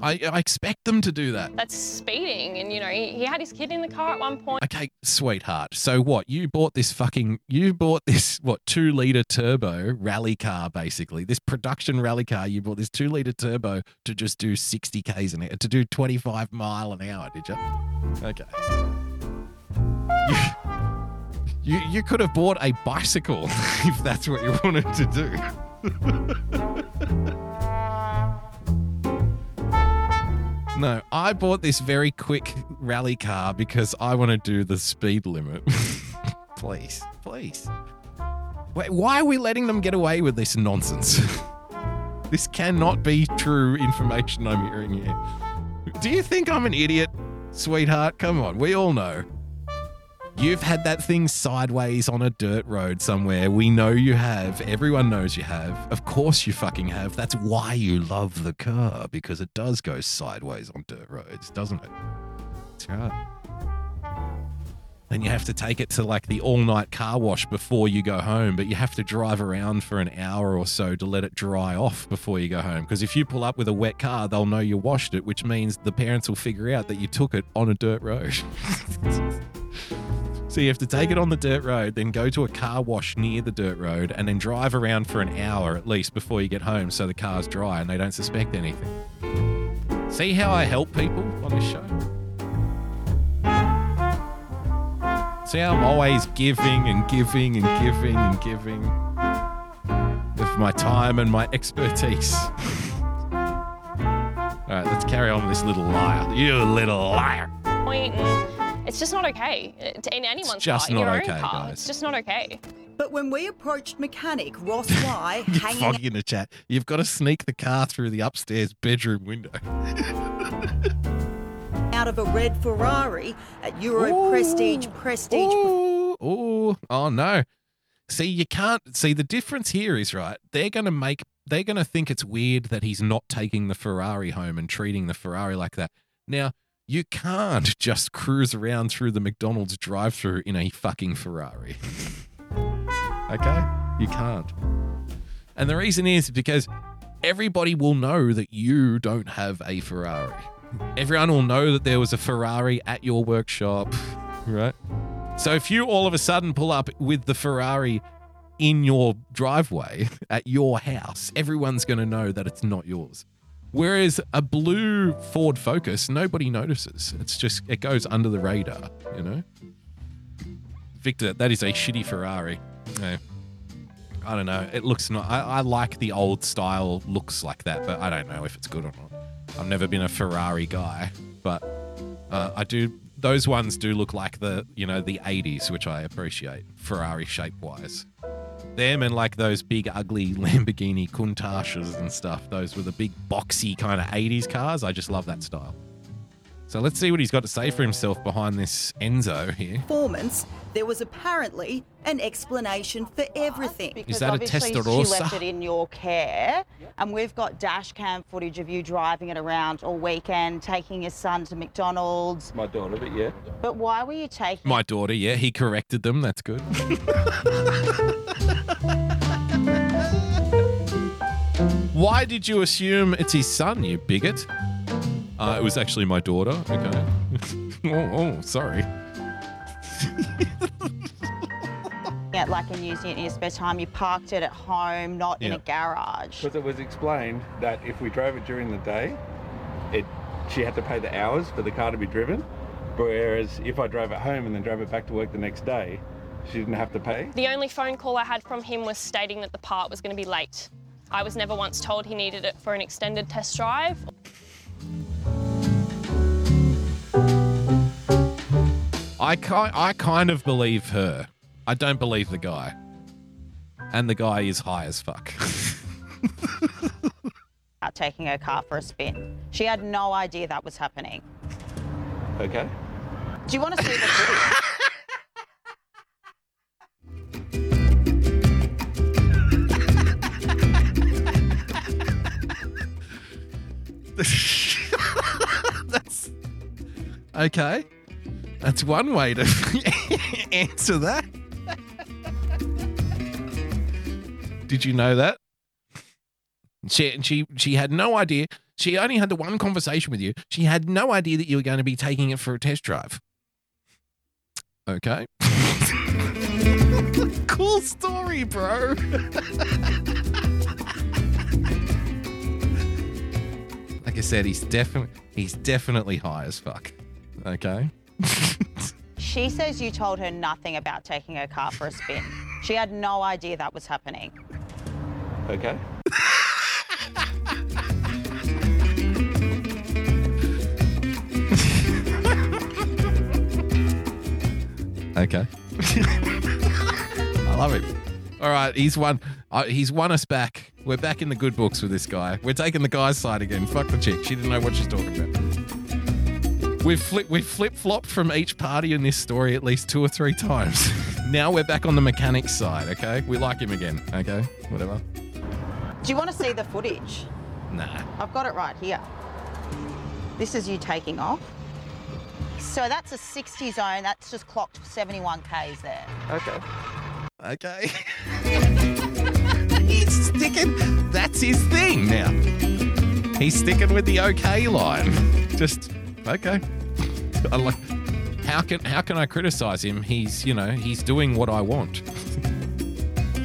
I, I expect them to do that. That's speeding. And, you know, he, he had his kid in the car at one point. Okay, sweetheart. So what? You bought this fucking, you bought this, what, two-litre turbo rally car, basically. This production rally car, you bought this two-litre turbo to just do sixty Ks an hour, to do twenty-five mile an hour, did you? Okay. You, you you could have bought a bicycle if that's what you wanted to do. No, I bought this very quick rally car because I want to do the speed limit. Please, please. Wait, why are we letting them get away with this nonsense? This cannot be true information I'm hearing here. Do you think I'm an idiot, sweetheart? Come on, we all know. You've had that thing sideways on a dirt road somewhere. We know you have. Everyone knows you have. Of course you fucking have. That's why you love the car, because it does go sideways on dirt roads, doesn't it? That's right. Then you have to take it to like the all-night car wash before you go home, but you have to drive around for an hour or so to let it dry off before you go home. Because if you pull up with a wet car, they'll know you washed it, which means the parents will figure out that you took it on a dirt road. So you have to take it on the dirt road, then go to a car wash near the dirt road, and then drive around for an hour at least before you get home so the car's dry and they don't suspect anything. See how I help people on this show? See how I'm always giving and giving and giving and giving with my time and my expertise. All right, let's carry on with this little liar. You little liar. It's just not okay in anyone's it's just car, not in your okay, own car. Guys. It's just not okay. But when we approached mechanic Ross Y, hanging foggy in the chat, you've got to sneak the car through the upstairs bedroom window. Out of a red Ferrari at Euro ooh, Prestige Prestige. Ooh, ooh, oh no! See, you can't see the difference here is right. They're going to make. They're going to think it's weird that he's not taking the Ferrari home and treating the Ferrari like that. Now. You can't just cruise around through the McDonald's drive-thru in a fucking Ferrari. Okay? You can't. And the reason is because everybody will know that you don't have a Ferrari. Everyone will know that there was a Ferrari at your workshop, right? So if you all of a sudden pull up with the Ferrari in your driveway at your house, everyone's going to know that it's not yours. Whereas a blue Ford Focus, nobody notices. It's just, it goes under the radar, you know? Victor, that is a shitty Ferrari. No, I don't know. It looks not, I, I like the old style looks like that, but I don't know if it's good or not. I've never been a Ferrari guy, but uh, I do, those ones do look like the, you know, the eighties, which I appreciate, Ferrari shape-wise. Them and like those big ugly Lamborghini Countaches and stuff. Those were the big boxy kind of eighties cars. I just love that style. So let's see what he's got to say for himself behind this Enzo here. Performance, there was apparently an explanation for everything. Because is that a Testarossa? She left it in your care, and we've got dash cam footage of you driving it around all weekend, taking your son to McDonald's. My daughter, but yeah. But why were you taking... My daughter, yeah. He corrected them. That's good. Why did you assume it's his son, you bigot? Uh, it was actually my daughter. Okay. oh, oh, sorry. Yeah, like in using it in your spare time, you parked it at home, not yeah. in a garage. Because it was explained that if we drove it during the day, it she had to pay the hours for the car to be driven. Whereas if I drove it home and then drove it back to work the next day, she didn't have to pay. The only phone call I had from him was stating that the part was going to be late. I was never once told he needed it for an extended test drive. I, ki- I kind of believe her. I don't believe the guy. And the guy is high as fuck. Taking her car for a spin. She had no idea that was happening. Okay. Do you want to see the video? That's okay. That's one way to answer that. Did you know that? She she she had no idea. She only had the one conversation with you. She had no idea that you were going to be taking it for a test drive. Okay. Cool story, bro. Like I said, he's definitely he's definitely high as fuck. Okay. She says you told her nothing about taking her car for a spin. She had no idea that was happening. Okay. Okay. I love it. All right, he's won. Uh, he's won us back. We're back in the good books with this guy. We're taking the guy's side again. Fuck the chick. She didn't know what she's talking about. We've flip we've flip-flopped from each party in this story at least two or three times. Now we're back on the mechanic's side, okay? We like him again, okay? Whatever. Do you want to see the footage? Nah. I've got it right here. This is you taking off. So that's a sixty zone. That's just clocked seventy-one kays there. Okay. Okay. He's sticking. That's his thing now. He's sticking with the okay line. Just okay. I like. How can how can I criticize him? He's you know he's doing what I want.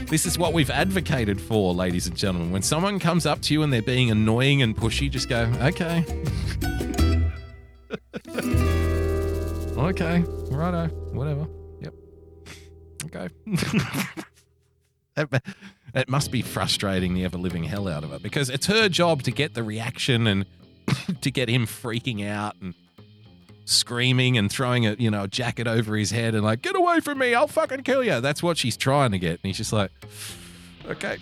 This is what we've advocated for, ladies and gentlemen. When someone comes up to you and they're being annoying and pushy, just go okay. Okay, righto, whatever. Yep. Okay. It, it must be frustrating the ever-living hell out of it because it's her job to get the reaction and to get him freaking out and screaming and throwing a you know a jacket over his head and like, get away from me, I'll fucking kill you. That's what she's trying to get. And he's just like, okay.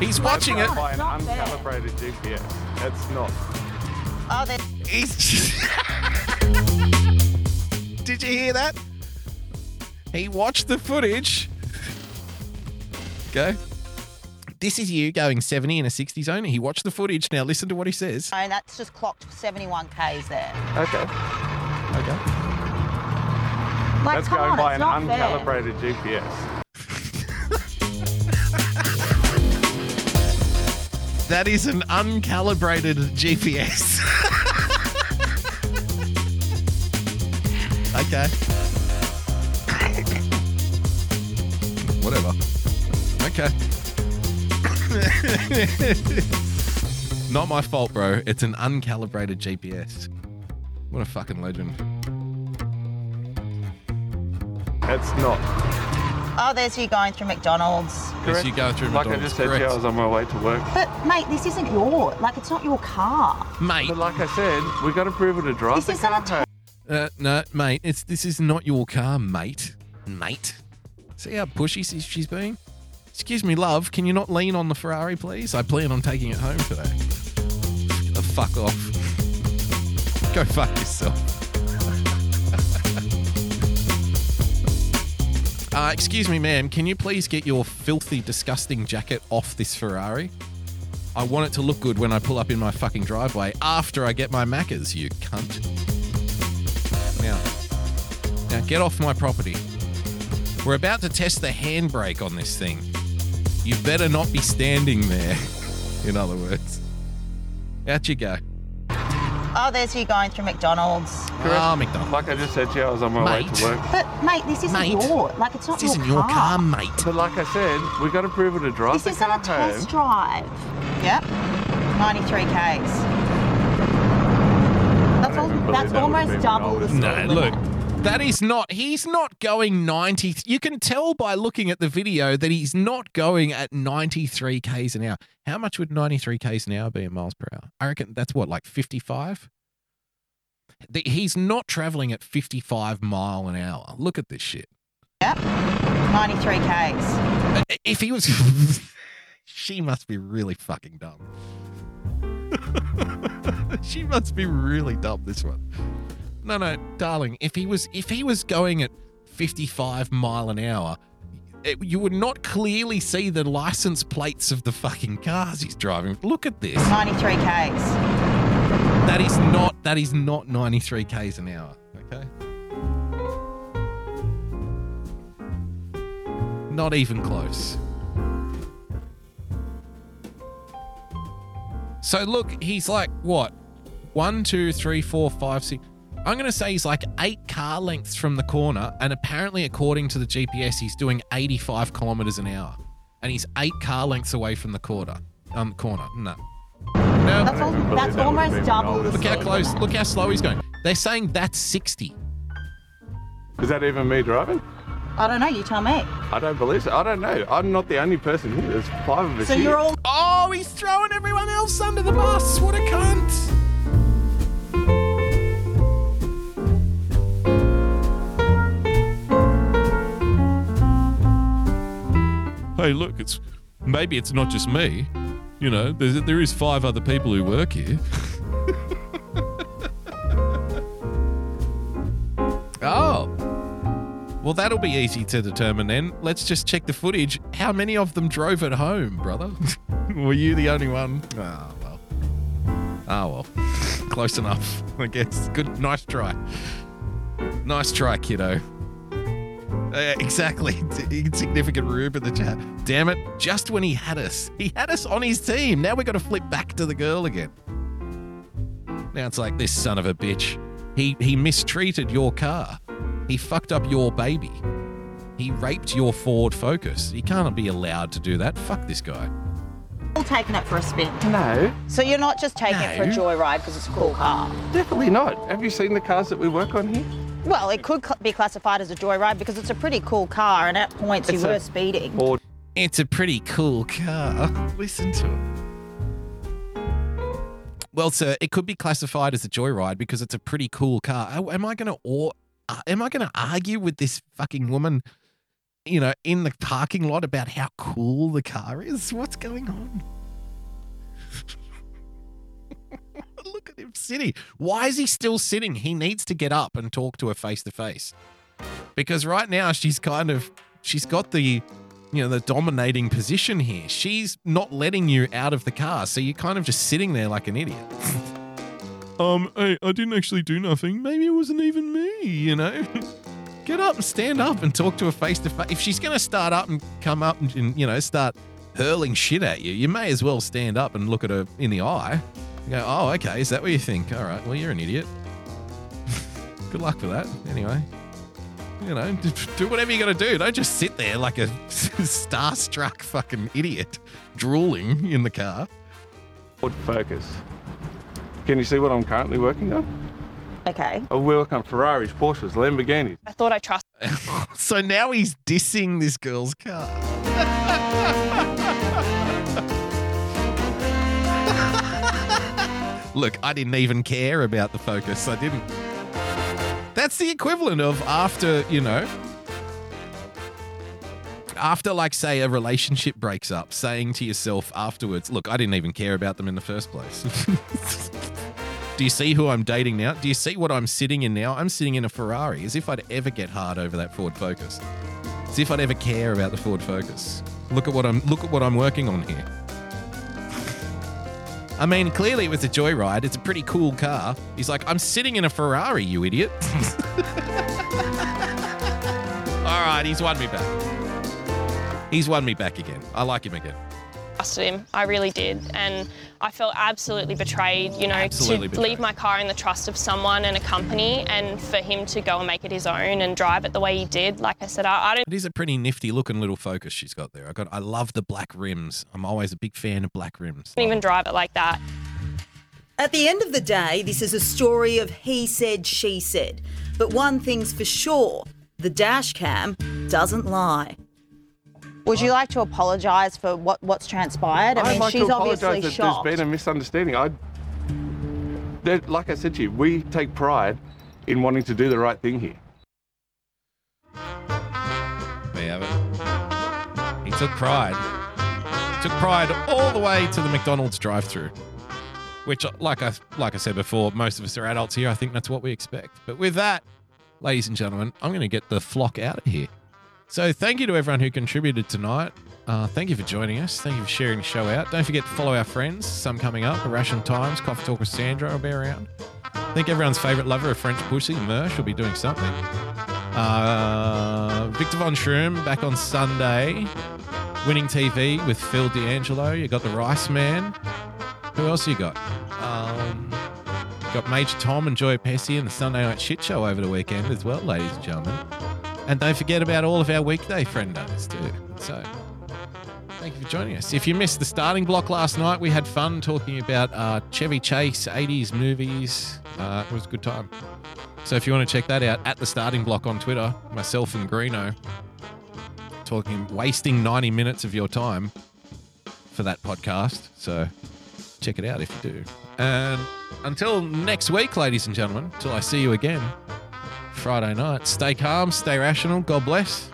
He's watching it. By an uncalibrated G P S. That's not. Oh, that. He's. Just... Did you hear that? He watched the footage. Go. This is you going seventy in a sixty zone. He watched the footage. Now listen to what he says. And that's just clocked seventy-one kays there. Okay. Okay. Like, that's going on, by an uncalibrated fair. G P S. That is an uncalibrated G P S. Okay. Whatever. Okay. Not my fault, bro. It's an uncalibrated G P S. What a fucking legend. That's not. Oh, there's you going through McDonald's. There's you going through like McDonald's. Like I just said, yeah, I was on my way to work. But, mate, this isn't your, like, it's not your car. Mate. But like I said, we got approval to drive this the car home. T- uh, no, mate, it's this is not your car, mate. Mate. See how pushy she's being? excuse me, love, can you not lean on the Ferrari, please? I plan on taking it home today. Get the fuck off. Go fuck yourself. uh, excuse me, ma'am, can you please get your filthy, disgusting jacket off this Ferrari? I want it to look good when I pull up in my fucking driveway after I get my Maccas, you cunt. Now, now get off my property. We're about to test the handbrake on this thing. You better not be standing there, in other words. Out you go. Oh, there's you going through McDonald's. Correct. Oh, McDonald's. Like I just said to you, I was on my mate. way to work. But, mate, this isn't mate. your, like, it's not this your isn't car. Your car, mate. But like I said, we've got to prove it to drive this the car home. This isn't a test drive. Yep, ninety-three kays. That's, all, that's that almost double the speed. No, look, that is not, he's not going ninety. You can tell by looking at the video that he's not going at ninety-three kays an hour. How much would ninety-three kays an hour be in miles per hour? I reckon that's what, like fifty-five? The, he's not traveling at fifty-five mile an hour. Look at this shit. Yep, ninety-three kays. If he was... She must be really fucking dumb. She must be really dumb, this one. No, no, darling, if he was if he was going at fifty-five mile an hour, it, you would not clearly see the license plates of the fucking cars he's driving. Look at this. ninety-three kays. That is not that is not ninety-three kays an hour, okay? Not even close. So, look, he's like, what? One, two, three, four, five, six. I'm going to say he's like eight car lengths from the corner. And apparently, according to the G P S, he's doing eighty-five kilometers an hour. And he's eight car lengths away from the corner. Um, corner. No. No. That's, all, that's that almost double. Look how close. Look how slow he's going. They're saying that's sixty. Is that even me driving? I don't know. You tell me. I don't believe so. I don't know. I'm not the only person here. There's five of us so here. So you're all... Oh, he's throwing everyone else under the bus. What a cunt. Hey, look, it's maybe it's not just me. You know, there's, there is five other people who work here. Oh. Well, that'll be easy to determine then. Let's just check the footage. How many of them drove it home, brother? Were you the only one? Ah, oh, well. Ah, oh, well. Close enough, I guess. Good. Nice try. Nice try, kiddo. Uh, exactly. Insignificant Rube in the chat. Damn it. Just when he had us. He had us on his team. Now we've got to flip back to the girl again. Now it's like, this son of a bitch. He, he mistreated your car. He fucked up your baby. He raped your Ford Focus. He can't be allowed to do that. Fuck this guy. All taking it for a spin. No. So you're not just taking no. it for a joyride because it's a cool car? Definitely not. Have you seen the cars that we work on here? Well, it could cl- be classified as a joyride because it's a pretty cool car, and at points it's you were speeding. Ford. It's a pretty cool car. Listen to it. Well, sir, it could be classified as a joyride because it's a pretty cool car. Am I going to... Or- Uh, am I going to argue with this fucking woman, you know, in the parking lot about how cool the car is? What's going on? Look at him sitting. Why is he still sitting? He needs to get up and talk to her face to face. Because right now she's kind of, she's got the, you know, the dominating position here. She's not letting you out of the car. So you're kind of just sitting there like an idiot. Um, hey, I didn't actually do nothing. Maybe it wasn't even me, you know? Get up and stand up and talk to her face to face. If she's going to start up and come up and, and, you know, start hurling shit at you, you may as well stand up and look at her in the eye. You go, oh, okay, is that what you think? All right, well, you're an idiot. Good luck with that. Anyway, you know, do whatever you got to do. Don't just sit there like a starstruck fucking idiot drooling in the car. Ford Focus. Can you see what I'm currently working on? Okay. I work on Ferraris, Porsches, Lamborghinis. I thought I trusted. So now he's dissing this girl's car. Look, I didn't even care about the Focus. I didn't. That's the equivalent of after, you know, after, like, say, a relationship breaks up, saying to yourself afterwards, look, I didn't even care about them in the first place. Do you see who I'm dating now? Do you see what I'm sitting in now? I'm sitting in a Ferrari, as if I'd ever get hard over that Ford Focus. As if I'd ever care about the Ford Focus. Look at what I'm look at what I'm working on here. I mean, clearly it was a joyride. It's a pretty cool car. He's like, I'm sitting in a Ferrari, you idiot. All right, he's won me back. He's won me back again. I like him again. Trusted him, I really did, and I felt absolutely betrayed, you know, absolutely to betrayed. Leave my car in the trust of someone and a company, and for him to go and make it his own and drive it the way he did. Like I said, I, I don't. It is a pretty nifty looking little Focus she's got there. I got, I love the black rims. I'm always a big fan of black rims. I didn't even drive it like that. At the end of the day, this is a story of he said, she said, but one thing's for sure: the dash cam doesn't lie. Would you like to apologise for what, what's transpired? I mean, like she's obviously that shocked. There's been a misunderstanding. I, like I said to you, we take pride in wanting to do the right thing here. There you have it. He took pride. He took pride all the way to the McDonald's drive-through, which, like I like I said before, most of us are adults here. I think that's what we expect. But with that, ladies and gentlemen, I'm going to get the flock out of here. So thank you to everyone who contributed tonight. Uh, thank you for joining us. Thank you for sharing the show out. Don't forget to follow our friends. Some coming up, Ration Times, Coffee Talk with Sandra will be around. I think everyone's favourite lover of French pussy, Mersh, will be doing something. Uh, Victor Von Shroom back on Sunday. Winning T V with Phil D'Angelo. You got the Rice Man. Who else you got? Um, got Major Tom and Joy Pesci and the Sunday Night Shit Show over the weekend as well, ladies and gentlemen. And don't forget about all of our weekday friendos too. So thank you for joining us. If you missed the starting block last night, we had fun talking about uh, Chevy Chase, eighties movies. Uh, it was a good time. So if you want to check that out, at the starting block on Twitter, myself and Greeno talking, wasting ninety minutes of your time for that podcast. So check it out if you do. And until next week, ladies and gentlemen, till I see you again. Friday night. Stay calm, stay rational. God bless.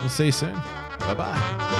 We'll see you soon. Bye-bye.